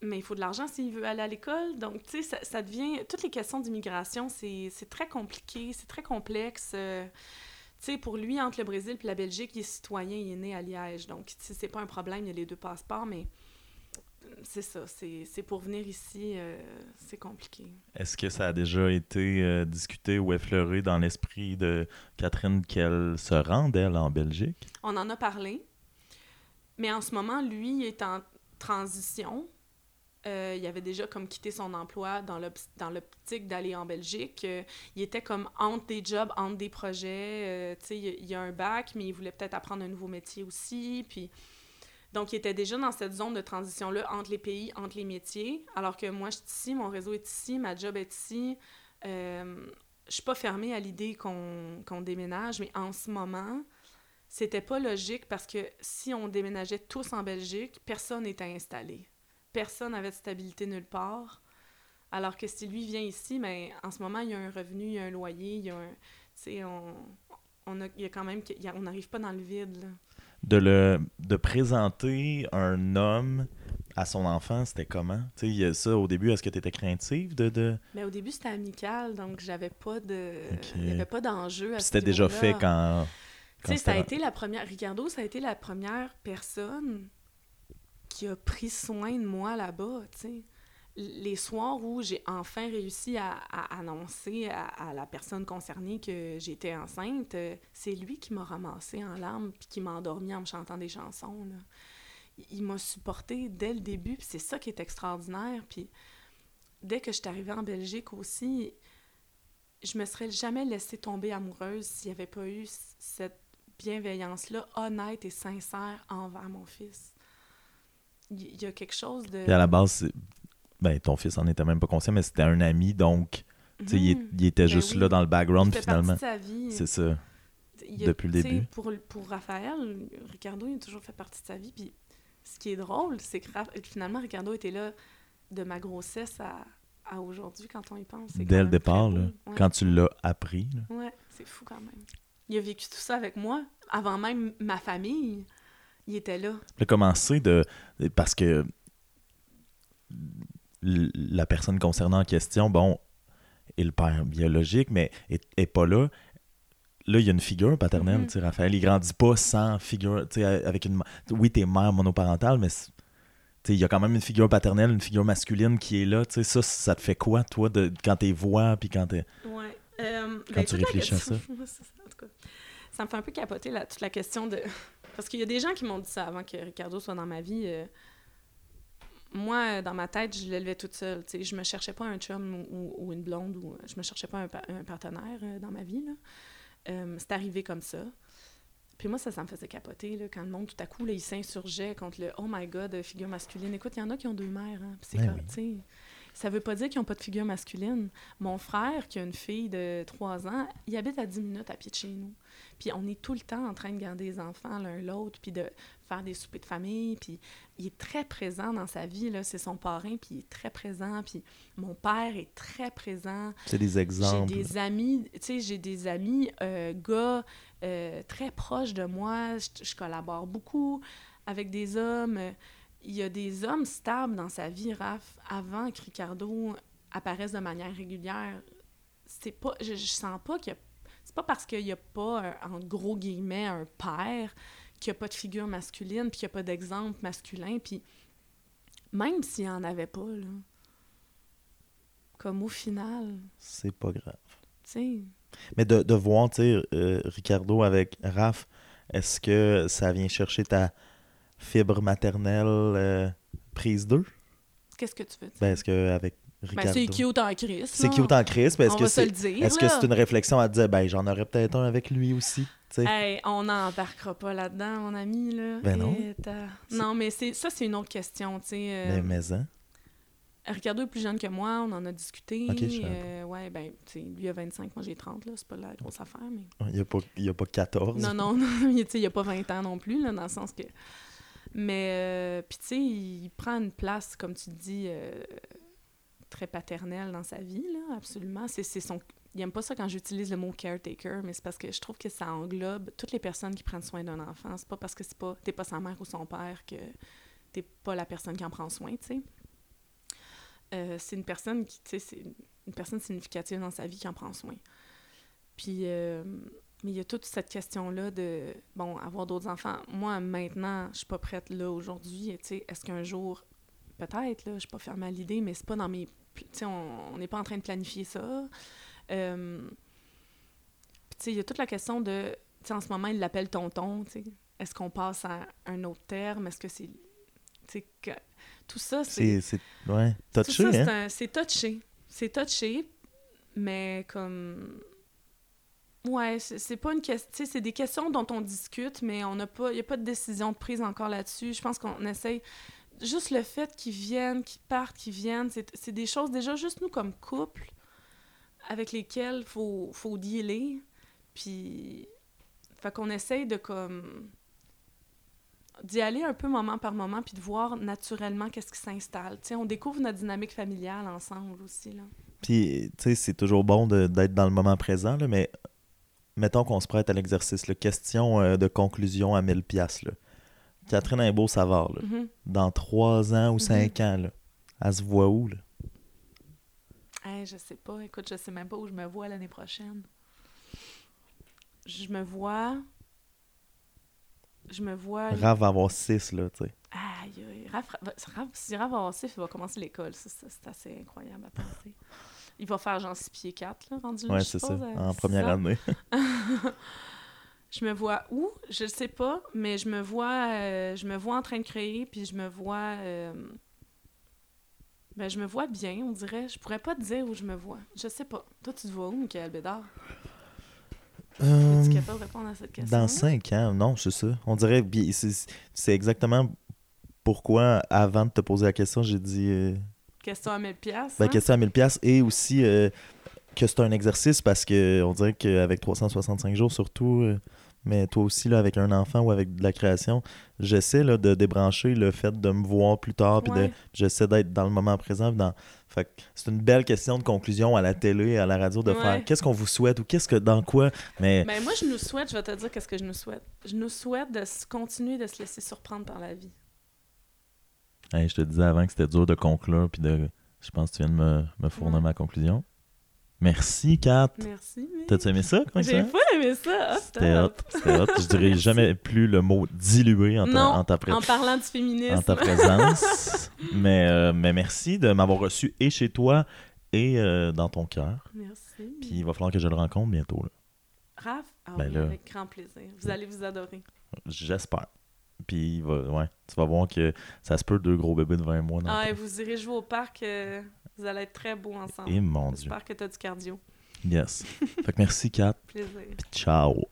mais il faut de l'argent s'il veut aller à l'école, donc tu sais, ça, ça devient, toutes les questions d'immigration, c'est, c'est très compliqué, c'est très complexe, euh, tu sais, pour lui, entre le Brésil et la Belgique, il est citoyen, il est né à Liège, donc tu sais, c'est pas un problème, il y a les deux passeports, mais c'est ça, c'est, c'est pour venir ici, euh, c'est compliqué. Est-ce que ça a déjà été euh, discuté ou effleuré dans l'esprit de Catherine qu'elle se rende, elle, en Belgique? On en a parlé, mais en ce moment, lui, il est en transition. Euh, il avait déjà comme quitté son emploi dans, dans l'optique d'aller en Belgique. Euh, il était comme entre des jobs, entre des projets. Euh, tu sais, il, il a un bac, mais il voulait peut-être apprendre un nouveau métier aussi, puis... Donc, il était déjà dans cette zone de transition-là entre les pays, entre les métiers, alors que moi, je suis ici, mon réseau est ici, ma job est ici. Euh, je suis pas fermée à l'idée qu'on, qu'on déménage, mais en ce moment, c'était pas logique parce que si on déménageait tous en Belgique, personne n'était installé. Personne n'avait de stabilité nulle part. Alors que si lui vient ici, ben, en ce moment, il y a un revenu, il y a un loyer, il y a un... Tu sais, on, on a, il y a quand même... On n'arrive pas dans le vide, là. De le de présenter un homme à son enfant, c'était comment? Tu sais, ça, au début, est-ce que tu étais craintive de, de... Mais au début, c'était amical, donc j'avais pas de... Okay. Il n'y avait pas d'enjeu à ce niveau-là. C'était déjà fait quand... quand tu sais, ça a été la première... Ricardo, ça a été la première personne qui a pris soin de moi là-bas, tu sais. Les soirs où j'ai enfin réussi à, à annoncer à, à la personne concernée que j'étais enceinte, c'est lui qui m'a ramassée en larmes puis qui m'a endormie en me chantant des chansons, là. Il, il m'a supportée dès le début, puis c'est ça qui est extraordinaire. Puis dès que je suis arrivée en Belgique aussi, je me serais jamais laissée tomber amoureuse s'il n'y avait pas eu cette bienveillance-là, honnête et sincère envers mon fils. Il, il y a quelque chose de... Puis à la base, c'est... Ben, ton fils en était même pas conscient, mais c'était un ami, donc tu sais, mmh, il, il était ben juste oui. là dans le background, il finalement. Fait partie de sa vie. C'est ça, il a, depuis le début. Pour, pour Raphaël, Ricardo, il a toujours fait partie de sa vie, puis ce qui est drôle, c'est que finalement, Ricardo était là de ma grossesse à, à aujourd'hui, quand on y pense. C'est dès le départ, là, ouais. Quand tu l'as appris. Là. Ouais, c'est fou quand même. Il a vécu tout ça avec moi, avant même ma famille, il était là. Le commencer de... Parce que... la personne concernée en question, bon, est le père biologique, mais est, est pas là. Là, il y a une figure paternelle, mm-hmm. tu sais, Raphaël, il grandit pas sans figure, tu sais, avec une... Oui, t'es mère monoparentale, mais tu sais, il y a quand même une figure paternelle, une figure masculine qui est là, tu sais, ça, ça te fait quoi, toi, de, quand t'es voix, puis quand t'es... Ouais. Euh, quand ben, tu réfléchis à ça. En tout cas, ça me fait un peu capoter, là, toute la question de... Parce qu'il y a des gens qui m'ont dit ça avant que Ricardo soit dans ma vie... Euh... Moi, dans ma tête, je l'élevais toute seule. T'sais, je me cherchais pas un chum ou, ou une blonde, ou je me cherchais pas un, pa- un partenaire euh, dans ma vie, là. Euh, c'est arrivé comme ça. Puis moi, ça, ça me faisait capoter, là, quand le monde, tout à coup, là, il s'insurgeait contre le « Oh my God, figure masculine ». Écoute, il y en a qui ont deux mères, hein, puis c'est comme, tu sais, ça veut pas dire qu'ils ont pas de figure masculine. Mon frère, qui a une fille de trois ans, il habite à dix minutes à pied de chez nous. Puis on est tout le temps en train de garder les enfants l'un l'autre, puis de faire des soupers de famille, puis il est très présent dans sa vie, là, c'est son parrain, puis il est très présent, puis mon père est très présent. C'est des exemples. J'ai des amis, tu sais, j'ai des amis euh, gars euh, très proches de moi, je, je collabore beaucoup avec des hommes. Il y a des hommes stables dans sa vie, Raph, avant que Ricardo apparaisse de manière régulière. C'est pas, je, je sens pas qu'il y a... C'est pas parce qu'il n'y a pas, un, en gros guillemets, un père, qu'il n'y a pas de figure masculine, puis qu'il n'y a pas d'exemple masculin, puis même s'il n'y en avait pas, là, comme au final... C'est pas grave. T'sais. Mais de, de voir, tu sais, euh, Ricardo avec Raph, est-ce que ça vient chercher ta fibre maternelle euh, prise deux? Qu'est-ce que tu veux dire? Ben, est-ce qu'avec... Ricardo. Ben, c'est cute en crise. C'est cute en crise, mais est-ce, que c'est, dire, est-ce que c'est une réflexion à dire, ben j'en aurais peut-être un avec lui aussi, tu sais? Hey, on n'embarquera pas là-dedans, mon ami, là. Ben non. Non, mais c'est, ça, c'est une autre question, tu sais. Euh... Mais, mais, hein? Ricardo est plus jeune que moi, on en a discuté. OK, je euh, ouais, ben, tu sais, lui a vingt-cinq, moi j'ai trente, là, c'est pas la grosse affaire, mais... Il n'y a pas, il y a pas quatorze. Non, non, non, tu sais, il n'y a pas vingt ans non plus, là, dans le sens que... Mais, euh, puis tu sais, il prend une place, comme tu dis... Euh... très paternel dans sa vie, là, absolument. C'est, c'est son... Il n'aime pas ça quand j'utilise le mot « caretaker », mais c'est parce que je trouve que ça englobe toutes les personnes qui prennent soin d'un enfant. C'est pas parce que c'est pas... t'es pas sa mère ou son père que t'es pas la personne qui en prend soin, tu sais. Euh, c'est une personne qui, tu sais, c'est une personne significative dans sa vie qui en prend soin. Puis, euh, mais il y a toute cette question-là de, bon, avoir d'autres enfants. Moi, maintenant, je suis pas prête, là, aujourd'hui, tu sais, est-ce qu'un jour... peut-être, là, je suis pas fermée à l'idée, mais c'est pas dans mes... Tu sais, on n'est pas en train de planifier ça. Euh, puis, tu sais, il y a toute la question de... Tu sais, en ce moment, ils l'appellent tonton, tu sais. Est-ce qu'on passe à un autre terme? Est-ce que c'est... Tu sais, que... tout ça, c'est... C'est, c'est... Ouais, touché, tout ça, hein? C'est, un... c'est touché. C'est touché, mais comme... Ouais, c'est, c'est pas une question, c'est des questions dont on discute, mais on n'a pas, il n'y a pas de décision de prise encore là-dessus. Je pense qu'on essaye, juste le fait qu'ils viennent, qu'ils partent, qu'ils viennent, c'est, c'est des choses, déjà, juste nous comme couple, avec lesquelles il faut, faut dealer, puis, fait qu'on essaye de comme, d'y aller un peu moment par moment, puis de voir naturellement qu'est-ce qui s'installe, tu sais, on découvre notre dynamique familiale ensemble aussi, là. Puis, tu sais, c'est toujours bon de, d'être dans le moment présent, là, mais... Mettons qu'on se prête à l'exercice, là. Question euh, de conclusion à mille piastres. Catherine Imbeau-Savard, là. Mm-hmm. Dans trois ans ou mm-hmm. cinq ans, là, elle se voit où? Là? Hey, je sais pas. Écoute, je sais même pas où je me vois l'année prochaine. Je me vois... Je me vois... Raph va avoir six, là, tu sais. Aïe, aïe. Raph... Raph... Si Raph va avoir six, il va commencer l'école. Ça, ça, c'est assez incroyable à penser. Il va faire genre six pieds quatre, là, rendu là, ouais, je c'est suppose, ça, en première ça. Année. Je me vois où? Je ne sais pas, mais je me vois euh, je me vois en train de créer, puis je me vois... Euh, ben, je me vois bien, on dirait. Je pourrais pas te dire où je me vois. Je sais pas. Toi, tu te vois où, Michael Bédard? Euh, Es-tu capable de répondre à cette question? Dans cinq ans, non, c'est ça. On dirait... C'est, c'est exactement pourquoi, avant de te poser la question, j'ai dit... Euh... Question à mille piastres. Ben, hein? Question à mille piastres et aussi euh, que c'est un exercice parce qu'on dirait qu'avec trois cent soixante-cinq jours surtout, euh, mais toi aussi là, avec un enfant ou avec de la création, j'essaie là, de débrancher le fait de me voir plus tard puis ouais. de, j'essaie d'être dans le moment présent. Dans... Fait que c'est une belle question de conclusion à la télé, à la radio de ouais. faire qu'est-ce qu'on vous souhaite ou qu'est-ce que dans quoi. Mais ben, moi, je nous souhaite, je vais te dire qu'est-ce que je nous souhaite. Je nous souhaite de continuer de se laisser surprendre par la vie. Hey, je te disais avant que c'était dur de conclure, puis de... je pense que tu viens de me, me fournir ouais. ma conclusion. Merci, Kat. Merci. Mais... T'as-tu aimé ça? Comme J'ai ça? pas aimé ça. Oh, c'était hot. C'était hot. Je dirais jamais plus le mot dilué en ta, non, en ta pré... en parlant du féminisme. En ta présence. mais, euh, mais merci de m'avoir reçu et chez toi et euh, dans ton cœur. Merci. Puis il va falloir que je le rencontre bientôt. Là. Raph? Ah, ben oui, là... avec grand plaisir. Vous allez vous adorer. J'espère. Puis, ouais, tu vas voir que ça se peut deux gros bébés de vingt mois. Dans ah, et vous irez jouer au parc. Euh, vous allez être très beaux ensemble. Et mon Dieu. J'espère que tu as du cardio. Yes. Fait que merci, Kat. Plaisir. Puis ciao.